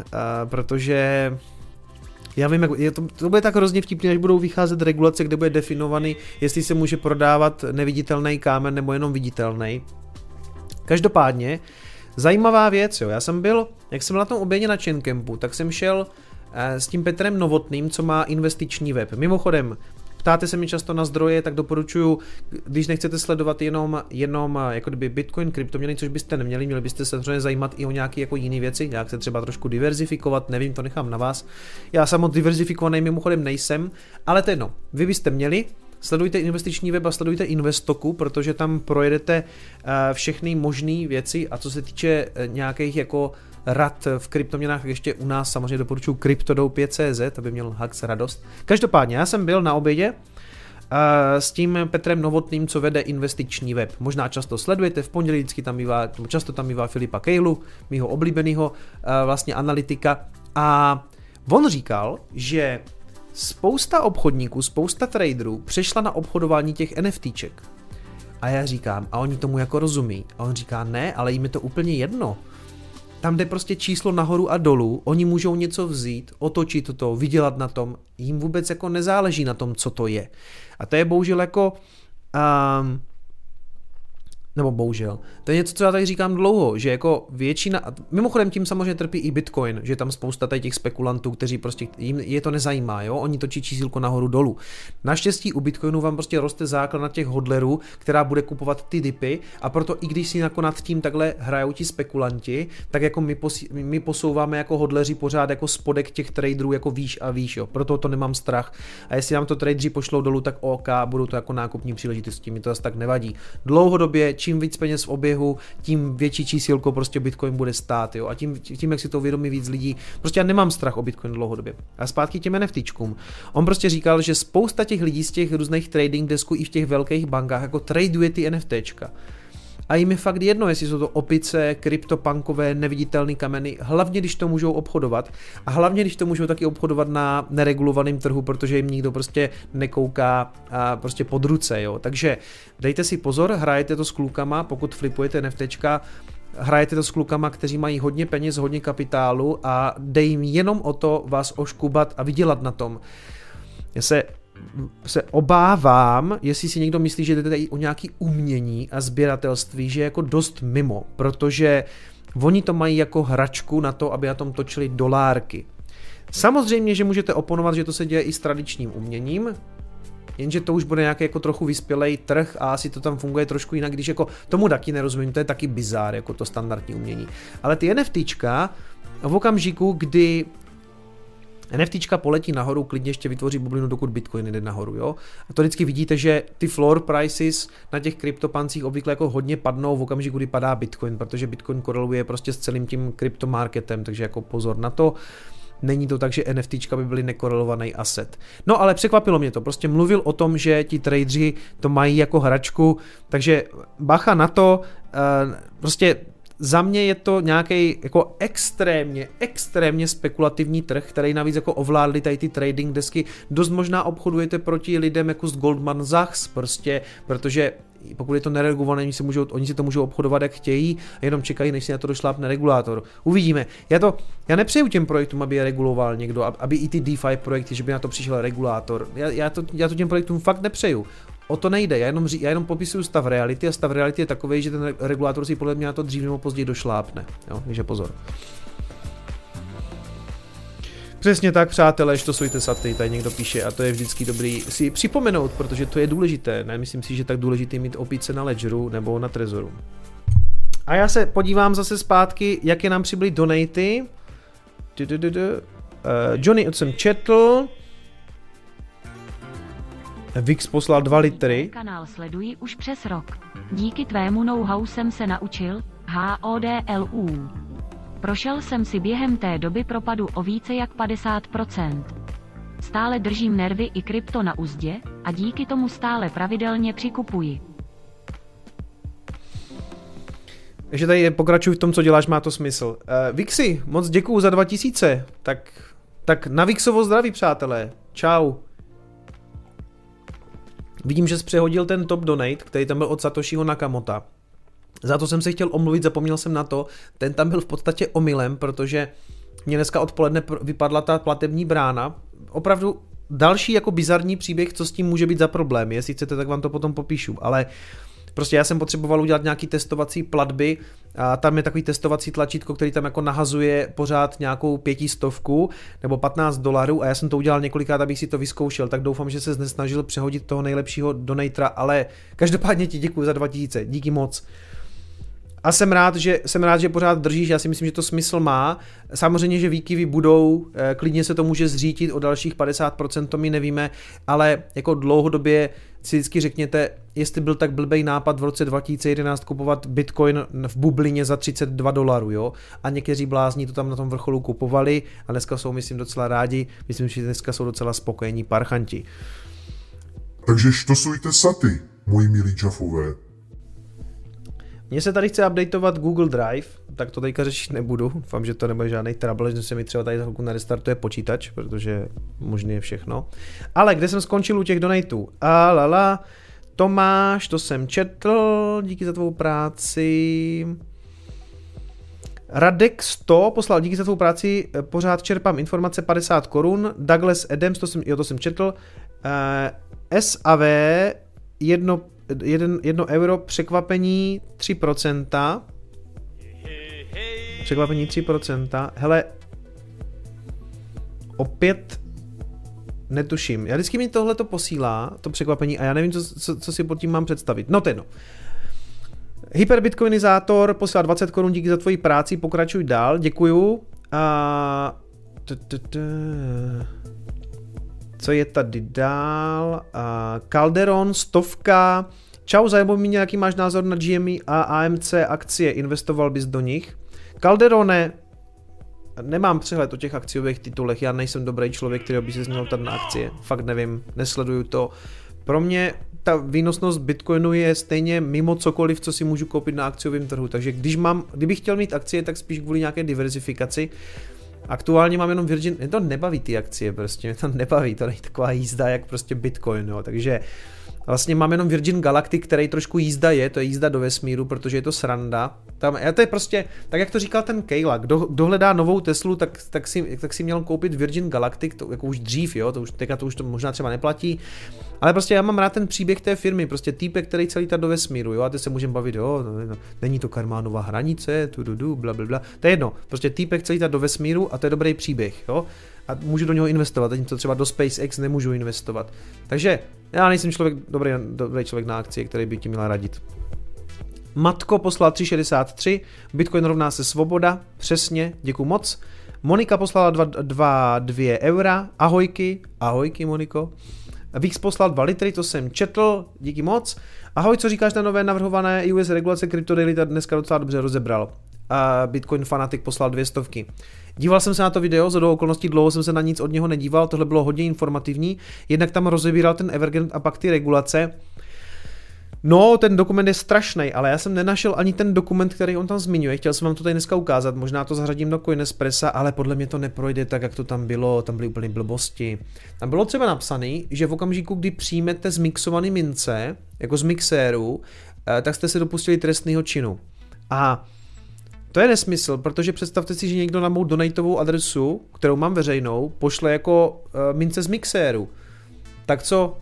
protože já vím, jak, to bude tak hrozně vtipný, až budou vycházet regulace, kde bude definovaný, jestli se může prodávat neviditelný kámen nebo jenom viditelný. Každopádně, zajímavá věc, jo, já jsem byl, jak jsem byl na tom obědě na Chaincampu, tak jsem šel s tím Petrem Novotným, co má investiční web. Mimochodem, ptáte se mi často na zdroje, tak doporučuji, když nechcete sledovat jenom jako kdyby Bitcoin, kryptoměny, což byste neměli, měli byste se samozřejmě zajímat i o nějaké jako jiné věci, nějak se třeba trošku diverzifikovat, nevím, to nechám na vás. Já samo diverzifikovaný mimochodem nejsem, ale to jedno, vy byste měli, sledujte investiční web a sledujte Investoku, protože tam projedete všechny možné věci a co se týče nějakých jako rad v kryptoměnách, ještě u nás samozřejmě doporučuji kryptodou5.cz, aby měl Hax radost. Každopádně já jsem byl na obědě s tím Petrem Novotným, co vede investiční web. Možná často sledujete, v pondělí často tam bývá Filipa Kejlu, mýho oblíbenýho vlastně analytika, a on říkal, že spousta obchodníků, spousta traderů přešla na obchodování těch NFTček. A já říkám, a oni tomu jako rozumí. A on říká, ne, ale jim je to úplně jedno. Tam jde prostě číslo nahoru a dolů, oni můžou něco vzít, otočit to, vydělat na tom, jim vůbec jako nezáleží na tom, co to je. A to je bohužel jako... nebo bohužel. To je něco, co já tady říkám dlouho, že jako většina, mimochodem tím samozřejmě trpí i Bitcoin, že tam spousta tady těch spekulantů, kteří prostě, jim je to nezajímá, jo, oni točí čísílko nahoru dolů. Naštěstí u Bitcoinu vám prostě roste základ na těch hodlerů, která bude kupovat ty dipy, a proto i když si jako nad tím takhle hrajou ti spekulanti, tak jako my posouváme jako hodleři pořád jako spodek těch traderů jako výš a výš, jo, proto to nemám strach. A jestli nám to tradeři pošlou dolů, tak OK, budou to jako nákupní příležitosti, mi to zase tak nevadí. Dlouhodobě čím víc peněz v oběhu, tím větší čísilko prostě Bitcoin bude stát, jo, a tím jak si to uvědomí víc lidí, prostě já nemám strach o Bitcoin dlouhodobě. A zpátky těm NFTčkům. On prostě říkal, že spousta těch lidí z těch různých trading desků i v těch velkých bankách jako traduje ty NFTčka. A jim je fakt jedno, jestli jsou to opice, kryptopunkové, neviditelné kameny, hlavně když to můžou obchodovat, a hlavně když to můžou taky obchodovat na neregulovaném trhu, protože jim nikdo prostě nekouká prostě pod ruce, jo. Takže dejte si pozor, hrajete to s klukama, pokud flipujete NFTčka, hrajete to s klukama, kteří mají hodně peněz, hodně kapitálu, a dej jim jenom o to vás oškubat a vydělat na tom. Já se obávám, jestli si někdo myslí, že jde tady o nějaké umění a sběratelství, že je jako dost mimo, protože oni to mají jako hračku na to, aby na tom točili dolárky. Samozřejmě, že můžete oponovat, že to se děje i s tradičním uměním, jenže to už bude nějaký jako trochu vyspělej trh a asi to tam funguje trošku jinak, když jako tomu taky nerozumím, to je taky bizár, jako to standardní umění. Ale ty NFTčka v okamžiku, kdy NFTčka poletí nahoru, klidně ještě vytvoří bublinu, dokud Bitcoin jde nahoru, jo. A to vždycky vidíte, že ty floor prices na těch kryptopancích obvykle jako hodně padnou v okamžiku, kdy padá Bitcoin, protože Bitcoin koreluje prostě s celým tím kryptomarketem, takže jako pozor na to. Není to tak, že NFTčka by byly nekorelovaný asset. No ale překvapilo mě to, prostě mluvil o tom, že ti tradeři to mají jako hračku, takže bacha na to, prostě... Za mě je to nějaký jako extrémně spekulativní trh, který navíc jako ovládli tady ty trading desky. Dost možná obchodujete proti lidem jako z Goldman Sachs prostě, protože pokud je to neregulované, oni si to můžou obchodovat jak chtějí, jenom čekají, než si na to došlápne regulátor. Uvidíme. Já nepřeju těm projektům, aby je reguloval někdo, aby i ty DeFi projekty, že by na to přišel regulátor. Já to těm projektům fakt nepřeju. O to nejde, já jenom popisuju stav reality, a stav reality je takový, že ten regulátor si podle mě na to dřív nebo později došlápne, jo, takže pozor. Přesně tak, přátelé, štosujte saty, tady někdo píše, a to je vždycky dobrý si připomenout, protože to je důležité, ne? Myslím si, že tak důležité mít opice na ledgeru nebo na trezoru. A já se podívám zase zpátky, jaké nám přibyly donaty. Johnny, o jsem četl. Vix poslal 2 litry. Kanál sleduji už přes rok. Díky tvému know-how jsem se naučil HODLU. Prošel jsem si během té doby propadu o více jak 50%. Stále držím nervy i krypto na uzdě a díky tomu stále pravidelně přikupuji. Takže tady pokračuji v tom, co děláš, má to smysl. Vixi, moc děkuju za 2000. Tak na Vixovo zdraví, přátelé. Čau. Vidím, že jsi přehodil ten top donate, který tam byl od Satoshiho Nakamoto. Za to jsem se chtěl omluvit, zapomněl jsem na to, ten tam byl v podstatě omylem, protože mě dneska odpoledne vypadla ta platební brána. Opravdu další jako bizarní příběh, co s tím může být za problém, jestli chcete, tak vám to potom popíšu, ale prostě já jsem potřeboval udělat nějaký testovací platby a tam je takový testovací tlačítko, který tam jako nahazuje pořád nějakou 500 nebo $15 a já jsem to udělal několikrát, abych si to vyzkoušel, tak doufám, že se nesnažil přehodit toho nejlepšího donatora, ale každopádně ti děkuji za 2000, díky moc. A jsem rád, že pořád držíš, já si myslím, že to smysl má. Samozřejmě, že výkyvy budou, klidně se to může zřítit o dalších 50%, to my nevíme, ale jako dlouhodobě si vždycky řekněte, jestli byl tak blbej nápad v roce 2011 kupovat Bitcoin v bublině za $32, jo? A někteří blázni to tam na tom vrcholu kupovali a dneska jsou, myslím, docela rádi, myslím, že dneska jsou docela spokojení parchanti. Takže štosujte saty, moji milí čafové. Mně se tady chce updateovat Google Drive, tak to teďka řešit nebudu. Doufám, že to nebude žádný trouble, že se mi třeba tady za chvilku nerestartuje počítač, protože možný je všechno. Ale kde jsem skončil u těch donatů? Alala, Tomáš, to jsem četl, díky za tvou práci. Radek 100 poslal, díky za tvou práci, pořád čerpám informace, 50 Kč. Douglas Adams, to jsem četl. SAV, 1 euro, překvapení 3%. Překvapení 3%. Hele, opět netuším. Já vždycky mi tohle to posílá, to překvapení, a já nevím, co si pod tím mám představit. No to jedno. Hyperbitcoinizátor poslal 20 Kč, díky za tvoji práci, pokračuj dál, děkuju. A... co je tady dál? Calderon, 100. Čau, zajímavý mě, jaký máš názor na GME a AMC akcie, investoval bys do nich? Calderone, nemám přehled o těch akciových titulech, já nejsem dobrý člověk, který by se měl ptát na akcie, fakt nevím, nesleduju to. Pro mě ta výnosnost Bitcoinu je stejně mimo cokoliv, co si můžu koupit na akciovém trhu, takže kdybych chtěl mít akcie, tak spíš kvůli nějaké diverzifikaci. Aktuálně mám jenom Virgin, mě to nebaví ty akcie, prostě mě to nebaví, to není taková jízda jak prostě Bitcoin, jo. Takže vlastně mám jenom Virgin Galactic, který trošku jízda je, to je jízda do vesmíru, protože je to sranda. Tam, já to je prostě, tak jak to říkal ten Kejla, kdo hledá novou Teslu, tak si měl koupit Virgin Galactic, to jako už dřív, jo, to už možná třeba neplatí, ale prostě já mám rád ten příběh té firmy, prostě týpek, který celý ta do vesmíru, jo, a teď se můžeme bavit, jo, no, není to Karmánova hranice, blablabla, to je jedno, prostě týpek celý ta do vesmíru a to je dobrý příběh, jo. A můžu do něho investovat, teď to třeba do SpaceX nemůžu investovat. Takže já nejsem dobrý člověk na akcie, který by ti měla radit. Matko poslala 3,63, Bitcoin rovná se svoboda, přesně, děkuji moc. Monika poslala 2 eura, ahojky Moniko. Vix poslal 2 litry, to jsem četl, díky moc. Ahoj, co říkáš na nové navrhované US regulace? Crypto Daily ta dneska docela dobře rozebral. A Bitcoin Fanatic poslal 200. Díval jsem se na to video, shodou okolností dlouho jsem se na nic od něho nedíval, tohle bylo hodně informativní, jednak tam rozebíral ten Evergrande a pak ty regulace. No, ten dokument je strašný, ale já jsem nenašel ani ten dokument, který on tam zmiňuje, chtěl jsem vám to tady dneska ukázat, možná to zařadím do Coinespressa, ale podle mě to neprojde tak, jak to tam bylo, tam byly úplné blbosti. Tam bylo třeba napsané, že v okamžiku, kdy přijmete zmixované mince, jako z mixéru, tak jste se dopustili trestného činu. A to je nesmysl, protože představte si, že někdo na mou donatovou adresu, kterou mám veřejnou, pošle jako mince z mixéru. Tak co?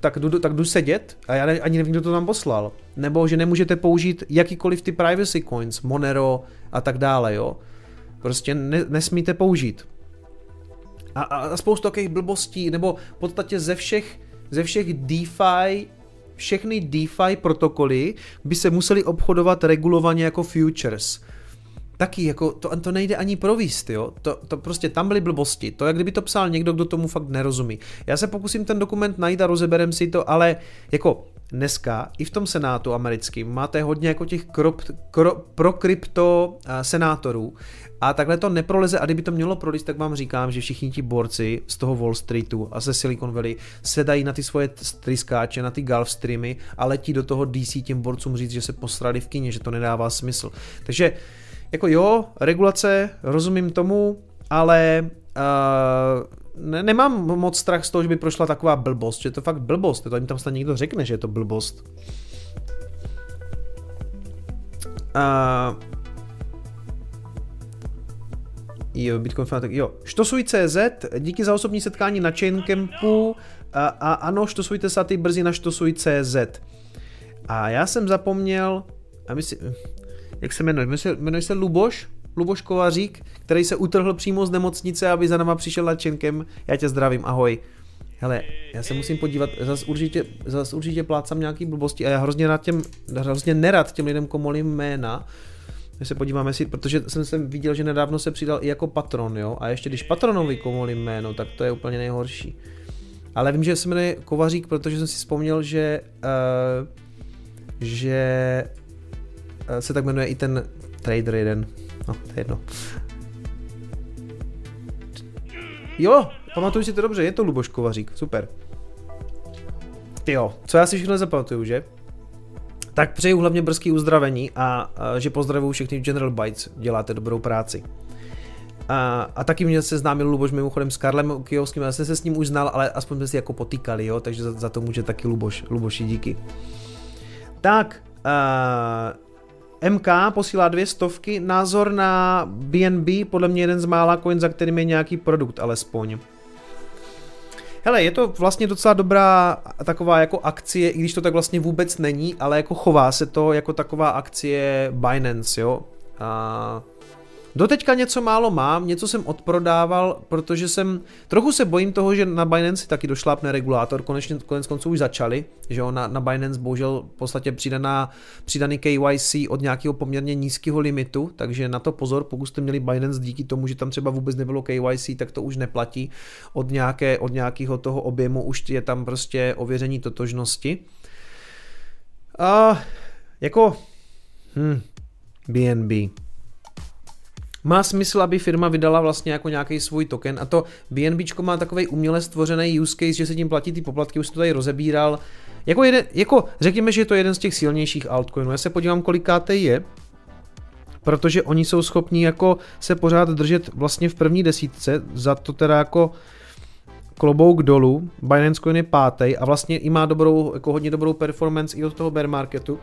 Tak jdu sedět a já ani nevím, kdo to tam poslal. Nebo že nemůžete použít jakýkoliv ty privacy coins, Monero a tak dále, jo. Prostě nesmíte použít. A spoustu takových blbostí, nebo v podstatě ze všech DeFi, všechny DeFi protokoly by se museli obchodovat regulovaně jako futures. Taky jako, to nejde ani províst, jo, to prostě tam byly blbosti, to jak kdyby to psal někdo, kdo tomu fakt nerozumí. Já se pokusím ten dokument najít a rozeberem si to, ale jako dneska i v tom senátu americkým máte hodně jako těch pro krypto senátorů a takhle to neproleze a kdyby to mělo prolist, tak vám říkám, že všichni ti borci z toho Wall Streetu a ze Silicon Valley sedají na ty svoje tryskáče, na ty Gulfstreamy a letí do toho DC těm borcům říct, že se posrali v kině, že to nedává smysl. Takže jako jo, regulace, rozumím tomu, ale nemám moc strach z toho, že by prošla taková blbost, že je to fakt blbost, to ani tam snad někdo řekne, že je to blbost. Jo, Bitcoin Fanatic, jo. Štosuj.cz, díky za osobní setkání na Chaincampu. A ano, štosujte se ty brzy na štosuj.cz. A já jsem zapomněl, a myslím, jak se jmenuje? Jmenuje se Luboš? Luboš Kovařík, který se utrhl přímo z nemocnice, aby za náma přišel na Chaincamp. Já tě zdravím, ahoj. Hele, já se musím podívat, zas určitě plácám nějaký blbosti a já hrozně nerad těm lidem komolím jména. My se podíváme si, protože jsem viděl, že nedávno se přidal i jako patron, jo, a ještě když patronovi komolím jméno, tak to je úplně nejhorší. Ale vím, že se jmenuje Kovařík, protože jsem si vzpomněl, že se tak jmenuje i ten trader jeden. No, to je jedno. Jo, pamatuju si to dobře, je to Luboš Kovařík, super. Jo, co já si všechno zapamatuju, že? Tak přeju hlavně brzký uzdravení a že pozdravuju všechny General Bytes, děláte dobrou práci. A taky mě se známil Luboš mimochodem s Karlem Kijovským, já jsem se s ním už znal, ale aspoň jsme si jako potýkali, jo, takže za to může taky Luboš, Luboši díky. Tak, MK posílá 200, názor na BNB, podle mě jeden z mála coin, za kterým je nějaký produkt alespoň. Hele, je to vlastně docela dobrá taková jako akcie, i když to tak vlastně vůbec není, ale jako chová se to jako taková akcie Binance, jo. Doteďka něco málo mám, něco jsem odprodával, protože trochu se bojím toho, že na Binance taky došlápne regulátor, konec konců už začali, že jo, na Binance bohužel v podstatě přidaný KYC od nějakého poměrně nízkého limitu, takže na to pozor, pokud jste měli Binance díky tomu, že tam třeba vůbec nebylo KYC, tak to už neplatí, od nějakého toho objemu už je tam prostě ověření totožnosti. BNB. Má smysl, aby firma vydala vlastně jako nějaký svůj token, a to BNBčko má takovej uměle stvořený use case, že se tím platí ty poplatky, už jsem to tady rozebíral. Jako řekněme, že je to jeden z těch silnějších altcoinů. Já se podívám, kolikátej je, protože oni jsou schopni jako se pořád držet vlastně v první desítce, za to teda jako klobouk dolů. Binance Coin je 5. a vlastně i má hodně dobrou performance i od toho bear marketu.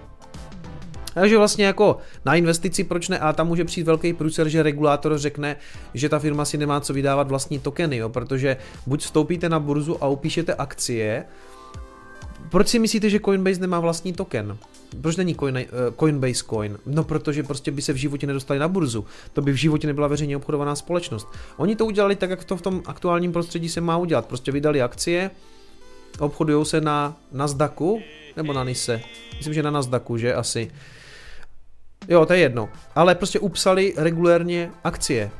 Takže vlastně jako na investici proč ne, a tam může přijít velký průser, že regulátor řekne, že ta firma si nemá co vydávat vlastní tokeny, jo, protože buď vstoupíte na burzu a upíšete akcie. Proč si myslíte, že Coinbase nemá vlastní token? Proč není Coinbase Coin? No, protože prostě by se v životě nedostali na burzu. To by v životě nebyla veřejně obchodovaná společnost. Oni to udělali tak, jak to v tom aktuálním prostředí se má udělat. Prostě vydali akcie, obchodujou se na Nasdaqu nebo na Nise. Myslím, že na Nasdaqu, že asi. Jo, to je jedno. Ale prostě upsali regulérně akcie.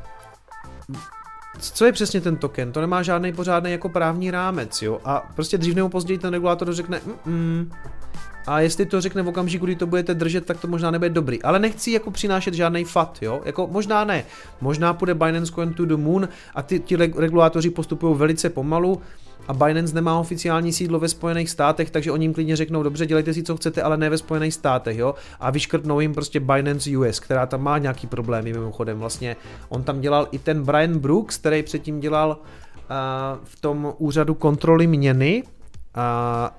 Co je přesně ten token? To nemá žádný pořádný jako právní rámec, jo. A prostě dřív nebo později ten regulátor řekne A jestli to řekne v okamžiku, kdy to budete držet, tak to možná nebude dobrý. Ale nechci jako přinášet žádný fat, jo. Jako možná ne. Možná půjde Binance Coin to the moon a ti regulátoři postupují velice pomalu. A Binance nemá oficiální sídlo ve Spojených státech, takže oni jim klidně řeknou, dobře, dělejte si, co chcete, ale ne ve Spojených státech, jo. A vyškrtnou jim prostě Binance US, která tam má nějaký problémy mimochodem. Vlastně on tam dělal i ten Brian Brooks, který předtím dělal v tom úřadu kontroly měny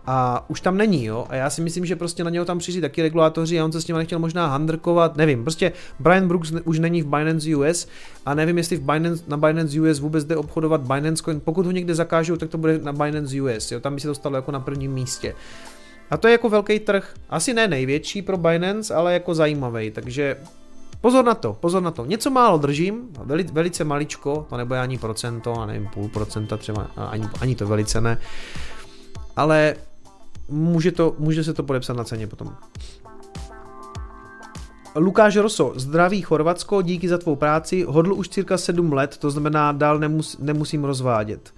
a už tam není, jo. A já si myslím, že prostě na něho tam přišli taky regulátoři a on se s nimi nechtěl možná handrkovat, nevím. Prostě Brian Brooks už není v Binance US a nevím, jestli na Binance US vůbec jde obchodovat Binance Coin. Pokud ho někde zakážou, tak to bude na Binance US, jo. Tam by se to stalo jako na prvním místě. A to je jako velký trh, asi ne největší pro Binance, ale jako zajímavý, takže pozor na to. Něco málo držím, velice maličko, to nebude ani procento, a nevím, 0,5% třeba, ani to velice ne. Ale může se to podepsat na ceně potom. Lukáš Roso, zdraví Chorvatsko, díky za tvou práci, hodl už cirka 7 let, to znamená dál nemusím rozvádět.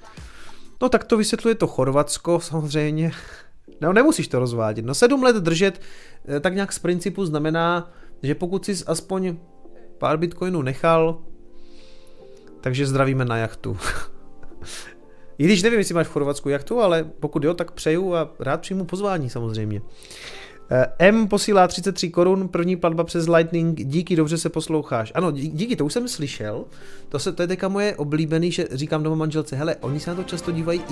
No tak to vysvětluje to Chorvatsko, samozřejmě. No nemusíš to rozvádět, no 7 let držet tak nějak z principu znamená, že pokud jsi aspoň pár bitcoinů nechal, takže zdravíme na jachtu. I když nevím, jestli máš v Chorvatsku jachtu, ale pokud jo, tak přeju a rád přijmu pozvání samozřejmě. M posílá 33 korun, první platba přes Lightning, díky, dobře se posloucháš. Ano, díky, to už jsem slyšel, to je teďka moje oblíbený, že říkám doma manželce, hele, oni se na to často dívají,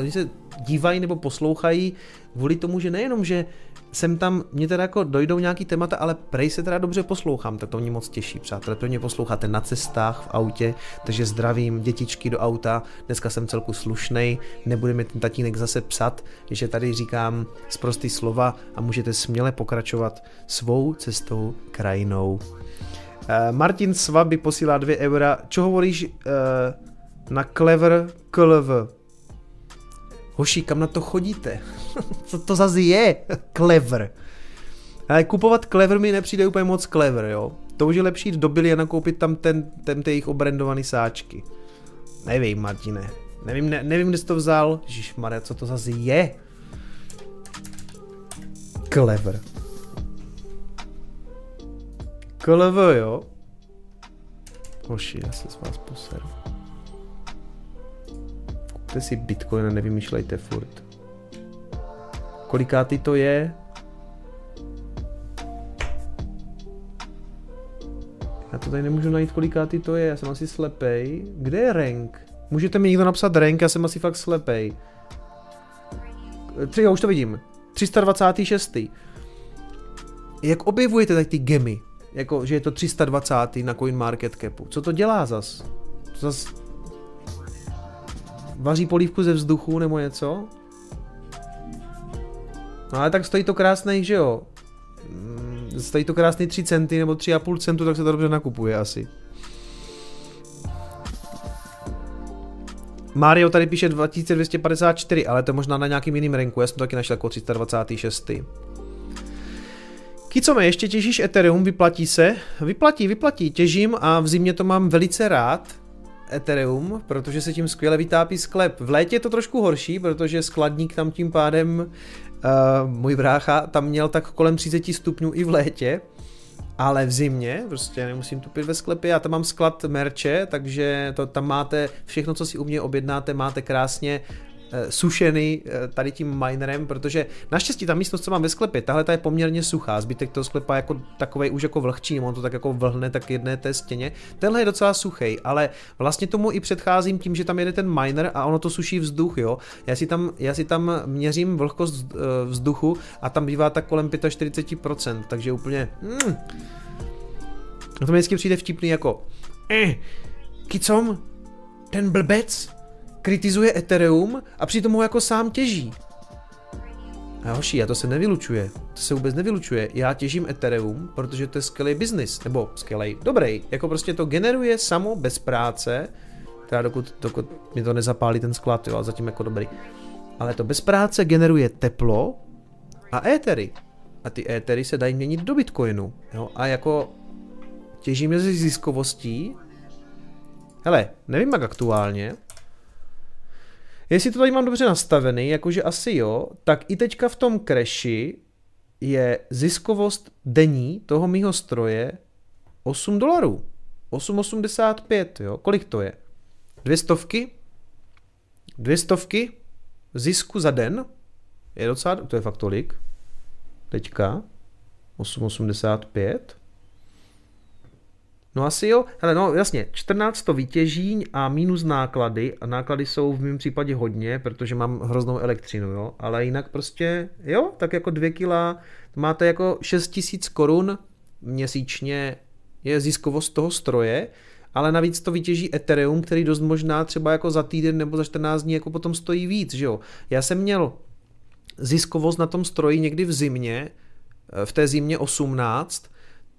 oni se dívají nebo poslouchají kvůli tomu, že nejenom, že sem tam, mě teda jako dojdou nějaký témata, ale prej se teda dobře poslouchám, tak to mě moc těší, přátelé, to mě posloucháte na cestách, v autě, takže zdravím dětičky do auta, dneska jsem celku slušnej, nebude mi ten tatínek zase psat, že tady říkám sprostý slova a můžete směle pokračovat svou cestou krajinou. Martin Svaby posílá 2 eura, čo hovoríš na Clever KLV? Hoši, kam na to chodíte? Co to zase je? Clever. Ale kupovat Clever mi nepřijde úplně moc clever, jo. To už je lepší jít do Billy a nakoupit tam ty jejich obrandované sáčky. Nevím, Martine. Nevím, kde jsi to vzal. Ježišmarja, co to zase je? Clever. Clever, jo. Hoši, já se s vás poseru. Kupte si Bitcoin a nevymýšlejte furt. Kolikátý to je? Já to tady nemůžu najít, kolikátý to je, já jsem asi slepej. Kde je rank? Můžete mi někdo napsat rank, já jsem asi fakt slepej. Jo, už to vidím. 326. Jak objevujete tady ty gemy? Jako, že je to 320. na CoinMarketCapu. Co to dělá zas? To zas... Vaří polívku ze vzduchu nebo něco? No ale tak stojí to krásnej, že jo? Stojí to krásný 3 centy nebo 3,5 centu, tak se to dobře nakupuje asi. Mario tady píše 2254, ale to je možná na nějakým jiným ranku, já jsem to taky našel jako 326. Kicome, ještě těžíš Ethereum, vyplatí se? Vyplatí, těžím a v zimě to mám velice rád. Ethereum, protože se tím skvěle vytápí sklep. V létě je to trošku horší, protože skladník tam tím pádem, můj brácha tam měl tak kolem 30 stupňů i v létě, ale v zimě prostě nemusím tupit ve sklepě. Já tam mám sklad merče, takže to tam máte všechno, co si u mě objednáte, máte krásně sušený tady tím minerem, protože naštěstí ta místnost, co mám ve sklepě, tahle ta je poměrně suchá, zbytek toho sklepa jako takovej už jako vlhčí, on to tak jako vlhne tak jedné té stěně, tenhle je docela suchej, ale vlastně tomu i předcházím tím, že tam jede ten miner a ono to suší vzduch, jo, já si tam měřím vlhkost vzduchu a tam bývá tak kolem 45%, takže úplně no to mi vždycky přijde vtipný jako kicom, ten blbec kritizuje Ethereum a přitom ho jako sám těží. A hoši, a to se nevylučuje. To se vůbec nevylučuje. Já těžím Ethereum, protože to je skvělý biznis. Nebo skvělý, dobrý. Jako prostě to generuje samo bez práce. Teda dokud mi to nezapálí ten sklad, jo, a zatím jako dobrý. Ale to bez práce generuje teplo a étery. A ty étery se dají měnit do Bitcoinu. Jo, a jako těžím je ze ziskovostí. Hele, nevím jak aktuálně. Jestli to tady mám dobře nastavený, jakože asi jo, tak i teďka v tom crashi je ziskovost denní toho mýho stroje $8. 8,85, jo. Kolik to je? 200? 200 zisku za den? Je docela, to je fakt tolik. Teďka. 8,85. No asi jo, hele no jasně, 14 to vytěží a minus náklady, a náklady jsou v mém případě hodně, protože mám hroznou elektřinu, jo, ale jinak prostě, jo, tak jako 2 kila, máte jako 6 000 korun měsíčně je ziskovost toho stroje, ale navíc to vytěží Ethereum, který dost možná třeba jako za týden nebo za 14 dní jako potom stojí víc, že jo. Já jsem měl ziskovost na tom stroji někdy v zimě, v té zimě 18,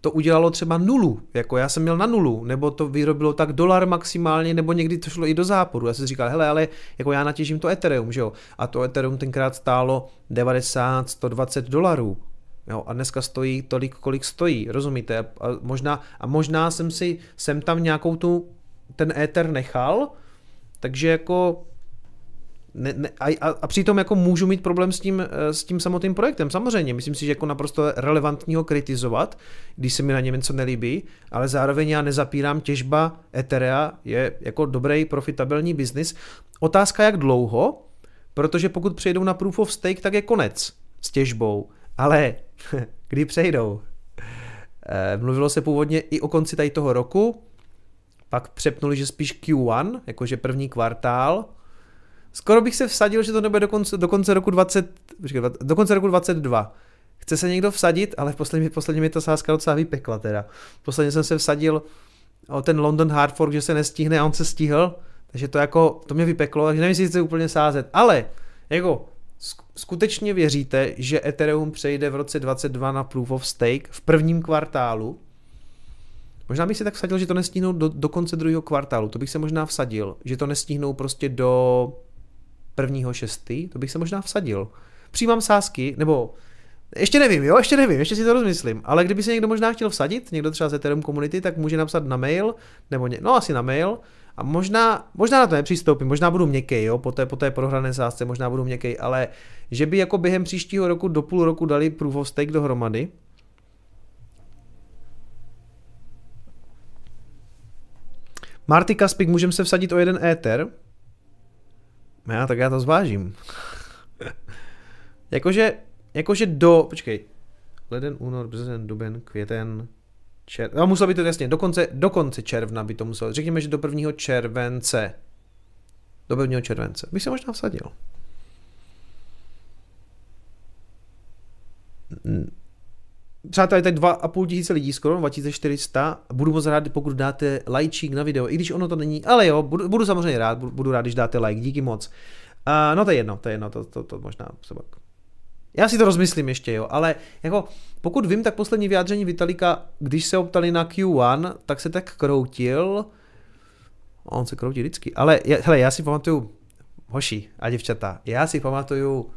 to udělalo třeba nulu, jako já jsem měl na nulu, nebo to vyrobilo tak dolar maximálně, nebo někdy to šlo i do záporu. Já jsem říkal, hele, ale jako já natěžím to Ethereum, že jo, a to Ethereum tenkrát stálo 90, 120 dolarů, jo, a dneska stojí tolik, kolik stojí, rozumíte, a možná jsem si sem tam nějakou ten Ether nechal, takže jako... A přitom jako můžu mít problém s tím samotným projektem, samozřejmě, myslím si, že jako naprosto relevantní ho kritizovat, když se mi na něm něco nelíbí, ale zároveň já nezapírám, těžba Etherea je jako dobrý profitabilní biznis. Otázka jak dlouho, protože pokud přejdou na Proof of Stake, tak je konec s těžbou. Ale kdy přejdou? Mluvilo se původně i o konci tady toho roku, pak přepnuli, že spíš Q1, jakože první kvartál. Skoro bych se vsadil, že to nebude do konce roku 22. Chce se někdo vsadit, ale posledně mi ta sázka docela vypekla teda. Posledně jsem se vsadil o ten London Hard Fork, že se nestihne a on se stihl, takže to mě vypeklo, takže nevím, jestli chce úplně sázet, ale jako skutečně věříte, že Ethereum přejde v roce 22 na Proof of Stake v prvním kvartálu? Možná bych se tak vsadil, že to nestihnou do konce druhého kvartálu, to bych se možná vsadil, že to nestihnou prostě do 1.6, to bych se možná vsadil. Přijímám sázky, nebo ještě nevím, ještě si to rozmyslím, ale kdyby se někdo možná chtěl vsadit, někdo třeba z Ethereum Community, tak může napsat na mail, nebo asi na mail, a možná na to nepřistoupím, možná budu měkkej, jo, po té prohrané sázce, možná budu měkkej, ale že by jako během příštího roku do půl roku dali Proof of Stake dohromady. Marty Kaspik, můžeme se vsadit o jeden Ether? Já, tak já to zvážím. Jakože do, počkej, leden, únor, březen, duben, květen, červen, no muselo by to jasně, do konce června by to muselo, řekněme, že do 1. července, bych se možná vsadil. Přátelé, tady 2500 lidí, skoro 2400, budu moc rád, pokud dáte lajčík na video, i když ono to není, ale jo, budu samozřejmě rád, budu rád, když dáte like, díky moc. No to je jedno, to možná třeba. Já si to rozmyslím ještě, jo, ale jako pokud vím, tak poslední vyjádření Vitalika, když se optali na Q1, tak se tak kroutil. On se kroutí vždycky, ale hele, já si pamatuju, hoši a děvčata, já si pamatuju,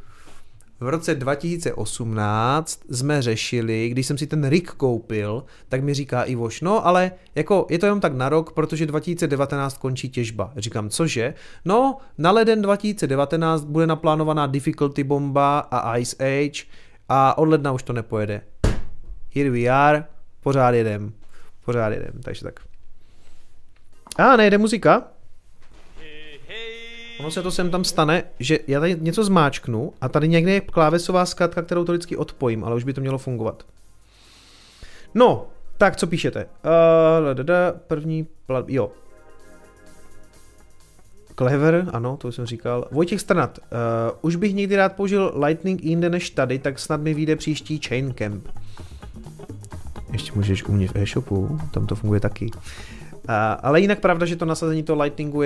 v roce 2018 jsme řešili, když jsem si ten rig koupil, tak mi říká Ivoš, no ale jako je to jenom tak na rok, protože 2019 končí těžba. Říkám, cože? No, na leden 2019 bude naplánovaná difficulty bomba a Ice Age a od ledna už to nepojede. Here we are, pořád jedem, takže tak. A nejde muzika? Ono se to sem tam stane, že já tady něco zmáčknu a tady někde je klávesová zkratka, kterou to vždycky odpojím, ale už by to mělo fungovat. No, tak co píšete? První plat, jo. Clever, ano, to jsem říkal. Vojtěch Strnad, už bych někdy rád použil Lightning jinde než tady, tak snad mi vyjde příští Chaincamp. Ještě můžeš u mě v e-shopu, tam to funguje taky. Ale jinak pravda, že to nasazení toho Lightningu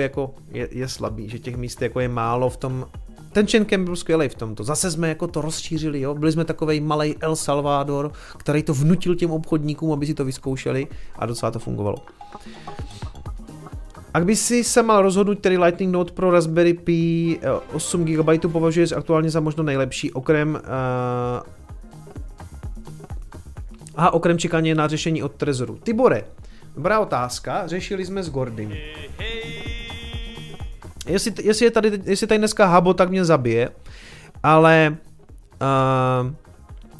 je slabý, že těch míst je málo v tom. Ten Chaincamp byl skvělej v tomto. Zase jsme to rozšířili, jo? Byli jsme takovej malej El Salvador, který to vnutil těm obchodníkům, aby si to vyzkoušeli, a docela to fungovalo. A kdyby si se mal rozhodnout, který Lightning Note pro Raspberry Pi 8 GB považuješ aktuálně za možno nejlepší, okrem čekání na řešení od Trezoru. Tibore, dobrá otázka, řešili jsme s Gordym. Jestli je tady dneska Habo, tak mě zabije, ale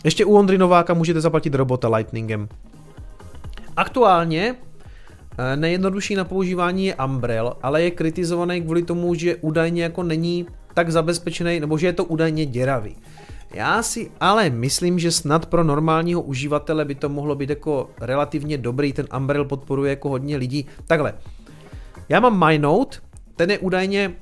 ještě u Ondry Nováka můžete zaplatit robota Lightningem. Aktuálně nejjednodušší na používání je Umbrel, ale je kritizovaný kvůli tomu, že údajně není tak zabezpečený, nebo že je to údajně děravý. Já si ale myslím, že snad pro normálního uživatele by to mohlo být relativně dobrý, ten Umbrel podporuje hodně lidí. Takhle, já mám MyNote, ten je údajně,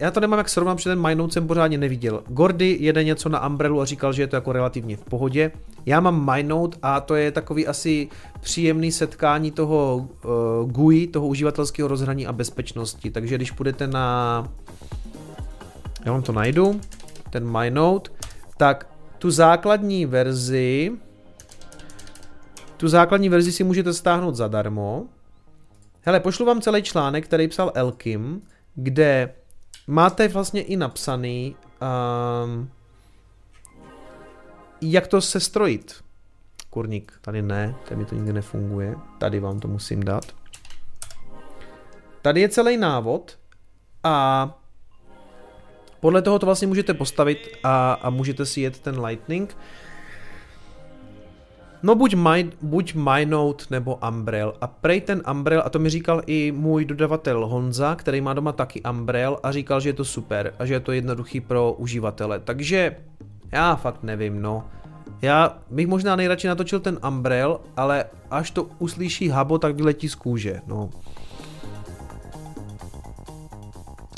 já to nemám jak srovnat, protože ten MyNote jsem pořádně neviděl. Gordy jede něco na Umbrelu a říkal, že je to relativně v pohodě. Já mám MyNote a to je takový asi příjemný setkání toho GUI, toho uživatelského rozhraní a bezpečnosti, takže když půjdete na, já vám to najdu, ten MyNote, tak tu základní verzi si můžete stáhnout zadarmo. Hele, pošlu vám celý článek, který psal Elkim, kde máte vlastně i napsaný, jak to sestrojit. Kurník, tady ne, tady mi to nikdy nefunguje, tady vám to musím dát. Tady je celý návod a podle toho to vlastně můžete postavit a můžete si jet ten Lightning. No buď MyNote nebo Umbrel. A prej ten Umbrel, a to mi říkal i můj dodavatel Honza, který má doma taky Umbrel, a říkal, že je to super a že je to jednoduchý pro uživatele. Takže já fakt nevím, no. Já bych možná nejradši natočil ten umbrel, ale až to uslyší Habo, tak vyletí z kůže, no.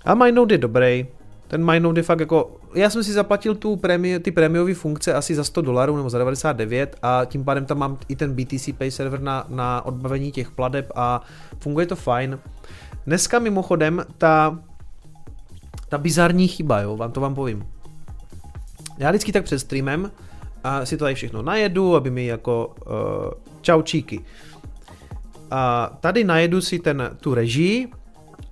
A MyNode je dobrý. Ten MyNode je fakt jako... Já jsem si zaplatil tu ty prémiové funkce asi za $100 nebo za 99 a tím pádem tam mám i ten BTC Pay server na odbavení těch plateb a funguje to fajn. Dneska mimochodem ta bizarní chyba, jo, vám povím. Já vždycky tak před streamem a si to tady všechno najedu, aby mi jako čaučíky. A tady najedu si tu režii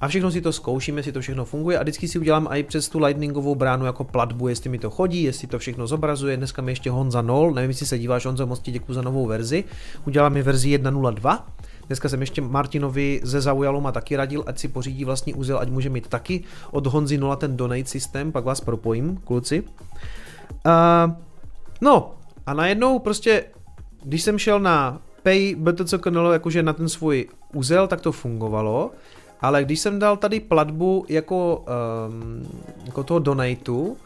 a všechno si to zkoušíme, jestli to všechno funguje a vždycky si udělám i přes tu lightningovou bránu jako platbu, jestli mi to chodí, jestli to všechno zobrazuje. Dneska mi ještě Honza Nol, nevím, jestli se díváš, Honzo, moc ti děkuju za novou verzi. Udělám mi verzi 1.02. Dneska jsem ještě Martinovi ze Zaujaloma taky radil, ať si pořídí vlastní úzel, ať může mít taky od Honzy Nola ten donate systém, pak vás propojím, kluci. No a najednou prostě, když jsem šel na Pay BTC Knelo, jakože na ten svůj úzel, tak to fungovalo, ale když jsem dal tady platbu jako toho donateu,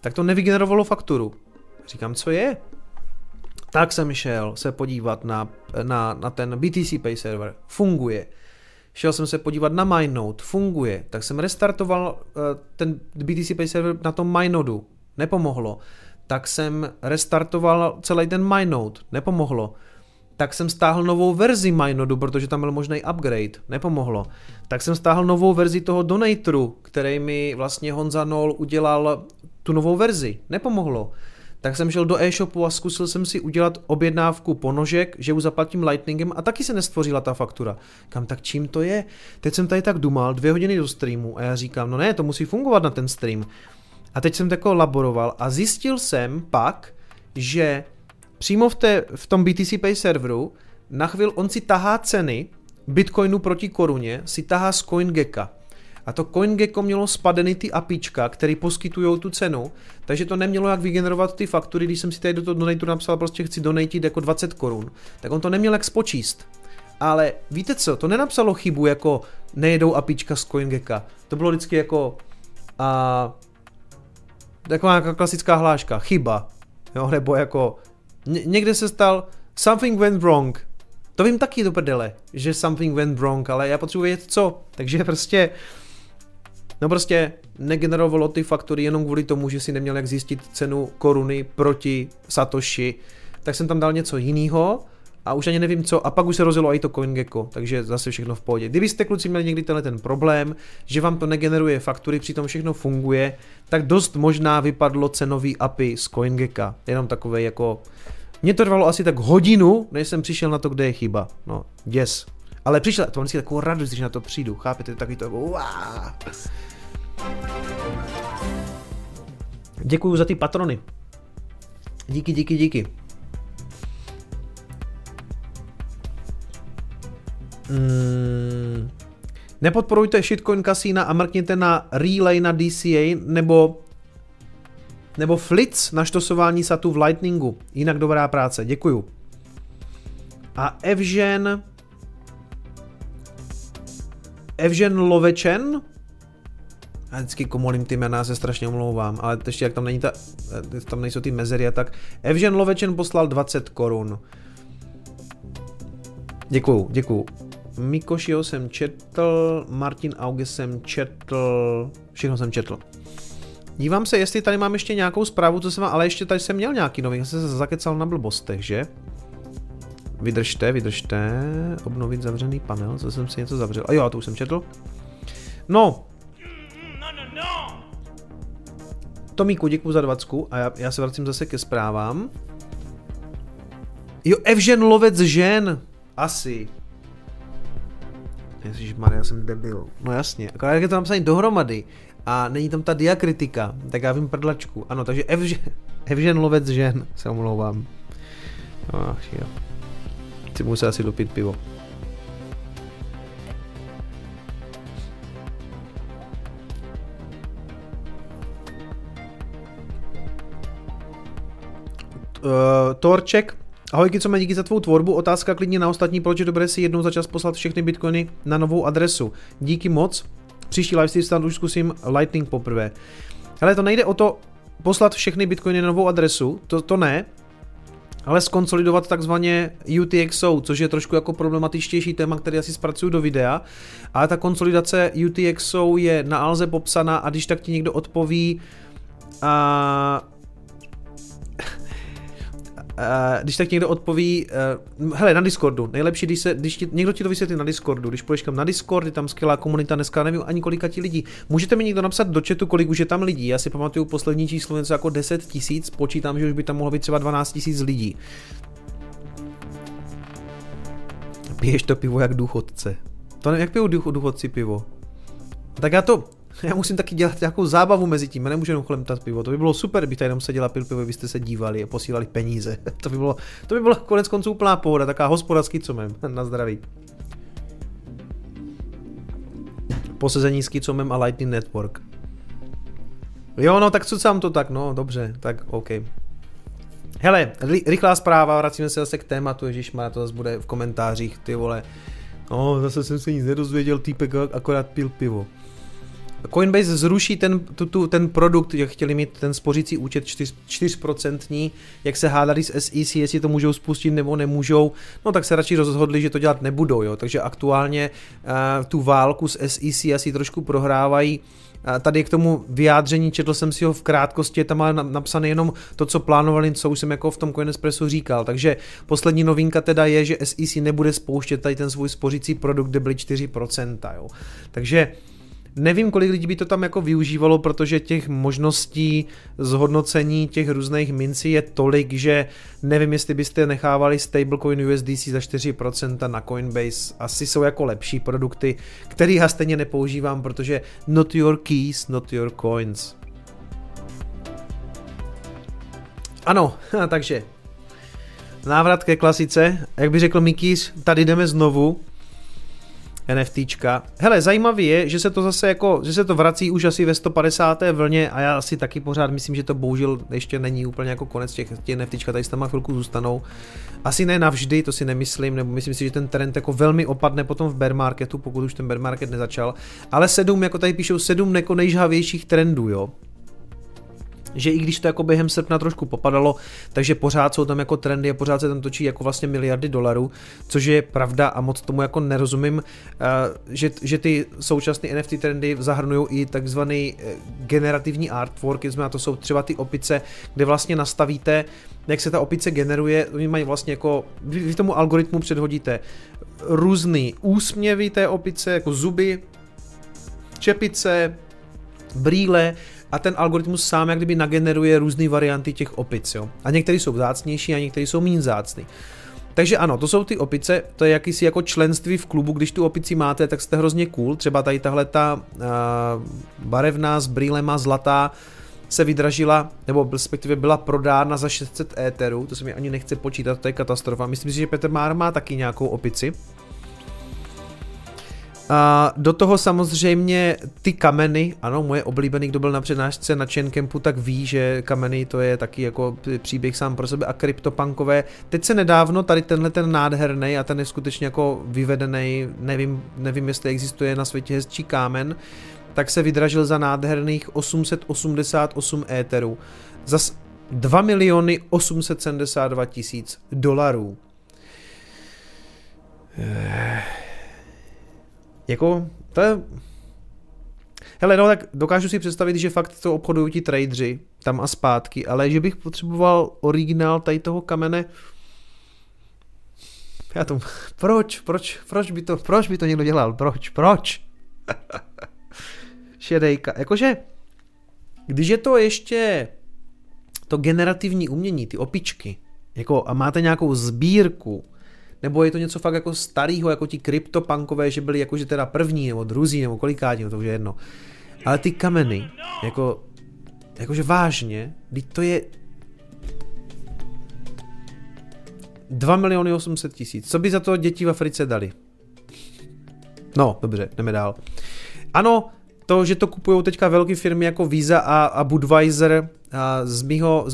tak to nevygenerovalo fakturu. Říkám, co je? Tak jsem šel se podívat na ten BTC Pay server, funguje. Šel jsem se podívat na MyNode, funguje. Tak jsem restartoval ten BTC Pay server na tom MyNodu, nepomohlo. Tak jsem restartoval celý ten MyNode, nepomohlo. Tak jsem stáhl novou verzi MyNodu, protože tam byl možný upgrade, nepomohlo. Tak jsem stáhl novou verzi toho Donatoru, který mi vlastně Honza Nol udělal tu novou verzi, nepomohlo. Tak jsem šel do e-shopu a zkusil jsem si udělat objednávku ponožek, že ju zaplatím lightningem a taky se nestvořila ta faktura. Kam tak čím to je? Teď jsem tady tak dumal 2 hodiny do streamu a já říkám, no ne, to musí fungovat na ten stream. A teď jsem tako laboroval a zjistil jsem pak, že přímo v tom BTC Pay serveru na chvíli on si tahá ceny Bitcoinu proti koruně, si tahá z CoinGecka. A to CoinGecko mělo spadený ty apička, který poskytují tu cenu, takže to nemělo jak vygenerovat ty faktury, když jsem si tady do toho donateu napsal, prostě chci donatit jako 20 korun, tak on to neměl jak spočíst. Ale víte co, to nenapsalo chybu jako nejedou apička z CoinGecka, to bylo vždycky jako taková klasická hláška, chyba, jo, nebo jako někde se stal something went wrong. To vím taky do prdele, že something went wrong, ale já potřebuji vědět co, takže prostě negenerovalo ty faktury jenom kvůli tomu, že si neměl jak zjistit cenu koruny proti Satoshi, tak jsem tam dal něco jiného a už ani nevím co a pak už se rozjelo i to CoinGecko, takže zase všechno v pohodě. Kdybyste kluci měli někdy tenhle ten problém, že vám to negeneruje faktury, přitom všechno funguje, tak dost možná vypadlo cenový API z CoinGecka, jenom takové jako... Mně to trvalo asi tak hodinu, než jsem přišel na to, kde je chyba, no, děs. Ale přišel, to mám si takovou radost, když na to přijdu, chápete, takový to jako Děkuju za ty patrony. Díky, díky, díky. Nepodporujte shitcoin kasína a mrkněte na relay na DCA nebo flitz na štosování satů v Lightningu. Jinak dobrá práce, děkuju. A Evžen Lovečen? Já vždycky komolím ty jména, se strašně omlouvám, ale ještě jak tam není tam nejsou ty mezery a tak. Evžen Lovečen poslal 20 korun. Děkuju, děkuju. Mikošiho jsem četl, Martin Auge jsem četl, všechno jsem četl. Dívám se, jestli tady mám ještě nějakou zprávu, co jsem mám, ale ještě tady jsem měl nějaký nový, já jsem se zakecal na blbostech, že? Vydržte, vydržte, obnovit zavřený panel, co jsem si něco zavřel, a jo, to už jsem četl. No. Tomíku, děkuju za 20 a já se vracím zase ke zprávám. Jo, Evžen Lovec žen, asi. Ježišmarja, já jsem debil. No jasně, akorát je to napsané dohromady a není tam ta diakritika, tak já vím prdlačku. Ano, takže Evžen Lovec žen, se omlouvám. Ach jo. Ty musel asi dopít pivo. Torček. Ahojky, co má díky za tvou tvorbu, otázka klidně na ostatní, proč je dobré si jednou za čas poslat všechny bitcoiny na novou adresu. Díky moc, příští livestream snad už zkusím Lightning poprvé. Hele, to nejde o to poslat všechny bitcoiny na novou adresu, to ne, ale skonsolidovat takzvaně UTXO, což je trošku jako problematičtější téma, který asi zpracuju do videa, ale ta konsolidace UTXO je na alze popsaná a když tak ti někdo odpoví, hele, na Discordu, nejlepší, když někdo ti to vysvětlí na Discordu, když půjdeš kam na Discord, je tam skvělá komunita, dneska nevím ani kolika ti lidí. Můžete mi někdo napsat do chatu, kolik už je tam lidí, já si pamatuju poslední číslo něco jako 10 000, počítám, že už by tam mohlo být třeba 12 000 lidí. Piješ to pivo jak důchodce. To nevím, jak pijou důchodci pivo. Tak já musím taky dělat nějakou zábavu mezi tím, já nemůžu jenom chlemtat pivo, to by bylo super, by tady jenom seděla pil pivo, byste se dívali a posílali peníze, to by bylo konec konců úplná pohoda, taká hospodářský comem, na zdraví. Posezení s kicomem a Lightning Network. Jo, no tak co sám to tak, no dobře, tak OK. Hele, rychlá zpráva, vracíme se zase k tématu, ježišmarja, to zase bude v komentářích, ty vole. No, zase jsem se nic nedozvěděl, týpek akorát pil pivo. Coinbase zruší ten produkt, jak chtěli mít ten spořící účet 4%, jak se hádali s SEC, jestli to můžou spustit nebo nemůžou, no tak se radši rozhodli, že to dělat nebudou, jo. Takže aktuálně tu válku s SEC asi trošku prohrávají. Tady k tomu vyjádření, četl jsem si ho v krátkosti, je tam ale napsané jenom to, co plánovali, co už jsem jako v tom Coinespressu říkal. Takže poslední novinka teda je, že SEC nebude spouštět tady ten svůj spořící produkt, kde byly 4%, jo. Takže nevím, kolik lidí by to tam jako využívalo, protože těch možností zhodnocení těch různých mincí je tolik, že nevím, jestli byste nechávali stablecoin USDC za 4% na Coinbase. Asi jsou jako lepší produkty, které já stejně nepoužívám, protože not your keys, not your coins. Ano, takže návrat ke klasice. Jak by řekl Mikis, tady jdeme znovu. NFTčka. Hele, zajímavý je, že se to zase jako, že se to vrací už asi ve 150. vlně a já asi taky pořád myslím, že to bohužel ještě není úplně jako konec těch NFTčka, tady s tam chvilku zůstanou. Asi ne navždy, to si nemyslím, nebo myslím si, že ten trend jako velmi opadne potom v bear marketu, pokud už ten bear market nezačal, ale 7, jako tady píšou, 7 jako nejžhavějších trendů, jo. Že i když to jako během srpna trošku popadalo, takže pořád jsou tam jako trendy a pořád se tam točí jako vlastně miliardy dolarů, což je pravda a moc tomu jako nerozumím, že ty současné NFT trendy zahrnují i takzvaný generativní artwork, znamená to jsou třeba ty opice, kde vlastně nastavíte, jak se ta opice generuje, oni mají vlastně jako, vy tomu algoritmu předhodíte různý úsměvy té opice, jako zuby, čepice, brýle, a ten algoritmus sám jak kdyby nageneruje různé varianty těch opic, jo. A některé jsou vzácnější a některé jsou méně vzácný. Takže ano, to jsou ty opice, to je jakýsi jako členství v klubu, když tu opici máte, tak jste hrozně cool, třeba tady tahle ta barevná s brýlema zlatá se vydražila, nebo respektive byla prodána za 600 éterů, to se mi ani nechce počítat, to je katastrofa. Myslím si, že Petr Már má taky nějakou opici. A do toho samozřejmě ty kameny, ano, moje oblíbený, kdo byl na přednášce na Chaincampu, tak ví, že kameny to je taky jako příběh sám pro sebe a kryptopunkové. Teď se nedávno tady tenhle ten nádherný a ten je skutečně jako vyvedený, nevím jestli existuje na světě hezčí kámen, tak se vydražil za nádherných 888 éterů. Za 2 872 000 $. Jako, to je... Hele, no tak dokážu si představit, že fakt to obchodují ti tradeři tam a zpátky, ale že bych potřeboval originál tady toho kamene... Já tomu... Proč by to někdo dělal? Proč? Šedejka, jakože... Když je to ještě... To generativní umění, ty opičky, jako a máte nějakou sbírku, nebo je to něco fakt jako starýho, jako ti kryptopunkové, že byli jakože teda první, nebo druzí, nebo kolikátí, no to už je jedno. Ale ty kameny, jakože vážně, teď to je 2 800 000, co by za to děti v Africe dali? No, dobře, jdeme dál. Ano, to, že to kupují teďka velké firmy jako Visa a Budweiser, a z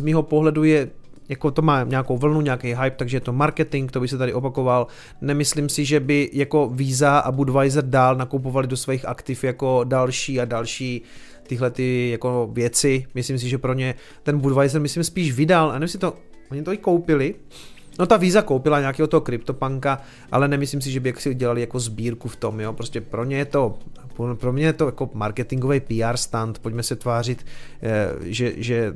mýho pohledu je jako to má nějakou vlnu, nějaký hype, takže je to marketing, to by se tady opakoval. Nemyslím si, že by jako Visa a Budweiser dál nakupovali do svých aktiv jako další a další tyhle ty jako věci. Myslím si, že pro ně ten Budweiser myslím spíš vydal, a nevím si to Oni to i koupili. No ta Visa koupila nějakého toho kryptopanka, ale nemyslím si, že by jak si udělali jako sbírku v tom, jo. Prostě pro mě je to jako marketingový PR stand, pojďme se tvářit, že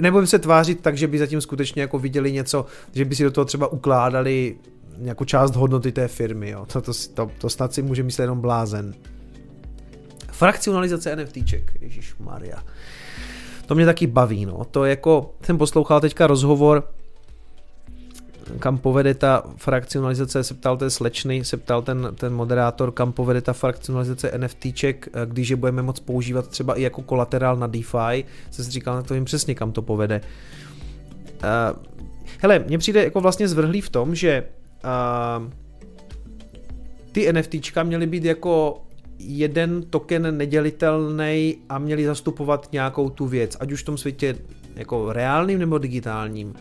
nebudeme se tvářit tak, že by zatím skutečně jako viděli něco, že by si do toho třeba ukládali nějakou část hodnoty té firmy, jo. To snad si může myslet jenom blázen. Frakcionalizace NFTček, ježišmarja. To mě taky baví, no. To jako, jsem poslouchal teďka rozhovor, kam povede ta frakcionalizace, se ptal ten slečny, se ptal ten moderátor, kam povede ta frakcionalizace NFTček, když je budeme moc používat třeba i jako kolaterál na DeFi, jsem si říkal, to jim přesně kam to povede. Hele, mně přijde jako vlastně zvrhlý v tom, že ty NFTčka měly být jako jeden token nedělitelný a měli zastupovat nějakou tu věc, ať už v tom světě jako reálným nebo digitálním.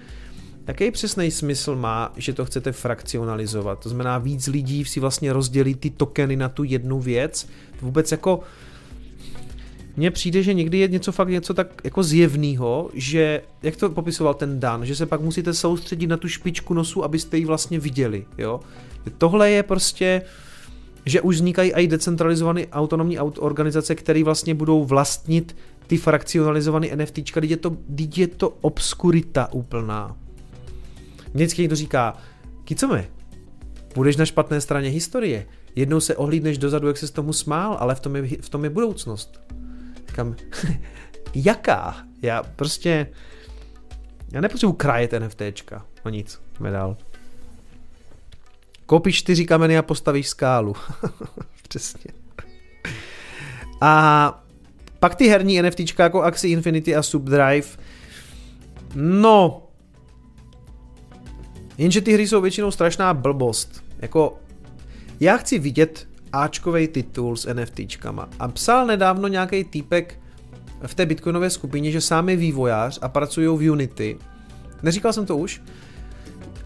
Jaký přesný smysl má, že to chcete frakcionalizovat? To znamená, víc lidí si vlastně rozdělí ty tokeny na tu jednu věc. Vůbec jako mně přijde, že někdy je něco tak jako zjevného, že, jak to popisoval ten Dan, že se pak musíte soustředit na tu špičku nosu, abyste ji vlastně viděli. Jo? Tohle je prostě, že už vznikají i decentralizované autonomní organizace, které vlastně budou vlastnit ty frakcionalizované NFTčka, když je to obskurita úplná. Vždycky někdo říká, kicome, budeš na špatné straně historie, jednou se ohlídneš dozadu, jak se s tomu smál, ale v tom je budoucnost. Říkám, jaká? Já nepotřebuji krajet NFTčka, no nic, jdeme dál. Koupíš 4 kameny a postavíš skálu. Přesně. A pak ty herní NFTčka jako Axie Infinity a Subdrive, no, jenže ty hry jsou většinou strašná blbost. Jako, já chci vidět áčkovej titul s NFTčkama. A psal nedávno nějaký týpek v té bitcoinové skupině, že sám je vývojář a pracují v Unity. Neříkal jsem to už?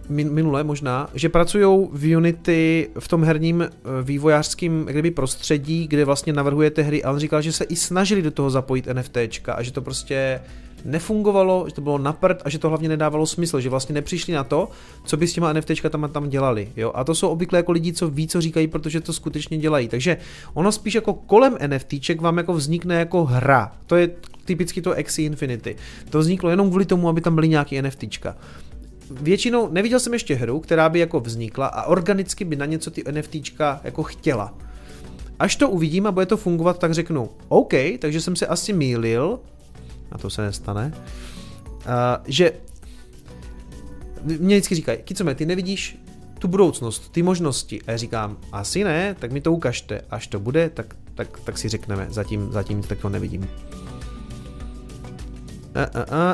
Minule možná. Že pracují v Unity v tom herním vývojářském prostředí, kde vlastně navrhujete hry. A on říkal, že se i snažili do toho zapojit NFTčka a že to prostě nefungovalo, že to bylo na prd a že to hlavně nedávalo smysl, že vlastně nepřišli na to, co by s těma NFTčka tam dělali. Jo? A to jsou obvykle jako lidi, co ví, co říkají, protože to skutečně dělají. Takže ono spíš jako kolem NFTček vám jako vznikne jako hra. To je typicky to Axie Infinity. To vzniklo jenom kvůli tomu, aby tam byly nějaký NFTčka. Většinou neviděl jsem ještě hru, která by jako vznikla a organicky by na něco ty NFTčka jako chtěla. Až to uvidím a bude to fungovat, tak řeknu OK, takže jsem se asi mýlil. A to se nestane, že mě vždycky říkají, kicome, ty nevidíš tu budoucnost, ty možnosti. A já říkám, asi ne, tak mi to ukažte. Až to bude, tak si řekneme. Zatím tak to nevidím.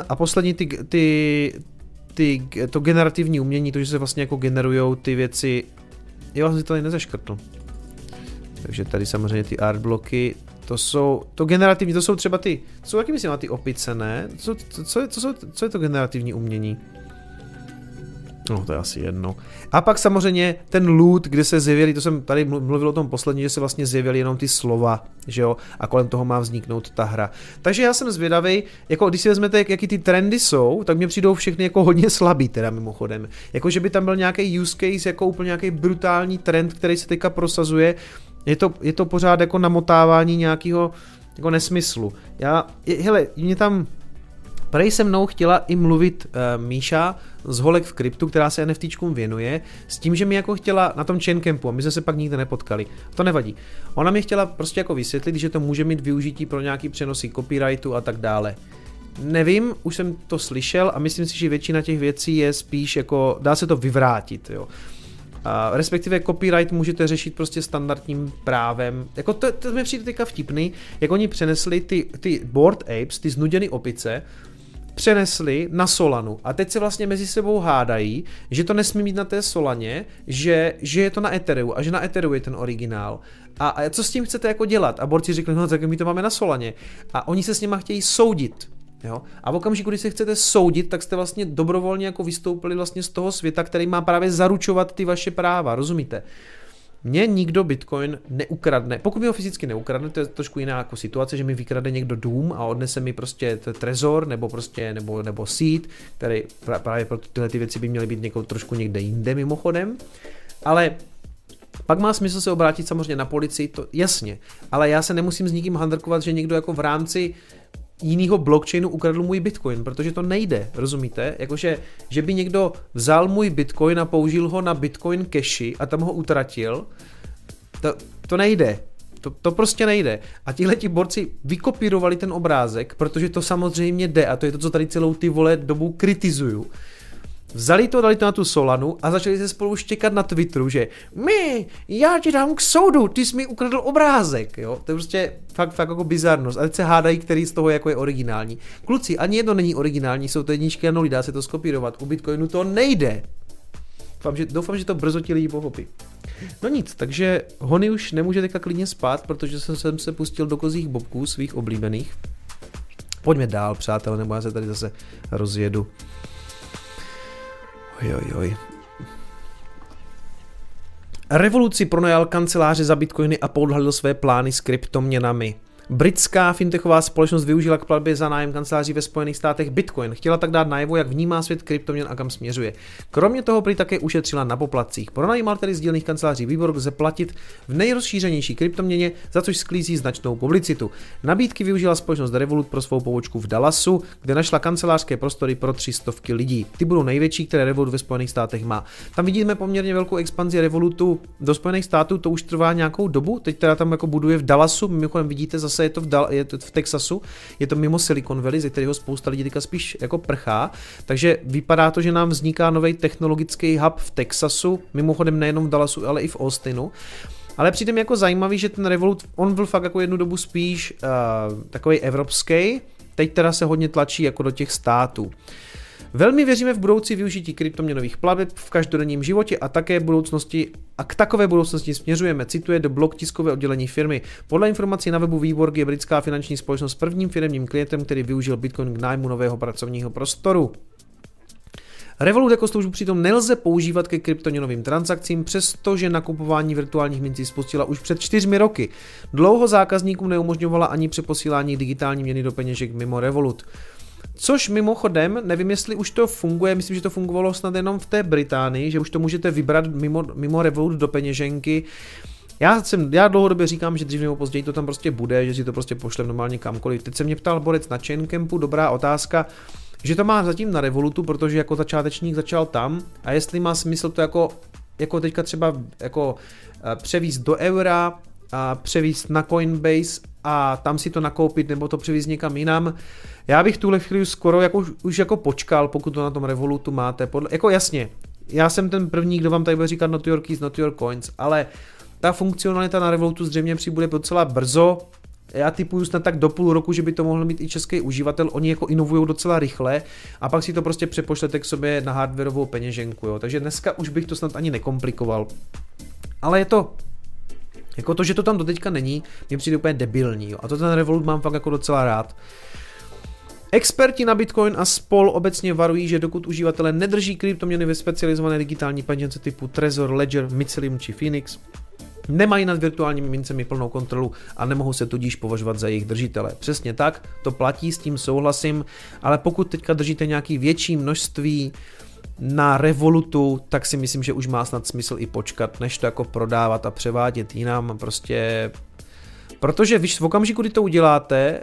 A poslední to generativní umění, to, že se vlastně jako generujou ty věci. Já jsem si to nezeškrtl. Takže tady samozřejmě ty artbloky, to generativní, to jsou třeba ty, to jsou taky myslím na ty opice, ne? Co je to generativní umění? No to je asi jedno. A pak samozřejmě ten loot, kde se zjevily, to jsem tady mluvil o tom poslední, že se vlastně zjevily jenom ty slova, že jo? A kolem toho má vzniknout ta hra. Takže já jsem zvědavý, jako když si vezmete, jaký ty trendy jsou, tak mně přijdou všechny jako hodně slabý teda mimochodem. Jako že by tam byl nějaký use case, jako úplně nějaký brutální trend, který se teďka prosazuje. Je to pořád jako namotávání nějakého jako nesmyslu. Hele, mě tam prej se mnou chtěla i mluvit Míša z Holek v kryptu, která se NFTčkům věnuje, s tím, že mi jako chtěla na tom Chaincampu, a my jsme se pak nikde nepotkali. To nevadí. Ona mi chtěla prostě jako vysvětlit, že to může mít využití pro nějaký přenosy copyrightu a tak dále. Nevím, už jsem to slyšel a myslím si, že většina těch věcí je spíš jako, dá se to vyvrátit, jo. Respektive copyright můžete řešit prostě standardním právem. Jako to mi přijde teďka vtipný, jak oni přenesli ty bored apes, ty znuděný opice, přenesli na Solanu a teď se vlastně mezi sebou hádají, že to nesmí mít na té Solaně, že je to na Ethereu a že na Ethereu je ten originál. A co s tím chcete jako dělat? A borci řekli, no tak my to máme na Solaně. A oni se s nima chtějí soudit. Jo? A v okamžiku, když se chcete soudit, tak jste vlastně dobrovolně jako vystoupili vlastně z toho světa, který má právě zaručovat ty vaše práva, rozumíte? Mně nikdo Bitcoin neukradne. Pokud mi ho fyzicky neukradne, to je trošku jiná jako situace, že mi vykrade někdo dům a odnese mi prostě trezor nebo sít, který právě pro tyhle ty věci by měly být trošku někde jinde mimochodem. Ale pak má smysl se obrátit samozřejmě na policii, to jasně, ale já se nemusím s nikým handrkovat, že někdo jako v rámci jinýho blockchainu ukradl můj Bitcoin, protože to nejde, rozumíte? Jakože, že by někdo vzal můj Bitcoin a použil ho na Bitcoin Cashi a tam ho utratil, to nejde. To prostě nejde. A tihleti borci vykopírovali ten obrázek, protože to samozřejmě jde a to je to, co tady celou ty vole dobu kritizuju. Vzali to, dali to na tu Solanu a začali se spolu štěkat na Twitteru, že já tě dám k soudu, ty jsi mi ukradl obrázek, jo, to je prostě fakt jako bizarnost, a teď se hádají, který z toho jako je originální. Kluci, ani jedno není originální, jsou to jedničky a nuly, dá se to skopírovat, u Bitcoinu to nejde. Doufám, že to brzo ti lidi pochopí. No nic, takže hony už nemůže teďka klidně spát, protože jsem se pustil do kozích bobků svých oblíbených. Pojďme dál, přátelé, nebo já se tady zase rozjedu. Ojojoj. Revolut si pronajal kanceláře za bitcoiny a podhalil své plány s kryptoměnami. Britská fintechová společnost využila k platbě za nájem kanceláří ve Spojených státech Bitcoin. Chtěla tak dát najevo, jak vnímá svět kryptoměn a kam směřuje. Kromě toho prý také ušetřila na poplatcích. Pronajímal tedy z dílných kanceláří výbor zaplatit v nejrozšířenější kryptoměně, za což sklízí značnou publicitu. Nabídky využila společnost Revolut pro svou pobočku v Dallasu, kde našla kancelářské prostory pro 300 lidí. Ty budou největší, které Revolut ve Spojených státech má. Tam vidíme poměrně velkou expanzi Revolutu do Spojených států, to už trvá nějakou dobu. Teď teda tam jako buduje v Dallasu, mimochodem vidíte zase. Je to v Texasu, je to mimo Silicon Valley, ze kterého spousta lidí teďka spíš jako prchá, takže vypadá to, že nám vzniká nový technologický hub v Texasu, mimochodem nejenom v Dallasu, ale i v Austinu. Ale přijde mi jako zajímavý, že ten Revolut, on byl fakt jako jednu dobu spíš takový evropský, teď teda se hodně tlačí jako do těch států. Velmi věříme v budoucí využití kryptoměnových plateb v každodenním životě a také budoucnosti a k takové budoucnosti směřujeme, cituje The Block tiskové oddělení firmy. Podle informací na webu Výborg je britská finanční společnost prvním firemním klientem, který využil Bitcoin k nájmu nového pracovního prostoru. Revolut jako službu přitom nelze používat ke kryptoměnovým transakcím, přestože nakupování virtuálních mincí spustila už před 4 roky. Dlouho zákazníkům neumožňovala ani přeposílání digitální měny do peněžek mimo Revolut. Což mimochodem, nevím, jestli už to funguje, myslím, že to fungovalo snad jenom v té Británii, že už to můžete vybrat mimo Revolut do peněženky. Já dlouhodobě říkám, že dřív nebo později to tam prostě bude, že si to prostě pošlem normálně kamkoliv. Teď se mě ptal borec na Chaincampu, dobrá otázka, že to má zatím na Revolutu, protože jako začátečník začal tam a jestli má smysl to jako teďka třeba jako převíst do eura, a převíst na Coinbase a tam si to nakoupit nebo to převíst někam jinam. Já bych tuhle chvíli skoro jako už jako počkal, pokud to na tom Revolutu máte. Jako jasně, já jsem ten první, kdo vám tady bude říkat not your keys, not your coins, ale ta funkcionalita na Revolutu zřejmě přibude docela brzo. Já typuju snad tak do půl roku, že by to mohl mít i český uživatel, oni jako inovují docela rychle a pak si to prostě přepošlete k sobě na hardwarovou peněženku. Jo. Takže dneska už bych to snad ani nekomplikoval. Ale je to... Jako to, že to tam doteďka není, mě přijde úplně debilní. Jo. A to ten Revolut mám fakt jako docela rád. Experti na Bitcoin a spol obecně varují, že dokud uživatelé nedrží kryptoměny ve specializované digitální peněžence typu Trezor, Ledger, Mycelium či Phoenix, nemají nad virtuálními mincemi plnou kontrolu a nemohou se tudíž považovat za jejich držitele. Přesně tak, to platí, s tím souhlasím, ale pokud teďka držíte nějaké větší množství na Revolutu, tak si myslím, že už má snad smysl i počkat, než to jako prodávat a převádět jinam prostě, protože víš, v okamžiku, kdy to uděláte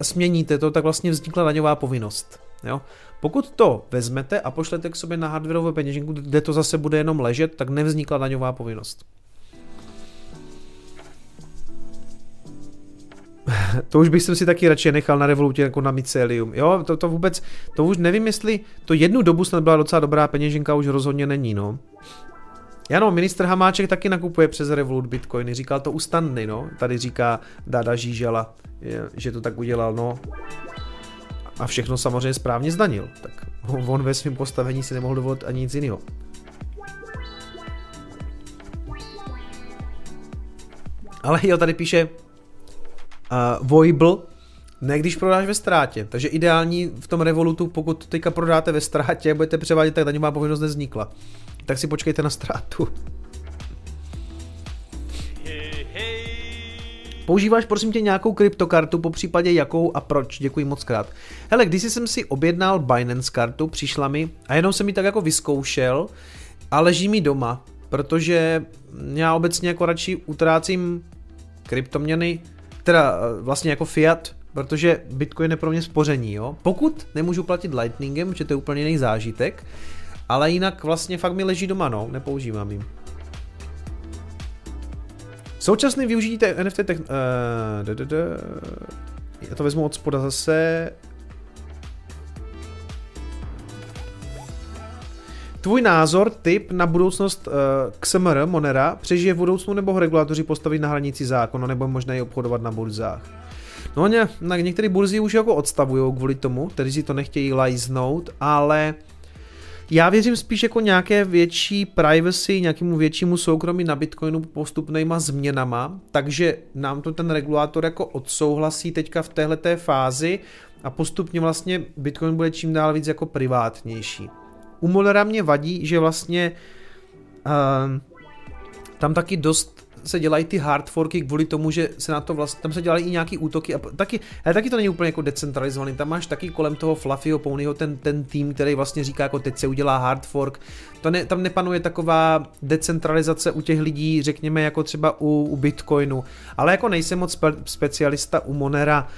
a směníte to, tak vlastně vznikla daňová povinnost, jo? Pokud to vezmete a pošlete k sobě na hardwareové peněženku, kde to zase bude jenom ležet, tak nevznikla daňová povinnost. To už bych si taky radši nechal na Revolutě jako na Mycelium, jo, to vůbec, to už nevím, jestli to jednu dobu snad byla docela dobrá peněženka, už rozhodně není, no. Já no, ministr Hamáček taky nakupuje přes Revolut Bitcoiny, říkal to u Standy, no, tady říká Dáda Žížela, že to tak udělal, no. A všechno samozřejmě správně zdanil, tak on ve svém postavení si nemohl dovolit ani nic jiného. Ale jo, tady píše... Voibl, ne když prodáš ve ztrátě, takže ideální v tom Revolutu, pokud to teďka prodáte ve ztrátě a budete převádět, tak daňová povinnost nevznikla. Tak si počkejte na ztrátu. Používáš prosím tě nějakou kryptokartu, po případě jakou a proč? Děkuji moc krát. Hele, když jsem si objednal Binance kartu, přišla mi a jenom jsem ji tak jako vyzkoušel a leží mi doma, protože já obecně jako radši utrácím kryptoměny, teda vlastně jako fiat, protože Bitcoin je pro mě spoření, jo. Pokud nemůžu platit Lightningem, protože to je úplně jiný zážitek, ale jinak vlastně fakt mi leží doma, no, nepoužívám jim. Současný využití NFT já to vezmu od spoda zase. Tvůj názor, tip na budoucnost XMR, Monera, přežije v budoucnu nebo ho regulátoři postaví na hranici zákona, nebo je možné ji obchodovat na burzách? No na některé burzy už jako odstavují kvůli tomu, kteří si to nechtějí lajznout, ale já věřím spíš jako nějaké větší privacy, nějakému většímu soukromí na Bitcoinu postupnýma změnama, takže nám to ten regulátor jako odsouhlasí teďka v téhleté fázi a postupně vlastně Bitcoin bude čím dál víc jako privátnější. U Monera mě vadí, že vlastně tam taky dost se dělají ty hardforky kvůli tomu, že se na to vlastně, tam se dělají i nějaký útoky a taky to není úplně jako decentralizovaný, tam máš taky kolem toho Fluffyho Ponyho ten tým, který vlastně říká jako teď se udělá hardfork, tam nepanuje taková decentralizace u těch lidí, řekněme jako třeba u Bitcoinu, ale jako nejsem moc specialista u Monera,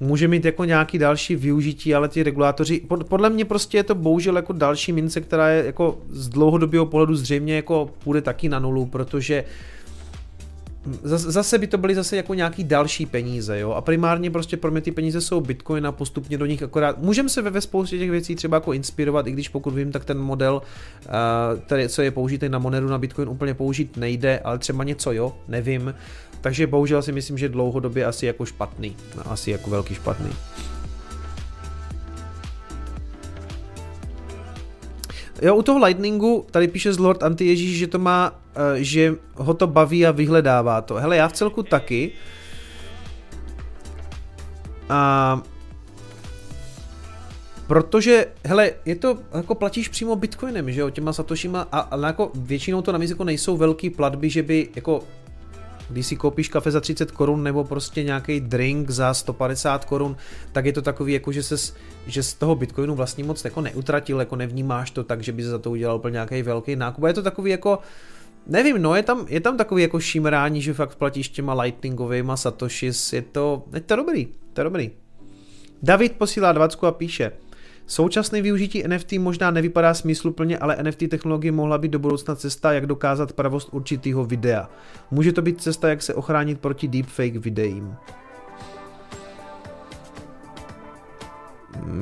může mít jako nějaký další využití, ale ti regulátoři, podle mě prostě je to bohužel jako další mince, která je jako z dlouhodobého pohledu zřejmě jako půjde taky na nulu, protože zase by to byly zase jako nějaký další peníze, jo, a primárně prostě pro mě ty peníze jsou Bitcoin a postupně do nich akorát, můžeme se ve spoustě těch věcí třeba jako inspirovat, i když pokud vím, tak ten model, který, co je použitý na Moneru, na Bitcoin úplně použít nejde, ale třeba něco, jo, nevím, takže bohužel si myslím, že dlouhodobě asi jako špatný, no, asi jako velký špatný. Jo, u toho Lightningu tady píše z Lord Antiježíš, že to má, že ho to baví a vyhledává to. Hele, já v celku taky. A protože, hele, je to, jako platíš přímo Bitcoinem, že jo, těma satoshima, ale jako většinou to na místě jako nejsou velký platby, že by, jako, když si koupíš kafe za 30 korun nebo prostě nějaký drink za 150 korun, tak je to takový, jako že z toho Bitcoinu vlastně moc jako neutratil, jako nevnímáš to tak, že by se za to udělal úplně nějaký velký nákup. A je to takový jako, nevím, no, je tam takový jako šimrání, že fakt platíš těma lightningovýma satoshis, je to dobrý. David posílá 20 a píše: současné využití NFT možná nevypadá smysluplně, ale NFT technologie mohla být do budoucna cesta, jak dokázat pravost určitého videa. Může to být cesta, jak se ochránit proti deepfake videím.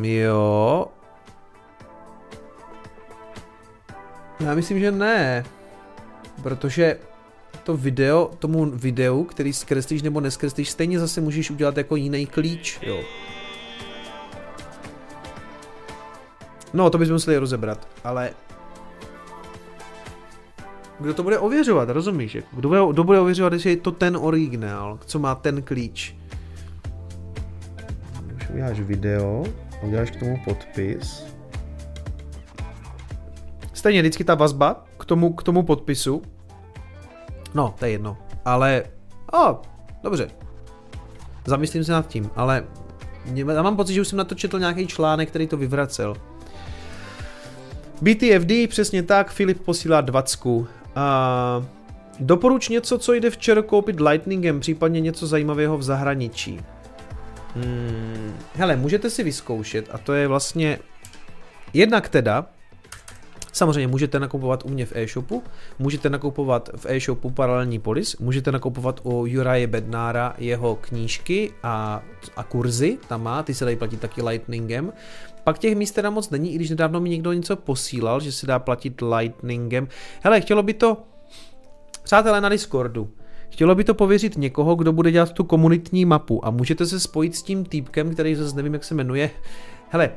Jo. Já myslím, že ne. Protože to video, tomu videu, který zkreslíš nebo neskreslíš, stejně zase můžeš udělat jako jiný klíč, jo. No, to bychom museli rozebrat, ale kdo to bude ověřovat, rozumíš? Kdo bude ověřovat, jestli je to ten originál, co má ten klíč? Už uděláš video a uděláš k tomu podpis. Stejně vždycky ta vazba k tomu podpisu. No, to je jedno, ale dobře. Zamyslím se nad tím, ale já mám pocit, že už jsem na to četl nějaký článek, který to vyvracel. BTFD, přesně tak, Filip posílá 20. Doporuč něco, co jde včera koupit Lightningem, případně něco zajímavého v zahraničí. Hele, můžete si vyzkoušet, a to je vlastně jednak teda, samozřejmě můžete nakupovat u mě v e-shopu, můžete nakupovat v e-shopu Paralelní polis, můžete nakupovat u Juraje Bednára jeho knížky a kurzy, tam má, ty se dají platit taky Lightningem. Pak těch míst teda moc není, i když nedávno mi někdo něco posílal, že se dá platit Lightningem. Hele, chtělo by to, přátelé na Discordu, chtělo by to pověřit někoho, kdo bude dělat tu komunitní mapu a můžete se spojit s tím týpkem, který zase nevím, jak se jmenuje. Hele,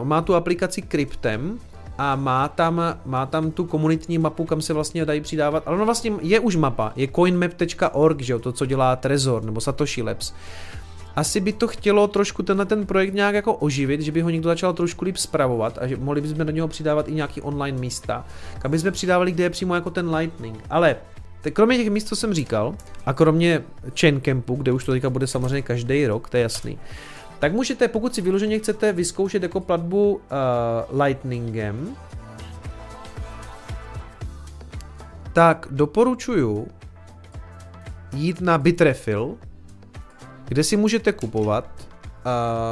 on má tu aplikaci Kryptem a má tam tu komunitní mapu, kam se vlastně dají přidávat, ale ono vlastně je už mapa, je coinmap.org, že jo, to, co dělá Trezor nebo Satoshi Labs. Asi by to chtělo trošku ten projekt nějak jako oživit, že by ho někdo začal trošku líp spravovat a že mohli bychom do něho přidávat i nějaký online místa, kam bychom přidávali, kde je přímo jako ten Lightning, ale Tak kromě těch míst, co jsem říkal, a kromě Chaincampu, kde už to teďka bude samozřejmě každý rok, to je jasný, tak můžete, pokud si vyloženě chcete vyzkoušet jako platbu Lightningem, tak doporučuju jít na Bitrefill, kde si můžete kupovat. A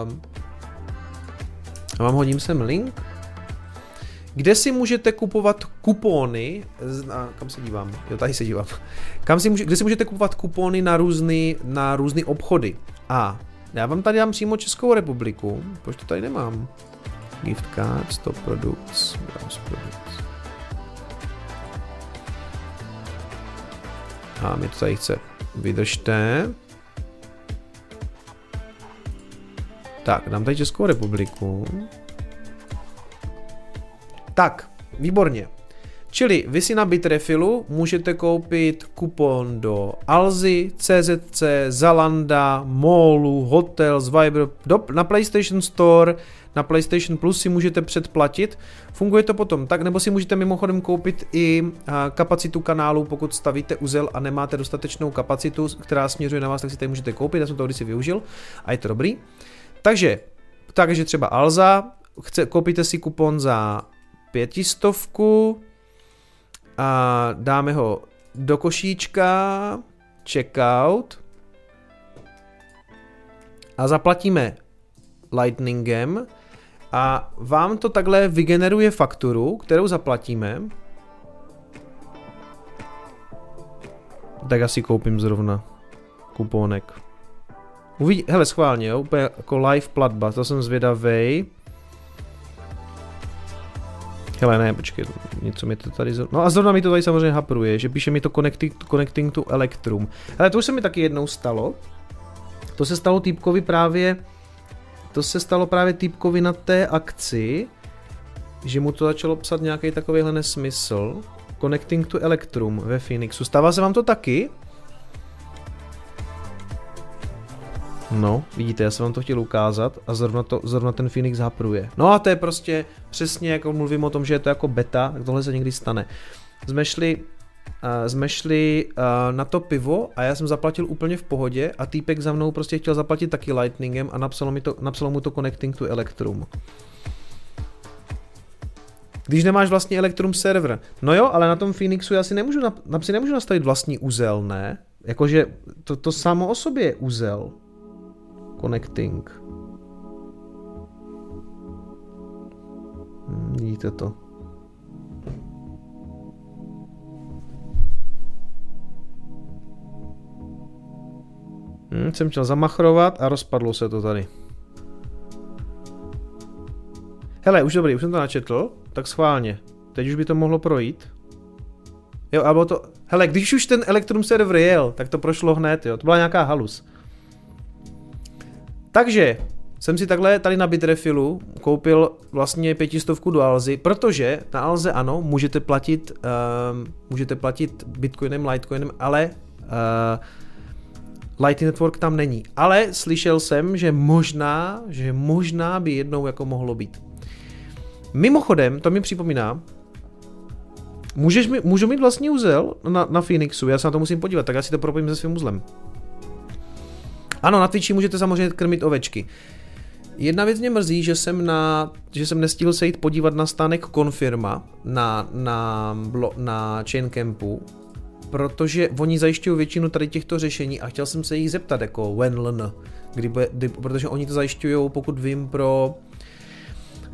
vám hodím sem link, kde si můžete kupovat kupony, kam se dívám, jo, tady se dívám, kde si můžete kupovat kupony na různý obchody. A já vám tady dám přímo Českou republiku, protože to tady nemám. Gift card, stop products, a mě to tady chce, vydržte. Tak, dám tady Českou republiku. Tak, výborně. Čili vy si na Bitrefillu můžete koupit kupon do Alzy, CZC, Zalanda, Mallu, Hotels, Viber, na PlayStation Store, na PlayStation Plus si můžete předplatit. Funguje to potom tak, nebo si můžete mimochodem koupit i kapacitu kanálu, pokud stavíte uzel a nemáte dostatečnou kapacitu, která směřuje na vás, tak si tady můžete koupit, já jsem to kdysi využil a je to dobrý. Takže třeba Alza, koupíte si kupon za 500 a dáme ho do košíčka, checkout a zaplatíme Lightningem a vám to takhle vygeneruje fakturu, kterou zaplatíme. Tak asi koupím zrovna kupónek. Hele, schválně, jo, úplně jako live platba, to jsem zvědavej. Hele, ne, počkej, něco mi to tady... No a zrovna mi to tady samozřejmě hapruje, že píše mi to connecting to Electrum. Hele, to už se mi taky jednou stalo. To se stalo týpkovi právě... To se stalo právě týpkovi na té akci, že mu to začalo psat nějaký takovýhle nesmysl. Connecting to Electrum ve Phoenixu. Stává se vám to taky? No, vidíte, já jsem vám to chtěl ukázat a zrovna ten Phoenix hapruje. No a to je prostě přesně, jako mluvím o tom, že je to jako beta, tak tohle se někdy stane. Jsme šli na to pivo a já jsem zaplatil úplně v pohodě a týpek za mnou prostě chtěl zaplatit taky Lightningem a napsalo mu to Connecting to Electrum. Když nemáš vlastní Electrum server. No jo, ale na tom Phoenixu já si nemůžu nastavit vlastní uzel, ne? Jakože to samo o sobě je uzel. Connecting. Vidíte to. Jsem chtěl zamachrovat a rozpadlo se to tady. Hele, už dobrý, už jsem to načetl, tak schválně. Teď už by to mohlo projít. Jo, a bylo to... Hele, když už ten Electrum server jel, tak to prošlo hned, jo. To byla nějaká halus. Takže jsem si takhle tady na Bitrefillu koupil vlastně 500 do Alzy, protože na Alze ano, můžete platit Bitcoinem, Litecoinem, ale Lightning Network tam není. Ale slyšel jsem, že možná by jednou jako mohlo být. Mimochodem, to mi připomíná, můžu mít vlastní uzel na Phoenixu, já se na to musím podívat, tak já si to propojím se svým uzlem. Ano, na Twitchi můžete samozřejmě krmit ovečky. Jedna věc mě mrzí, že jsem nestihl se jít podívat na stánek Konfirma na Chaincampu, protože oni zajišťují většinu tady těchto řešení a chtěl jsem se jich zeptat jako WenLN, protože oni to zajišťují, pokud vím,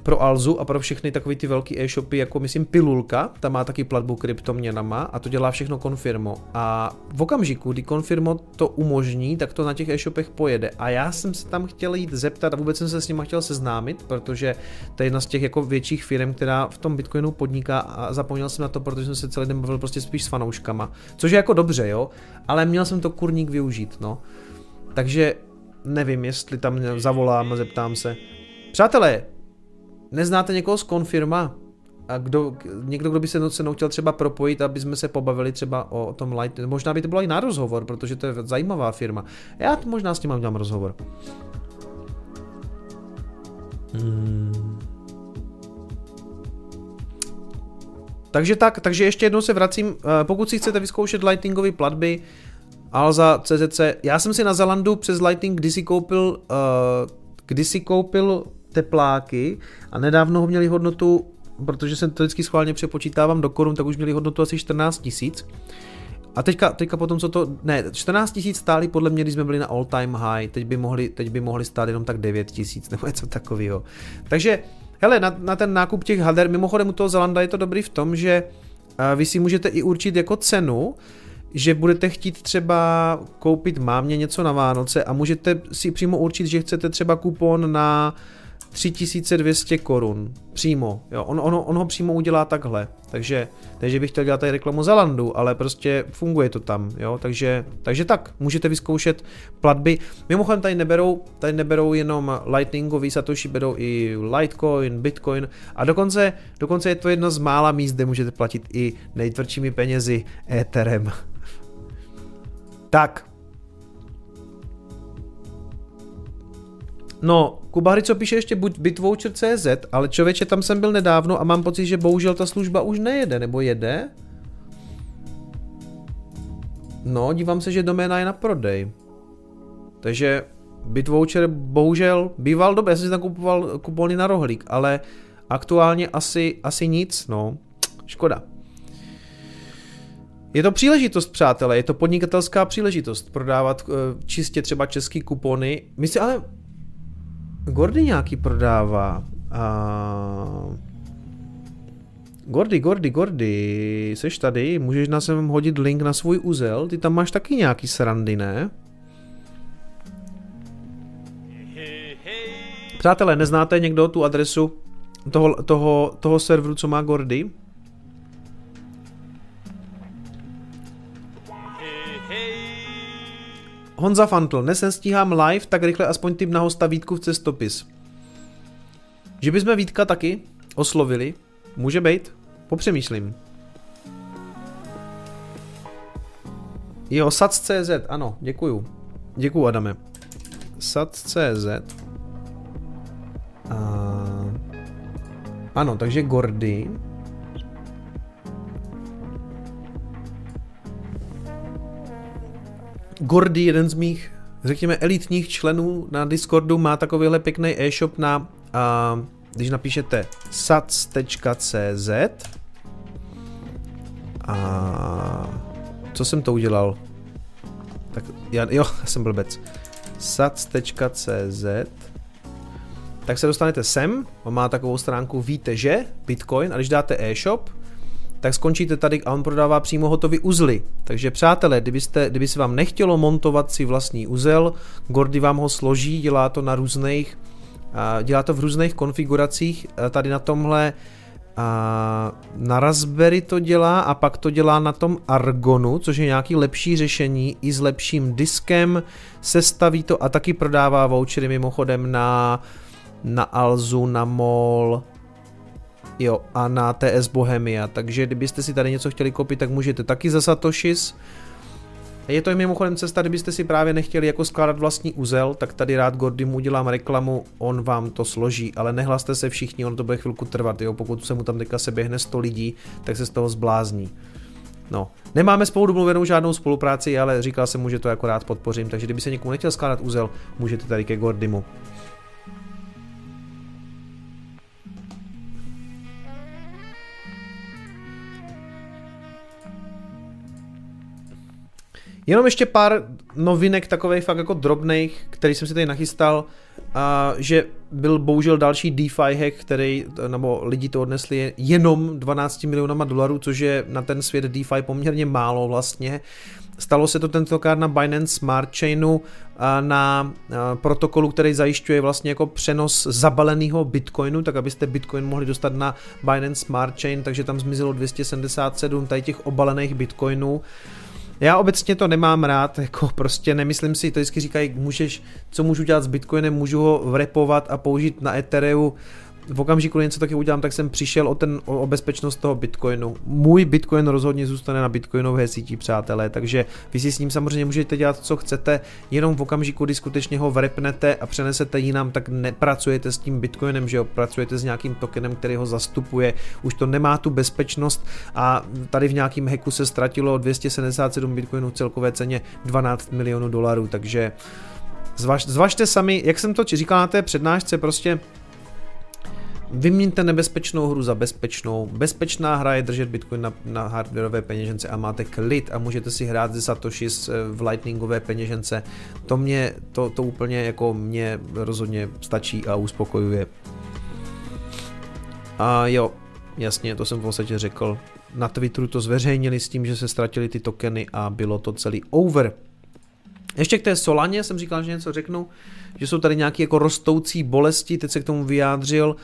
pro Alzu a pro všechny takové ty velké e-shopy, jako myslím Pilulka, ta má taky platbu kryptoměnama a to dělá všechno Konfirmo. A v okamžiku, kdy Konfirmo to umožní, tak to na těch e-shopech pojede. A já jsem se tam chtěl jít zeptat a vůbec jsem se s nima chtěl seznámit, protože to je jedna z těch jako větších firm, která v tom Bitcoinu podniká a zapomněl jsem na to, protože jsem se celý den bavil prostě spíš s fanouškama. Což je jako dobře, jo, ale měl jsem to kurník využít, no. Takže nevím, jestli tam zavolám a zeptám se. Přátelé, neznáte někoho z Konfirma? A někdo, kdo by se chtěl třeba propojit, aby jsme se pobavili třeba o tom Light. Možná by to bylo i na rozhovor, protože to je zajímavá firma. Já to možná s tím mám rozhovor. Takže ještě jednou se vracím, pokud si chcete vyzkoušet lightningové platby, Alza, CZC, já jsem si na Zelandu přes Lightning kdysi koupil tepláky a nedávno ho měli hodnotu, protože jsem to vždycky schválně přepočítávám do korun, tak už měli hodnotu asi 14 tisíc. A teďka potom, 14 tisíc stály podle mě, když jsme byli na all time high, teď by mohli stát jenom tak 9 tisíc nebo něco takového. Takže, hele, na ten nákup těch hader, mimochodem u toho Zelanda je to dobrý v tom, že vy si můžete i určit jako cenu, že budete chtít třeba koupit mámě něco na Vánoce a můžete si přímo určit, že chcete třeba kupon na 3200 korun. Přímo. Jo, on ho přímo udělá takhle. Takže bych chtěl dělat tady reklamu Zelandu, ale prostě funguje to tam. Jo? Takže tak, můžete vyzkoušet platby. Mimochodem tady neberou jenom Lightningový satoshi, berou i Litecoin, Bitcoin a dokonce je to jedno z mála míst, kde můžete platit i nejtvrdšími penězi Etherem. Tak. No, Kuba Hry, co píše ještě buď bitvoucher.cz, ale člověče, tam jsem byl nedávno a mám pocit, že bohužel ta služba už nejede, nebo jede? No, dívám se, že doména je na prodej. Takže bitvoucher bohužel býval dobrý, já jsem si tam kupoval kupony na rohlík, ale aktuálně asi nic, no, škoda. Je to příležitost, přátelé, je to podnikatelská příležitost prodávat čistě třeba český kupony. My si ale... Gordy nějaký prodává. Gordy, seš tady? Můžeš na sem hodit link na svůj uzel? Ty tam máš taky nějaký srandy, ne? Přátelé, neznáte někdo tu adresu toho serveru, co má Gordy? Honza Fantl, dnes stíhám live, tak rychle aspoň tip na hosta Vítku v cestopis. Že bychom Vítka taky oslovili, může být, popřemýšlím. Jo, sac.cz, ano, děkuju. Děkuju, Adame. Sac.cz. Ano, takže Gordy. Gordy, jeden z mých, řekněme, elitních členů na Discordu, má takovýhle pěkný e-shop na, když napíšete sac.cz. Co jsem to udělal? Tak, jo, já jsem blbec. Sac.cz. Tak se dostanete sem, on má takovou stránku Víte, že? Bitcoin, a když dáte e-shop, tak skončíte tady a on prodává přímo hotový uzly. Takže přátelé, kdyby se vám nechtělo montovat si vlastní uzel, Gordy vám ho složí, dělá to v různých konfiguracích, tady na tomhle na Raspberry to dělá a pak to dělá na tom Argonu, což je nějaký lepší řešení i s lepším diskem, sestaví to a taky prodává vouchery mimochodem na Alzu, na Mall, jo, a na TS Bohemia, takže kdybyste si tady něco chtěli koupit, tak můžete taky za satoshis. Je to i mimochodem cesta, kdybyste si právě nechtěli jako skládat vlastní uzel, tak tady rád Gordymu udělám reklamu, on vám to složí, ale nehlaste se všichni, ono to bude chvilku trvat, jo, pokud se mu tam teďka se běhne 100 lidí, tak se z toho zblázní. No, nemáme spolu domluvenou žádnou spolupráci, ale říkal jsem mu, že to jako rád podpořím, takže kdyby se někomu nechtěl skládat uzel, můžete tady ke Gordymu. Jenom ještě pár novinek takových fakt jako drobných, který jsem si tady nachystal, že byl bohužel další DeFi hack, nebo lidi to odnesli jenom 12 milionama dolarů, což je na ten svět DeFi poměrně málo vlastně. Stalo se to tentokrát na Binance Smart Chainu, na protokolu, který zajišťuje vlastně jako přenos zabaleného Bitcoinu, tak abyste Bitcoin mohli dostat na Binance Smart Chain, takže tam zmizelo 277 tady těch obalených Bitcoinů. Já obecně to nemám rád, jako prostě nemyslím si, to vždycky říkají, co můžu dělat s Bitcoinem, můžu ho vrepovat a použít na Ethereu, v okamžiku něco taky udělám, tak jsem přišel o bezpečnost toho Bitcoinu. Můj Bitcoin rozhodně zůstane na Bitcoinové síti, přátelé, takže vy si s ním samozřejmě můžete dělat, co chcete, jenom v okamžiku, kdy skutečně ho vrepnete a přenesete jinam, tak nepracujete s tím Bitcoinem, že jo, pracujete s nějakým tokenem, který ho zastupuje, už to nemá tu bezpečnost a tady v nějakým hacku se ztratilo 277 Bitcoinů v celkové ceně $12 milionů, takže zvažte sami, jak jsem to říkal na té přednášce, prostě vyměňte nebezpečnou hru za bezpečnou. Bezpečná hra je držet Bitcoin na hardwareové peněžence a máte klid a můžete si hrát ze Satoshi v lightningové peněžence. To úplně jako mě rozhodně stačí a uspokojuje. A jo, jasně, to jsem v podstatě řekl. Na Twitteru to zveřejnili s tím, že se ztratili ty tokeny a bylo to celý over. Ještě k té Solaně jsem říkal, že něco řeknu, že jsou tady nějaké jako rostoucí bolesti, teď se k tomu vyjádřil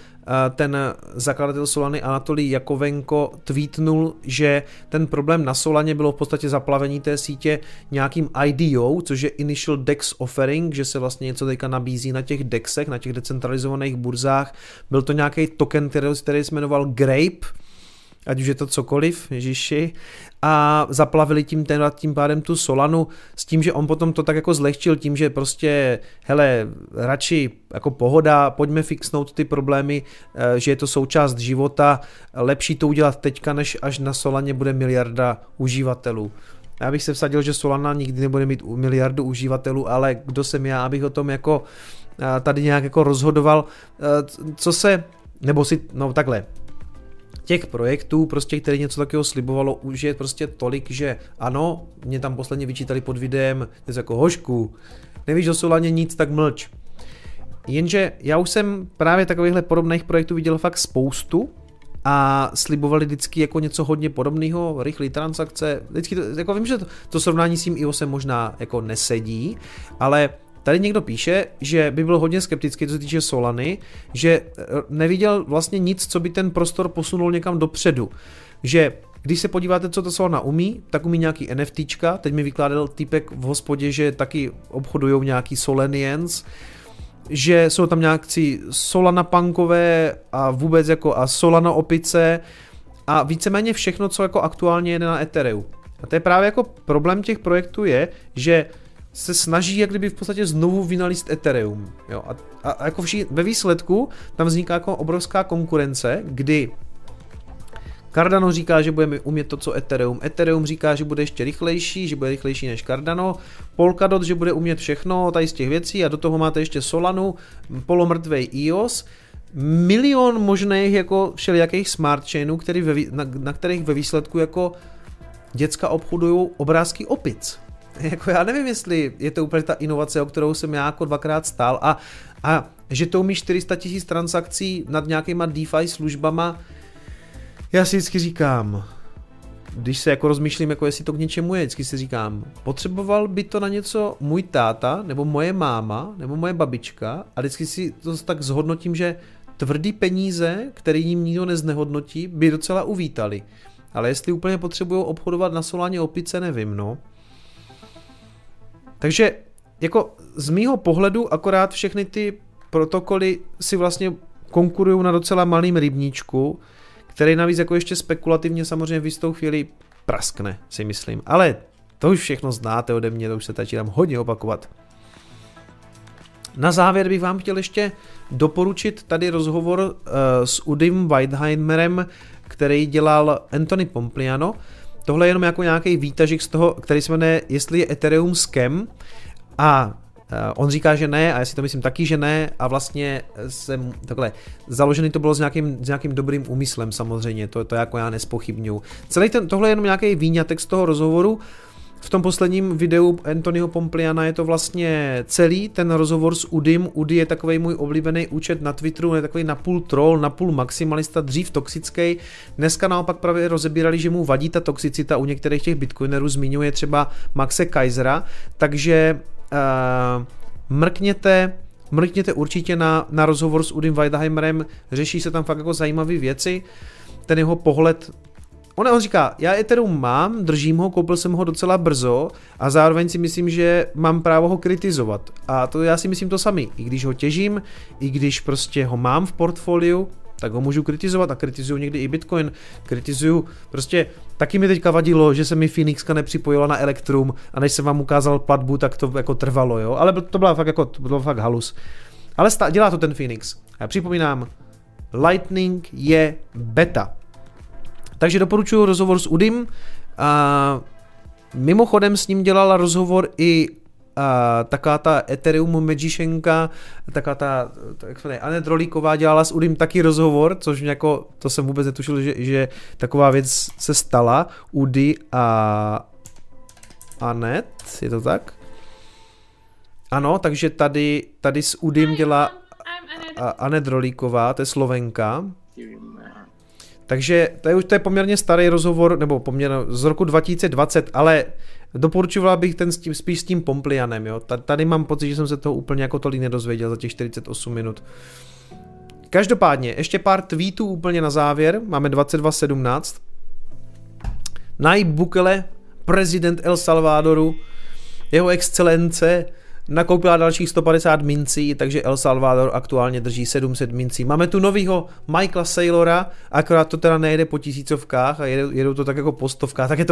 ten zakladatel Solany Anatolij Jakovenko, tweetnul, že ten problém na Solaně bylo v podstatě zaplavení té sítě nějakým IDO, což je Initial DEX Offering, že se vlastně něco teďka nabízí na těch DEXech, na těch decentralizovaných burzách. Byl to nějaký token, který se jmenoval Grape, ať už je to cokoliv, ježiši, a zaplavili tím pádem tu Solanu s tím, že on potom to tak jako zlehčil tím, že prostě, hele, radši jako pohoda, pojďme fixnout ty problémy, že je to součást života, lepší to udělat teďka, než až na Solaně bude miliarda uživatelů. Já bych se vsadil, že Solana nikdy nebude mít miliardu uživatelů, ale kdo jsem já, abych o tom jako tady nějak jako rozhodoval, těch projektů, prostě, které něco takového slibovalo, už je prostě tolik, že ano, mě tam posledně vyčítali pod videem, něco jako hošku, nevíš o Solaně nic, tak mlč. Jenže já už jsem právě takovýchhle podobných projektů viděl fakt spoustu a slibovali vždycky jako něco hodně podobného, rychlé transakce, vždycky to, jako vím, že to srovnání s tím iOSem možná jako nesedí, ale tady někdo píše, že by byl hodně skeptický, co se týče Solany, že neviděl vlastně nic, co by ten prostor posunul někam dopředu. Že když se podíváte, co to Solana umí, tak umí nějaký NFTčka, teď mi vykládal týpek v hospodě, že taky obchodujou nějaký Solanians, že jsou tam nějakci Solana punkové a vůbec jako a Solana opice a víceméně všechno, co jako aktuálně jede na Ethereum. A to je právě jako problém těch projektů je, že se snaží jak kdyby v podstatě znovu vynalíst Ethereum. Jo, a jako ve výsledku tam vzniká jako obrovská konkurence, kdy Cardano říká, že bude umět to, co Ethereum. Ethereum říká, že bude ještě rychlejší, že bude rychlejší než Cardano. Polkadot, že bude umět všechno tady z těch věcí a do toho máte ještě Solanu, polomrtvej EOS, milion možných jako všelijakých smart chainů, na kterých ve výsledku jako děcka obchodují obrázky opic. Jako já nevím, jestli je to úplně ta inovace, o kterou jsem já jako dvakrát stál a že to umí 400 000 transakcí nad nějakýma DeFi službama, já si vždycky říkám, když se jako rozmýšlím, jako jestli to k něčemu je, vždycky si říkám, potřeboval by to na něco můj táta, nebo moje máma, nebo moje babička a vždycky si to tak zhodnotím, že tvrdý peníze, který jim nikdo neznehodnotí, by docela uvítali, ale jestli úplně potřebují obchodovat na Solaně opice, nevím, no. Takže jako z mýho pohledu akorát všechny ty protokoly si vlastně konkurují na docela malým rybníčku, který navíc jako ještě spekulativně samozřejmě v jistou chvíli praskne, si myslím. Ale to už všechno znáte ode mě, to už se tačí tam hodně opakovat. Na závěr bych vám chtěl ještě doporučit tady rozhovor s Udym Weidheimerem, který dělal Anthony Pompliano. Tohle je jenom jako nějaký výtažek z toho, který se jmenuje, jestli je Ethereum scam a on říká, že ne a já si to myslím taky, že ne a vlastně jsem takhle, založený to bylo s nějakým dobrým úmyslem samozřejmě, to jako já nespochybnuju. Tohle je jenom nějaký výňatek z toho rozhovoru. V tom posledním videu Anthonyho Pompliana je to vlastně celý ten rozhovor s Udym. Udy je takový můj oblíbený účet na Twitteru, je takový napůl troll, napůl maximalista, dřív toxický. Dneska naopak právě rozebírali, že mu vadí ta toxicita u některých těch bitcoinerů, zmiňuje třeba Maxe Kaisera, takže mrkněte určitě na rozhovor s Udym Weidheimerem, řeší se tam fakt jako zajímavé věci, ten jeho pohled On říká, já Ethereum mám, držím ho, koupil jsem ho docela brzo a zároveň si myslím, že mám právo ho kritizovat. A to já si myslím to samý. I když ho těžím, i když prostě ho mám v portfoliu, tak ho můžu kritizovat a kritizuju někdy i Bitcoin, kritizuju, prostě taky mi teďka vadilo, že se mi Phoenixka nepřipojila na Electrum a než jsem vám ukázal platbu, tak to jako trvalo, jo, ale to bylo fakt halus. Ale dělá to ten Phoenix. Já připomínám, Lightning je beta. Takže doporučuju rozhovor s Udim. A mimochodem s ním dělala rozhovor i taká ta Ethereum Magicianka, taká ta, jak se jmenuje, Anedrolíková, dělala s Udim taky rozhovor, což mě jako, to jsem vůbec netušil, že taková věc se stala. Udy a Anet, je to tak? Ano, takže tady s Udim dělá Anedrolíková, to je Slovenka. Takže to je poměrně starý rozhovor, nebo poměrně z roku 2020, ale doporučovala bych ten spíš s tím Pomplianem, jo. Tady mám pocit, že jsem se toho úplně jako tolik nedozvěděl za těch 48 minut. Každopádně, ještě pár tweetů úplně na závěr, máme 22:17. Nayib Bukele, prezident El Salvadoru, jeho excelence, nakoupila dalších 150 mincí, takže El Salvador aktuálně drží 700 mincí. Máme tu novýho Michaela Saylora, akorát to teda nejede po tisícovkách a jedou to tak jako po stovkách, tak je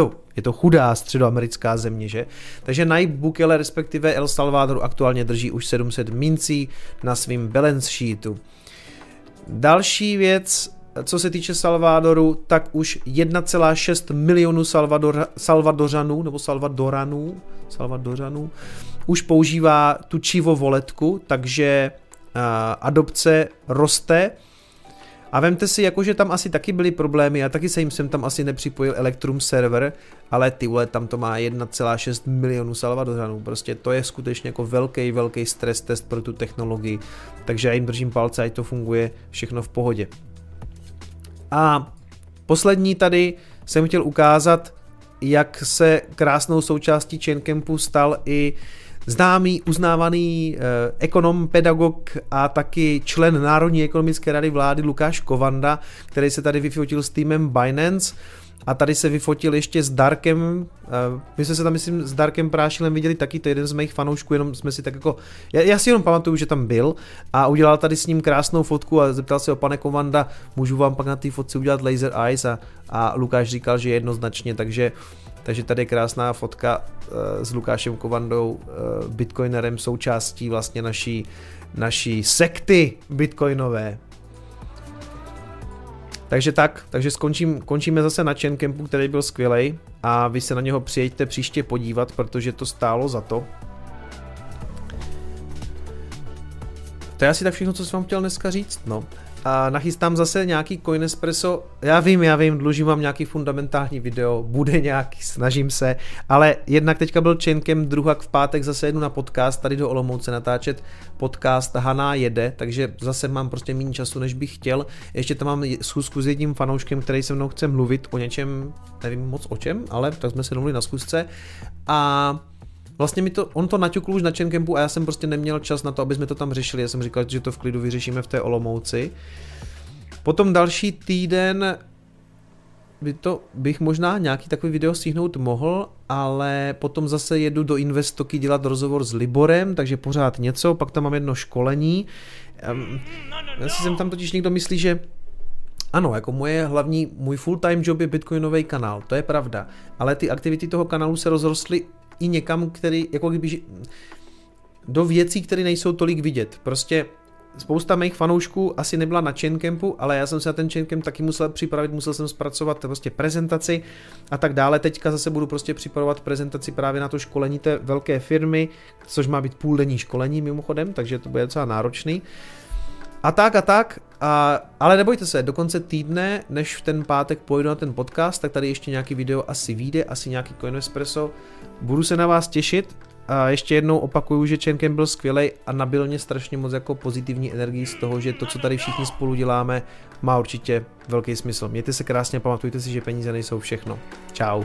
to chudá středoamerická země, že? Takže Nayib Bukele, respektive El Salvador aktuálně drží už 700 mincí na svým balance sheetu. Další věc, co se týče Salvadoru, tak už 1,6 milionu Salvadoranů už používá tu Chivo voletku, takže adopce roste. A vemte si, jakože tam asi taky byly problémy a taky se jim sem tam asi nepřipojil Electrum server, ale ty vole, tam to má 1,6 milionu Salvadoranů. Prostě to je skutečně jako velký stres test pro tu technologii. Takže já jim držím palce, ať to funguje všechno v pohodě. A poslední tady jsem chtěl ukázat, jak se krásnou součástí Chaincampu stal i známý, uznávaný ekonom, pedagog a taky člen Národní ekonomické rady vlády Lukáš Kovanda, který se tady vyfotil s týmem Binance a tady se vyfotil ještě s Darkem, my jsme se tam, myslím, s Darkem Prášilem viděli taky, to je jeden z mých fanoušků, jenom jsme si tak jako, já si jenom pamatuju, že tam byl a udělal tady s ním krásnou fotku a zeptal se ho, pane Kovanda, můžu vám pak na té fotce udělat laser eyes a Lukáš říkal, že jednoznačně, takže tady je krásná fotka s Lukášem Kovandou, bitcoinerem, součástí vlastně naší sekty bitcoinové. Takže končíme zase na Chaincampu, který byl skvělej a vy se na něho přijeďte příště podívat, protože to stálo za to. To je asi tak všechno, co jsem vám chtěl dneska říct, no. A nachystám zase nějaký Coin Espresso, já vím, dlužím vám nějaký fundamentální video, bude nějaký, snažím se, ale jednak teďka byl Chaincamp, druhak v pátek zase jedu na podcast, tady do Olomouce natáčet podcast Haná jede, takže zase mám prostě méně času, než bych chtěl, ještě tam mám schůzku s jedním fanouškem, který se mnou chce mluvit o něčem, nevím moc o čem, ale tak jsme se domluvili na schůzce a vlastně on to naťukl už na Chaincampu a já jsem prostě neměl čas na to, aby jsme to tam řešili. Já jsem říkal, že to v klidu vyřešíme v té Olomouci. Potom další týden bych možná nějaký takový video stihnout mohl, ale potom zase jedu do Investoky dělat rozhovor s Liborem, takže pořád něco, pak tam mám jedno školení. Já si tam totiž někdo myslí, že ano, jako můj full-time job je bitcoinový kanál, to je pravda, ale ty aktivity toho kanálu se rozrostly i někam, který, jako kdyby, do věcí, které nejsou tolik vidět. Prostě spousta mých fanoušků asi nebyla na Chaincampu, ale já jsem se na ten Chaincamp taky musel připravit, musel jsem zpracovat prostě prezentaci a tak dále. Teďka zase budu prostě připravovat prezentaci právě na to školení té velké firmy, což má být půldenní školení mimochodem, takže to bude docela náročný. Ale nebojte se, do konce týdne, než v ten pátek pojedu na ten podcast, tak tady ještě nějaký video asi vyjde, asi nějaký Coin Espresso. Budu se na vás těšit a ještě jednou opakuju, že Chaincamp byl skvělej a nabil mě strašně moc jako pozitivní energii z toho, že to, co tady všichni spolu děláme, má určitě velký smysl. Mějte se krásně, pamatujte si, že peníze nejsou všechno. Čau.